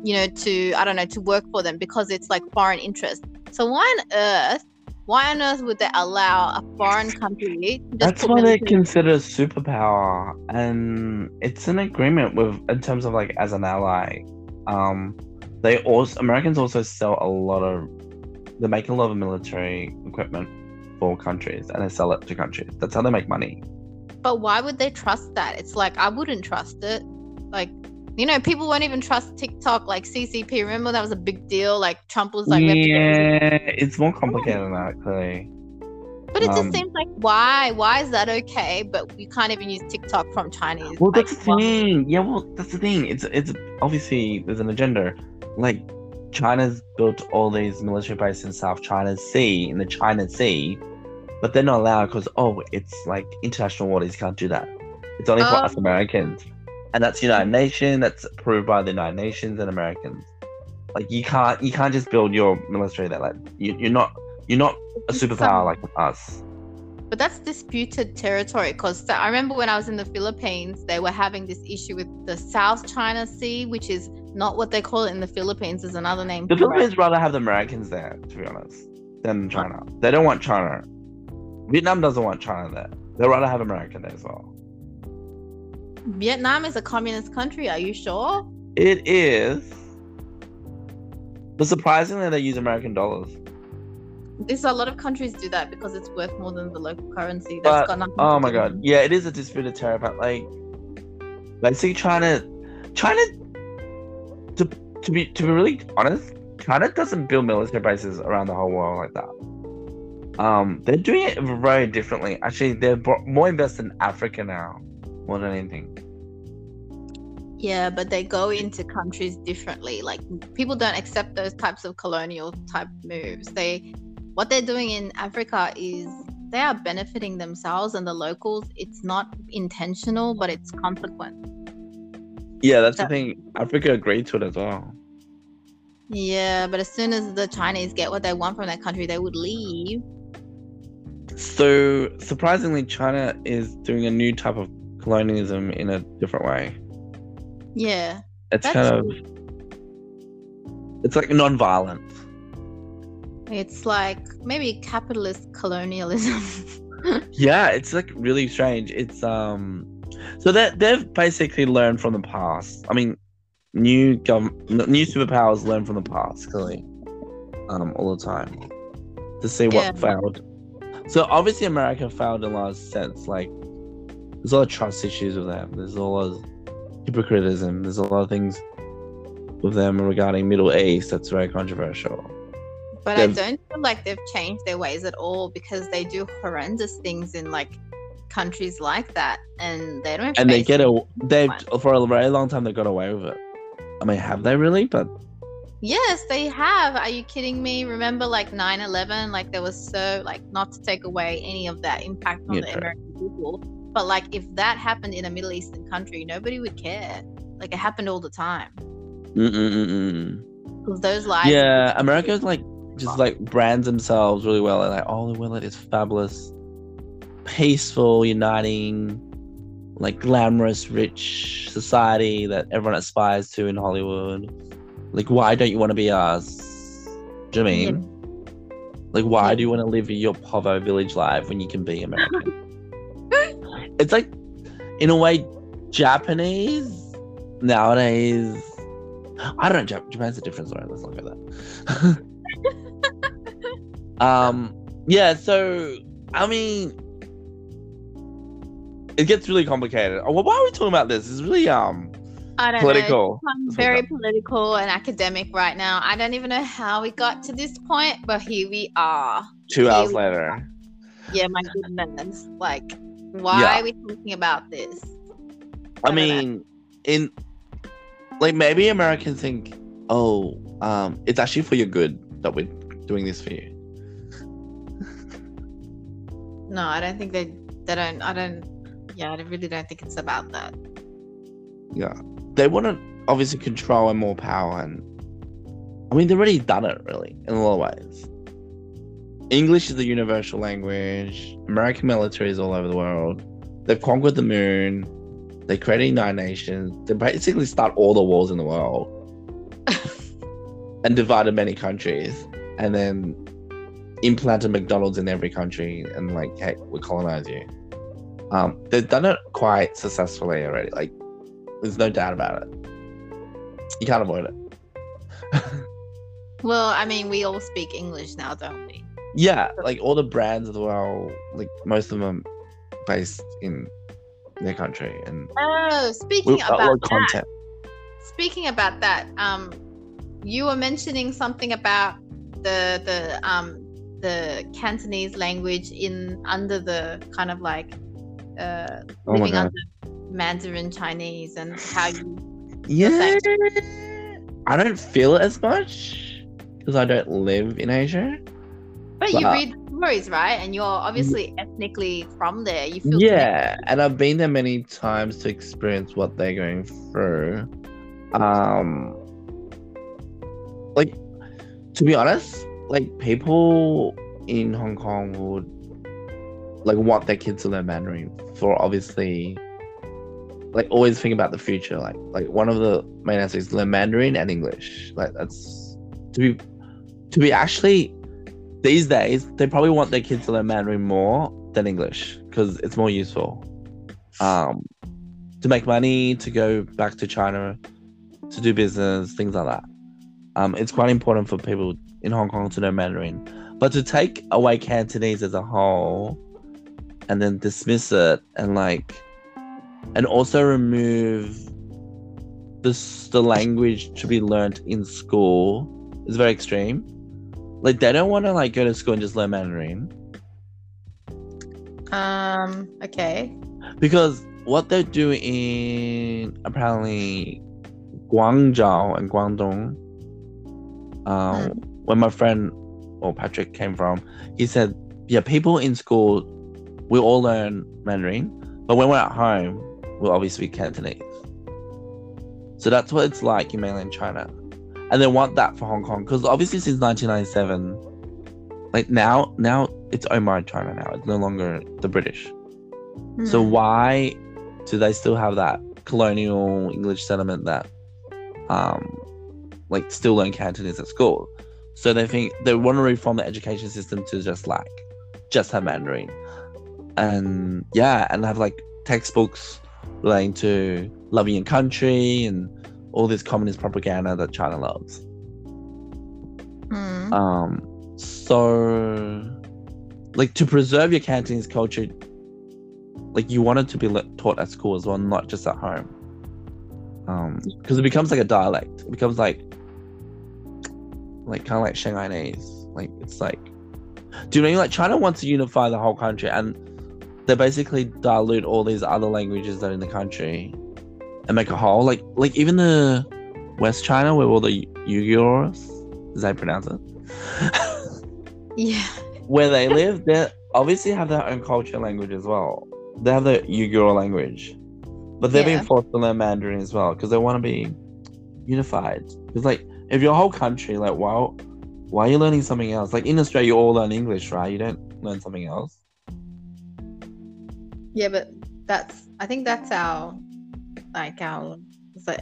you know, to I don't know to work for them because it's like foreign interest. So why on earth? Why on earth would they allow a foreign country? To just That's why they consider a superpower, and it's an agreement with in terms of like as an ally. Um, they also Americans also sell a lot of. They make a lot of military equipment for countries, and they sell it to countries. That's how they make money. But why would they trust that? It's like I wouldn't trust it. Like you know, people won't even trust TikTok. Like C C P, remember that was a big deal. Like Trump was like, yeah, it's more complicated than that, clearly. But it um, just seems like why? Why is that okay? But you can't even use TikTok from Chinese. Well, like, that's the thing. Yeah, well, that's the thing. It's it's obviously there's an agenda. Like China's built all these military bases in South China Sea in the China Sea, but they're not allowed because oh, it's like international waters. You can't do that. It's only for um, us Americans. And that's United Nations. That's approved by the United Nations and Americans. Like you can't, you can't just build your military there. Like you, you're not, you're not a superpower like us. But that's disputed territory because I remember when I was in the Philippines, they were having this issue with the South China Sea, which is not what they call it in the Philippines. There's another name. The Philippines rather have the Americans there, to be honest, than China. What? They don't want China. Vietnam doesn't want China there. They rather have America there as well. Vietnam is a communist country, are you sure? It is. But surprisingly, they use American dollars. There's a lot of countries do that because it's worth more than the local currency. That's but, got nothing oh to my do god. Them. Yeah, it is a disputed territory, but like, like see China, China, to, to, be, to be really honest, China doesn't build military bases around the whole world like that. Um, They're doing it very differently. Actually, they're more invested in Africa now. More than anything. Yeah, but they go into countries differently. Like people don't accept those types of colonial type moves. They, what they're doing in Africa is they are benefiting themselves and the locals. It's not intentional, but it's consequent. Yeah, that's so, the thing. Africa agreed to it as well. Yeah, but as soon as the Chinese get what they want from that country, they would leave. So surprisingly, China is doing a new type of colonialism in a different way. Yeah. It's kind of true. It's like non-violent. It's like maybe capitalist colonialism. Yeah, it's like really strange. It's um so that they've basically learned from the past. I mean, new government, new superpowers learn from the past clearly. Um all the time. To see what yeah. failed. So obviously America failed in a lot of sense, like there's a lot of trust issues with them. There's a lot of hypocritism. There's a lot of things with them regarding Middle East. That's very controversial. But they've, I don't feel like they've changed their ways at all, because they do horrendous things in like countries like that, and they don't. And they get a. They for a very long time they got away with it. I mean, have they really? But yes, they have. Are you kidding me? Remember, like nine eleven, like there was so like not to take away any of that impact on yeah, the true. American people, but like if that happened in a Middle Eastern country, nobody would care. Like it happened all the time. Because those lives. Yeah, America's like just like brands themselves really well. They're like, oh, the world is fabulous, peaceful, uniting, like glamorous, rich society that everyone aspires to in Hollywood. Like, why don't you want to be us? Do you know what I mean? Yeah. Like, why yeah. do you want to live your povo village life when you can be American? It's like, in a way, Japanese nowadays. I don't know. Japan's a different story. Let's not go that. um. Yeah. So, I mean, it gets really complicated. Well, why are we talking about this? It's really um. I don't political. know. I'm very political and academic right now. I don't even know how we got to this point, but here we are. Two here hours later. Are. Yeah, my goodness. Like, why yeah. are we talking about this? I, I mean, know. in like maybe Americans think, oh, um, it's actually for your good that we're doing this for you. No, I don't think they. They don't. I don't. Yeah, I really don't think it's about that. Yeah. They want to obviously control and more power, and I mean they've already done it really in a lot of ways. English is the universal language. American military is all over the world. They've conquered the moon. They created United Nations. They basically start all the wars in the world and divided many countries, and then implanted McDonald's in every country and like, hey, we colonize you. Um, they've done it quite successfully already. Like, there's no doubt about it. You can't avoid it. Well, I mean, we all speak English now, don't we? Yeah, like all the brands of the world, like most of them are based in their country. And oh, speaking about that. Content. Speaking about that, um, you were mentioning something about the the um the Cantonese language in under the kind of like uh oh living my God. under Mandarin Chinese and how you yeah I don't feel it as much because I don't live in Asia, but, but you read the stories, right? And you're obviously ethnically from there, you feel yeah connected. And I've been there many times to experience what they're going through. Um like, to be honest, like people in Hong Kong would like want their kids to learn Mandarin for obviously like always think about the future. Like, like one of the main answers is learn Mandarin and English. Like, that's to be to be actually these days they probably want their kids to learn Mandarin more than English because it's more useful um, to make money, to go back to China, to do business, things like that. Um, it's quite important for people in Hong Kong to know Mandarin, but to take away Cantonese as a whole and then dismiss it and like. And also remove this, the language to be learnt in school is very extreme. Like, they don't want to, like, go to school and just learn Mandarin. Um, okay. Because what they do in, apparently, Guangzhou and Guangdong, um, where my friend, or Patrick, came from, he said, yeah, people in school, we all learn Mandarin, but when we're at home, will obviously be Cantonese. So that's what it's like in mainland China. And they want that for Hong Kong because obviously since nineteen ninety-seven, like now now it's Oman China now. It's no longer the British. Mm. So why do they still have that colonial English sentiment that um, like still learn Cantonese at school? So they think they want to reform the education system to just like, just have Mandarin. And yeah, and have like textbooks relating to loving your country and all this communist propaganda that China loves. Mm. Um, so, like, to preserve your Cantonese culture, like, you want it to be le- taught at school as well, not just at home. um because it becomes like a dialect. It becomes like like kind of like Shanghainese. Like it's like, do you know what I mean? Like China wants to unify the whole country, and they basically dilute all these other languages that are in the country and make a whole, like like even the West China where all the Uyghurs, is that how you pronounce it? Yeah. Where they live, they obviously have their own culture language as well. They have their Uyghur language. But they're yeah. being forced to learn Mandarin as well because they want to be unified. It's like, if your whole country, like, why, why are you learning something else? Like, in Australia, you all learn English, right? You don't learn something else. Yeah, but that's, I think that's our, like, our, is it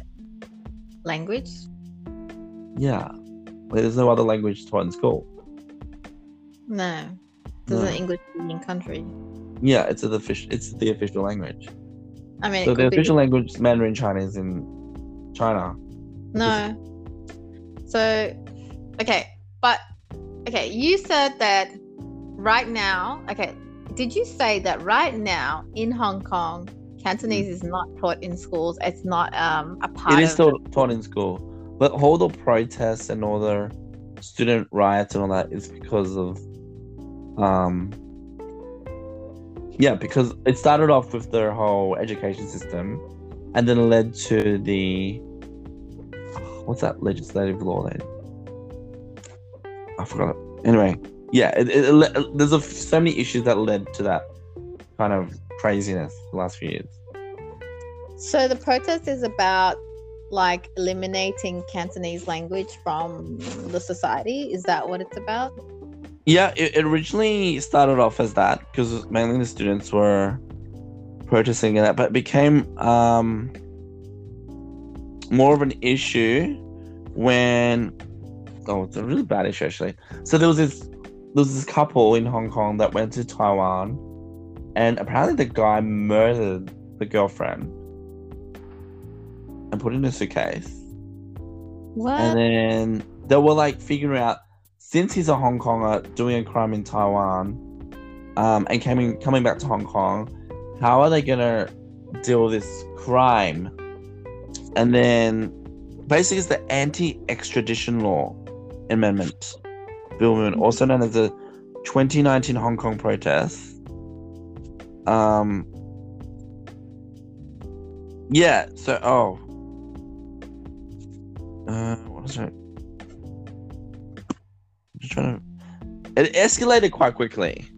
language? Yeah. Like, there's no other language taught in school. No. This no. is an English-speaking country. Yeah, it's the fish. It's the official language. I mean, so the official be... language is Mandarin Chinese in China. No. It's... So, okay, but okay, you said that right now. Okay, did you say that right now in Hong Kong, Cantonese mm. is not taught in schools? It's not um a part. It is still of... taught in school, but all the protests and all the student riots and all that is because of um. Yeah, because it started off with their whole education system and then led to the... What's that legislative law then? I forgot. Anyway, yeah, it, it, it, there's a, so many issues that led to that kind of craziness the last few years. So the protest is about, like, eliminating Cantonese language from the society? Is that what it's about? Yeah, it originally started off as that because mainly the students were protesting and that, but it became um, more of an issue when... Oh, it's a really bad issue, actually. So there was this there was this couple in Hong Kong that went to Taiwan, and apparently the guy murdered the girlfriend and put it in a suitcase. What? And then they were, like, figuring out... Since he's a Hong Konger doing a crime in Taiwan um, and coming coming back to Hong Kong, how are they going to deal with this crime? And then basically it's the anti-extradition law amendment bill, also known as the twenty nineteen Hong Kong protests. Um, yeah, so, oh. Uh, what was it? Trying to, it escalated quite quickly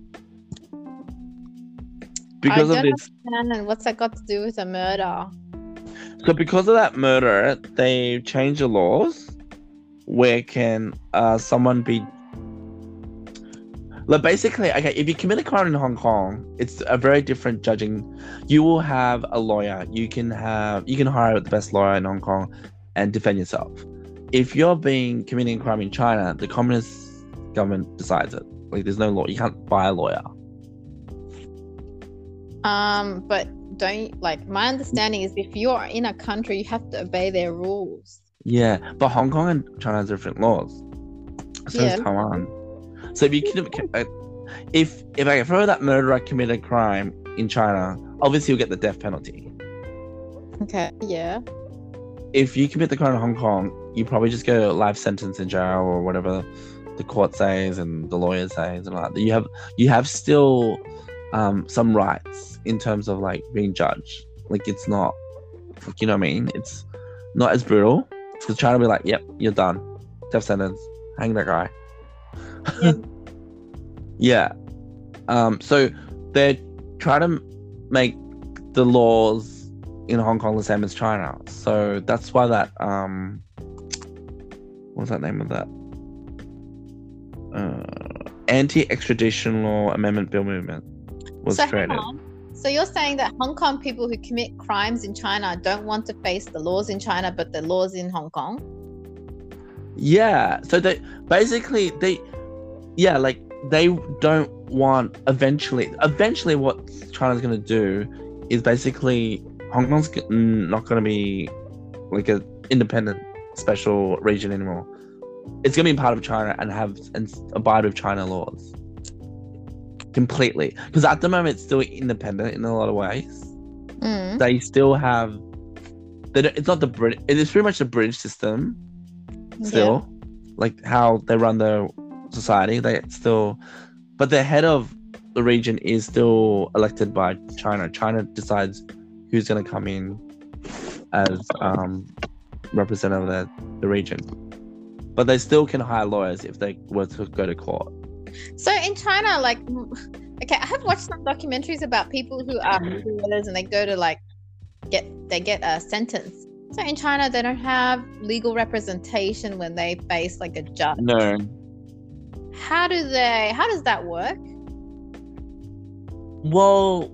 because I don't of this. Understand. What's that got to do with a murder? So, because of that murder, they changed the laws where can uh, someone be like basically okay. If you commit a crime in Hong Kong, it's a very different judging. You will have a lawyer. You can have you can hire the best lawyer in Hong Kong and defend yourself. If you're being committing crime in China, the communists government decides it. Like, there's no law. You can't buy a lawyer. Um, but don't like my understanding is if you're in a country, you have to obey their rules. Yeah, but Hong Kong and China has different laws. So yeah. is Taiwan. So if you can, if if I throw that murderer committed crime in China, obviously you'll get the death penalty. Okay. Yeah. If you commit the crime in Hong Kong, you probably just go to a life sentence in jail or whatever. The court says and the lawyer says and like that. You have you have still um, some rights in terms of like being judged. Like it's not, like, you know what I mean? It's not as brutal. Because China will be like, yep, you're done. Death sentence. Hang that guy. Yeah. yeah. Um, so they're trying to make the laws in Hong Kong the same as China. So that's why that, um, what was that name of that? Uh, anti-extradition law amendment bill movement was so created. So you're saying that Hong Kong people who commit crimes in China don't want to face the laws in China, but the laws in Hong Kong? Yeah. So they basically they, yeah, like they don't want eventually. Eventually, what China's going to do is basically Hong Kong's not going to be like an independent special region anymore. It's going to be part of China and have and abide with China laws completely. Because at the moment, it's still independent in a lot of ways. Mm. They still have they don't, it's not the Brit. It is pretty much the British system still, yeah. Like how they run their society. They still, but the head of the region is still elected by China. China decides who's going to come in as um, representative of the, the region. But they still can hire lawyers if they were to go to court. So in China, like, okay, I have watched some documentaries about people who are lawyers and they go to like get they get a sentence. So in China, they don't have legal representation when they face like a judge. No. How do they? How does that work? Well,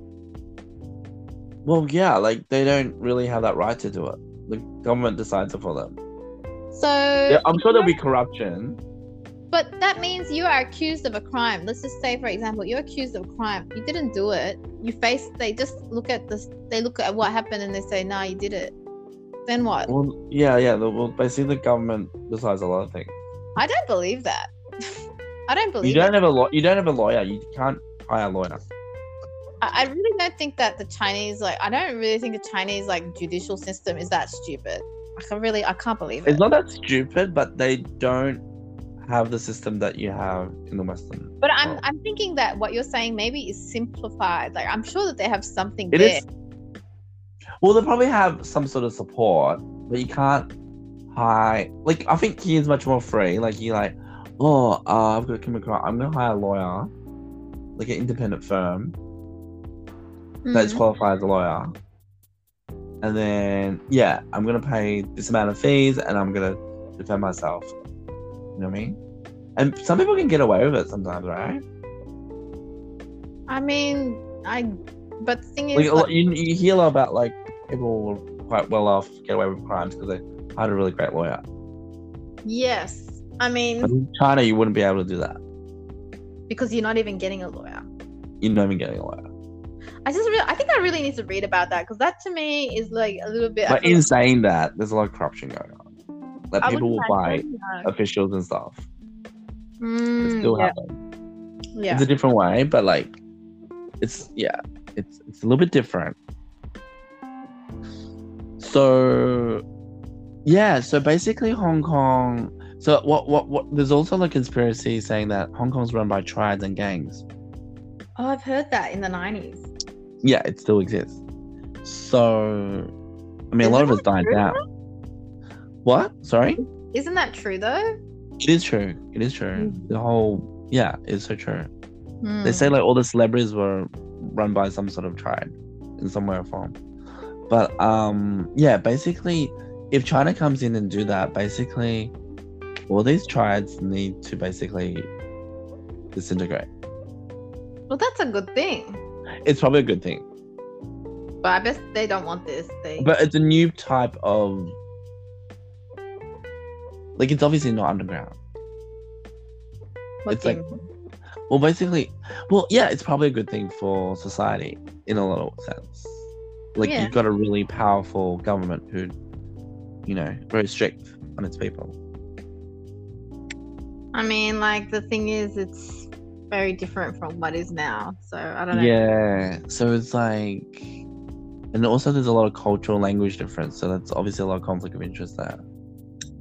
well, yeah, like they don't really have that right to do it. The government decides it for them. So yeah, I'm sure there'll be corruption. But that means you are accused of a crime. Let's just say, for example, you're accused of a crime. You didn't do it. You face. They just look at this. They look at what happened and they say, "No, nah, you did it." Then what? Well, yeah, yeah. The, well, basically, the government decides a lot of things. I don't believe that. I don't believe. You don't that. have a law. You don't have a lawyer. You can't hire a lawyer. I, I really don't think that the Chinese like. I don't really think the Chinese like judicial system is that stupid. I can really. I can't believe it. It's not that stupid, but they don't have the system that you have in the Western world. But I'm I'm thinking that what you're saying maybe is simplified. Like I'm sure that they have something it there. Is, well, they probably have some sort of support, but you can't hire. Like I think he is much more free. Like you like, oh, uh, I've got to come across. I'm gonna hire a lawyer, like an independent firm mm-hmm. that's qualified as a lawyer, and then yeah, I'm gonna pay this amount of fees, and I'm gonna defend myself. You know what I mean? And some people can get away with it sometimes, right? I mean, I. But the thing is, like, like, you, you hear a lot about like people quite well off get away with crimes because they hired a really great lawyer. Yes, I mean. But in China, you wouldn't be able to do that because you're not even getting a lawyer. You're not even getting a lawyer. I just, re- I think I really need to read about that because that to me is like a little bit. But in saying that, there's a lot of corruption going on. Like I people will buy officials and stuff. Mm, it still yeah. happens. Yeah. It's a different way, but like, it's yeah, it's it's a little bit different. So, yeah. So basically, Hong Kong. So what what what? There's also like conspiracy saying that Hong Kong's run by tribes and gangs. Oh, I've heard that in the nineties. Yeah, it still exists. So, I mean, Is a lot of it's died down. What? Sorry? Isn't that true though? It is true. It is true. Mm. The whole yeah, it's so true. Mm. They say like all the celebrities were run by some sort of tribe in some way or form. But um yeah, basically if China comes in and do that, basically all these tribes need to basically disintegrate. Well, that's a good thing. It's probably a good thing. But I bet they don't want this thing. But it's a new type of Like, it's obviously not underground. What it's thing? like, well, basically, well, yeah, it's probably a good thing for society in a lot of sense. Like, yeah. You've got a really powerful government who, you know, very strict on its people. I mean, like, the thing is, it's very different from what is now. So, I don't know. Yeah. So, it's like, and also there's a lot of cultural language difference. So, that's obviously a lot of conflict of interest there.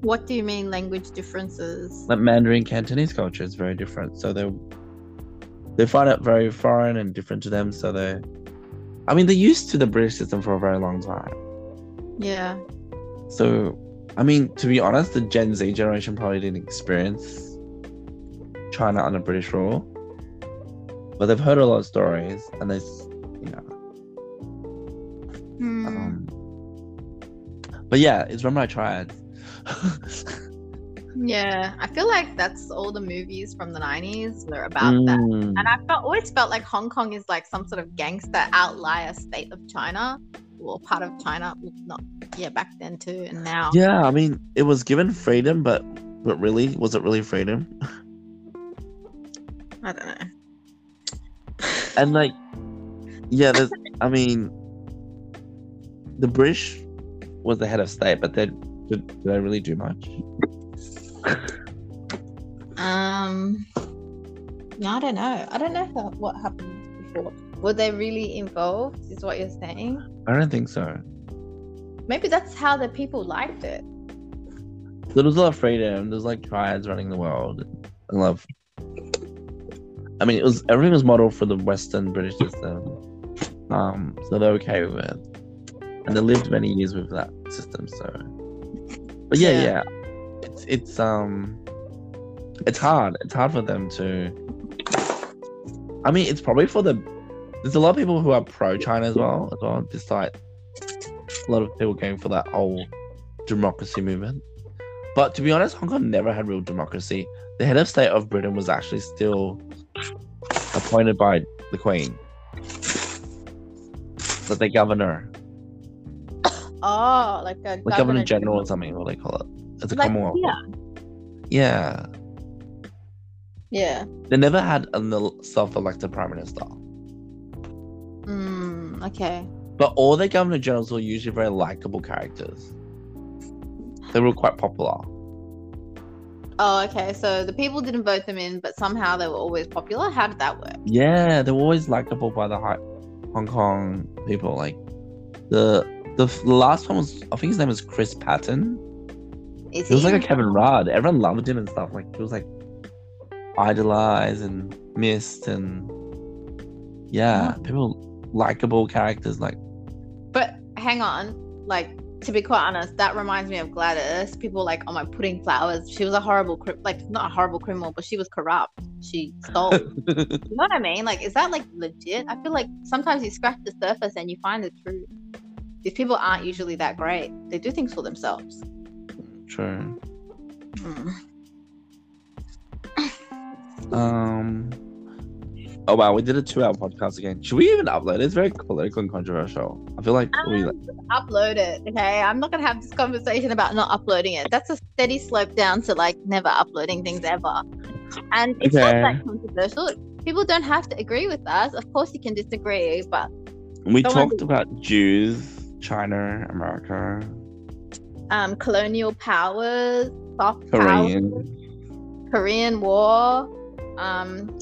What do you mean language differences? Like Mandarin Cantonese culture is very different. So they they find it very foreign and different to them. So they, I mean, they're used to the British system for a very long time. Yeah. So, I mean, to be honest, the Gen Z generation probably didn't experience China under British rule. But they've heard a lot of stories and they, you know. Mm. Um, but yeah, it's run by triads. Yeah, I feel like that's all the movies from the nineties were about mm. that, and I felt always felt like Hong Kong is like some sort of gangster outlier state of China or part of China. Not yeah, back then too, and now. Yeah, I mean, it was given freedom, but but really, was it really freedom? I don't know. And like, yeah, there's. I mean, the British was the head of state, but they're. Did, did I really do much? um, no, I don't know. I don't know how, what happened before. Were they really involved? Is what you're saying? I don't think so. maybe that's how the people liked it. There was a lot of freedom. There's like triads running the world. I love. I mean, it was everything was modeled for the Western British system, um, so they're okay with it, and they lived many years with that system. So, but yeah, yeah, yeah. it's it's um, it's hard. It's hard for them to. I mean, it's probably for the. There's a lot of people who are pro China as well. As well, despite a lot of people going for that whole democracy movement. But to be honest, Hong Kong never had real democracy. The head of state of Britain was actually still appointed by the Queen, but their governor. Oh, like a like governor, governor general or something. What do they call it? It's a like, Commonwealth. Yeah. Yeah. Yeah. They never had a self-elected prime minister. Hmm. Okay. But all their governor generals were usually very likable characters. They were quite popular. Oh, okay. So the people didn't vote them in, but somehow they were always popular. How did that work? Yeah, they were always likable by the Hong Kong people. Like the the last one was, I think his name was Chris Patton. Is he? It was like a Kevin Rudd. Everyone loved him and stuff. Like it was like idolized and missed and yeah, oh. People likable characters like. But hang on, like. To be quite honest, that reminds me of Gladys. People were like, oh my, putting flowers. She was a horrible, cri- like not a horrible criminal, but she was corrupt. She stole. You know what I mean? Like, is that like legit? I feel like sometimes you scratch the surface and you find the truth. These people aren't usually that great. They do things for themselves. True. Mm. um. Oh wow, we did a two-hour podcast again. Should we even upload it? It's very political and controversial. I feel like um, we like upload it. Okay, I'm not gonna have this conversation about not uploading it. That's a steady slope down to like never uploading things ever. And it's okay. Not that controversial. People don't have to agree with us. Of course, you can disagree, but we talked to... about Jews, China, America, um, colonial powers, soft Korean, powers, Korean War, um.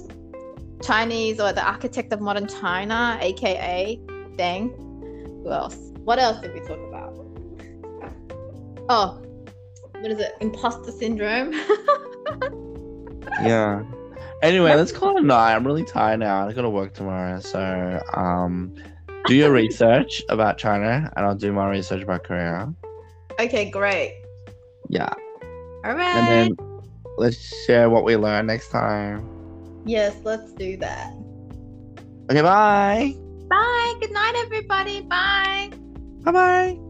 Chinese or the architect of modern China, aka Deng. Who else? What else did we talk about? Oh, what is it? Imposter syndrome. Yeah. Anyway, let's call it a night. I'm really tired now. I gotta work tomorrow, so um, do your research about China, and I'll do my research about Korea. Okay, great. Yeah. All right. And then let's share what we learn next time. Yes, let's do that. Okay, bye. Bye. Good night, everybody. Bye. Bye-bye.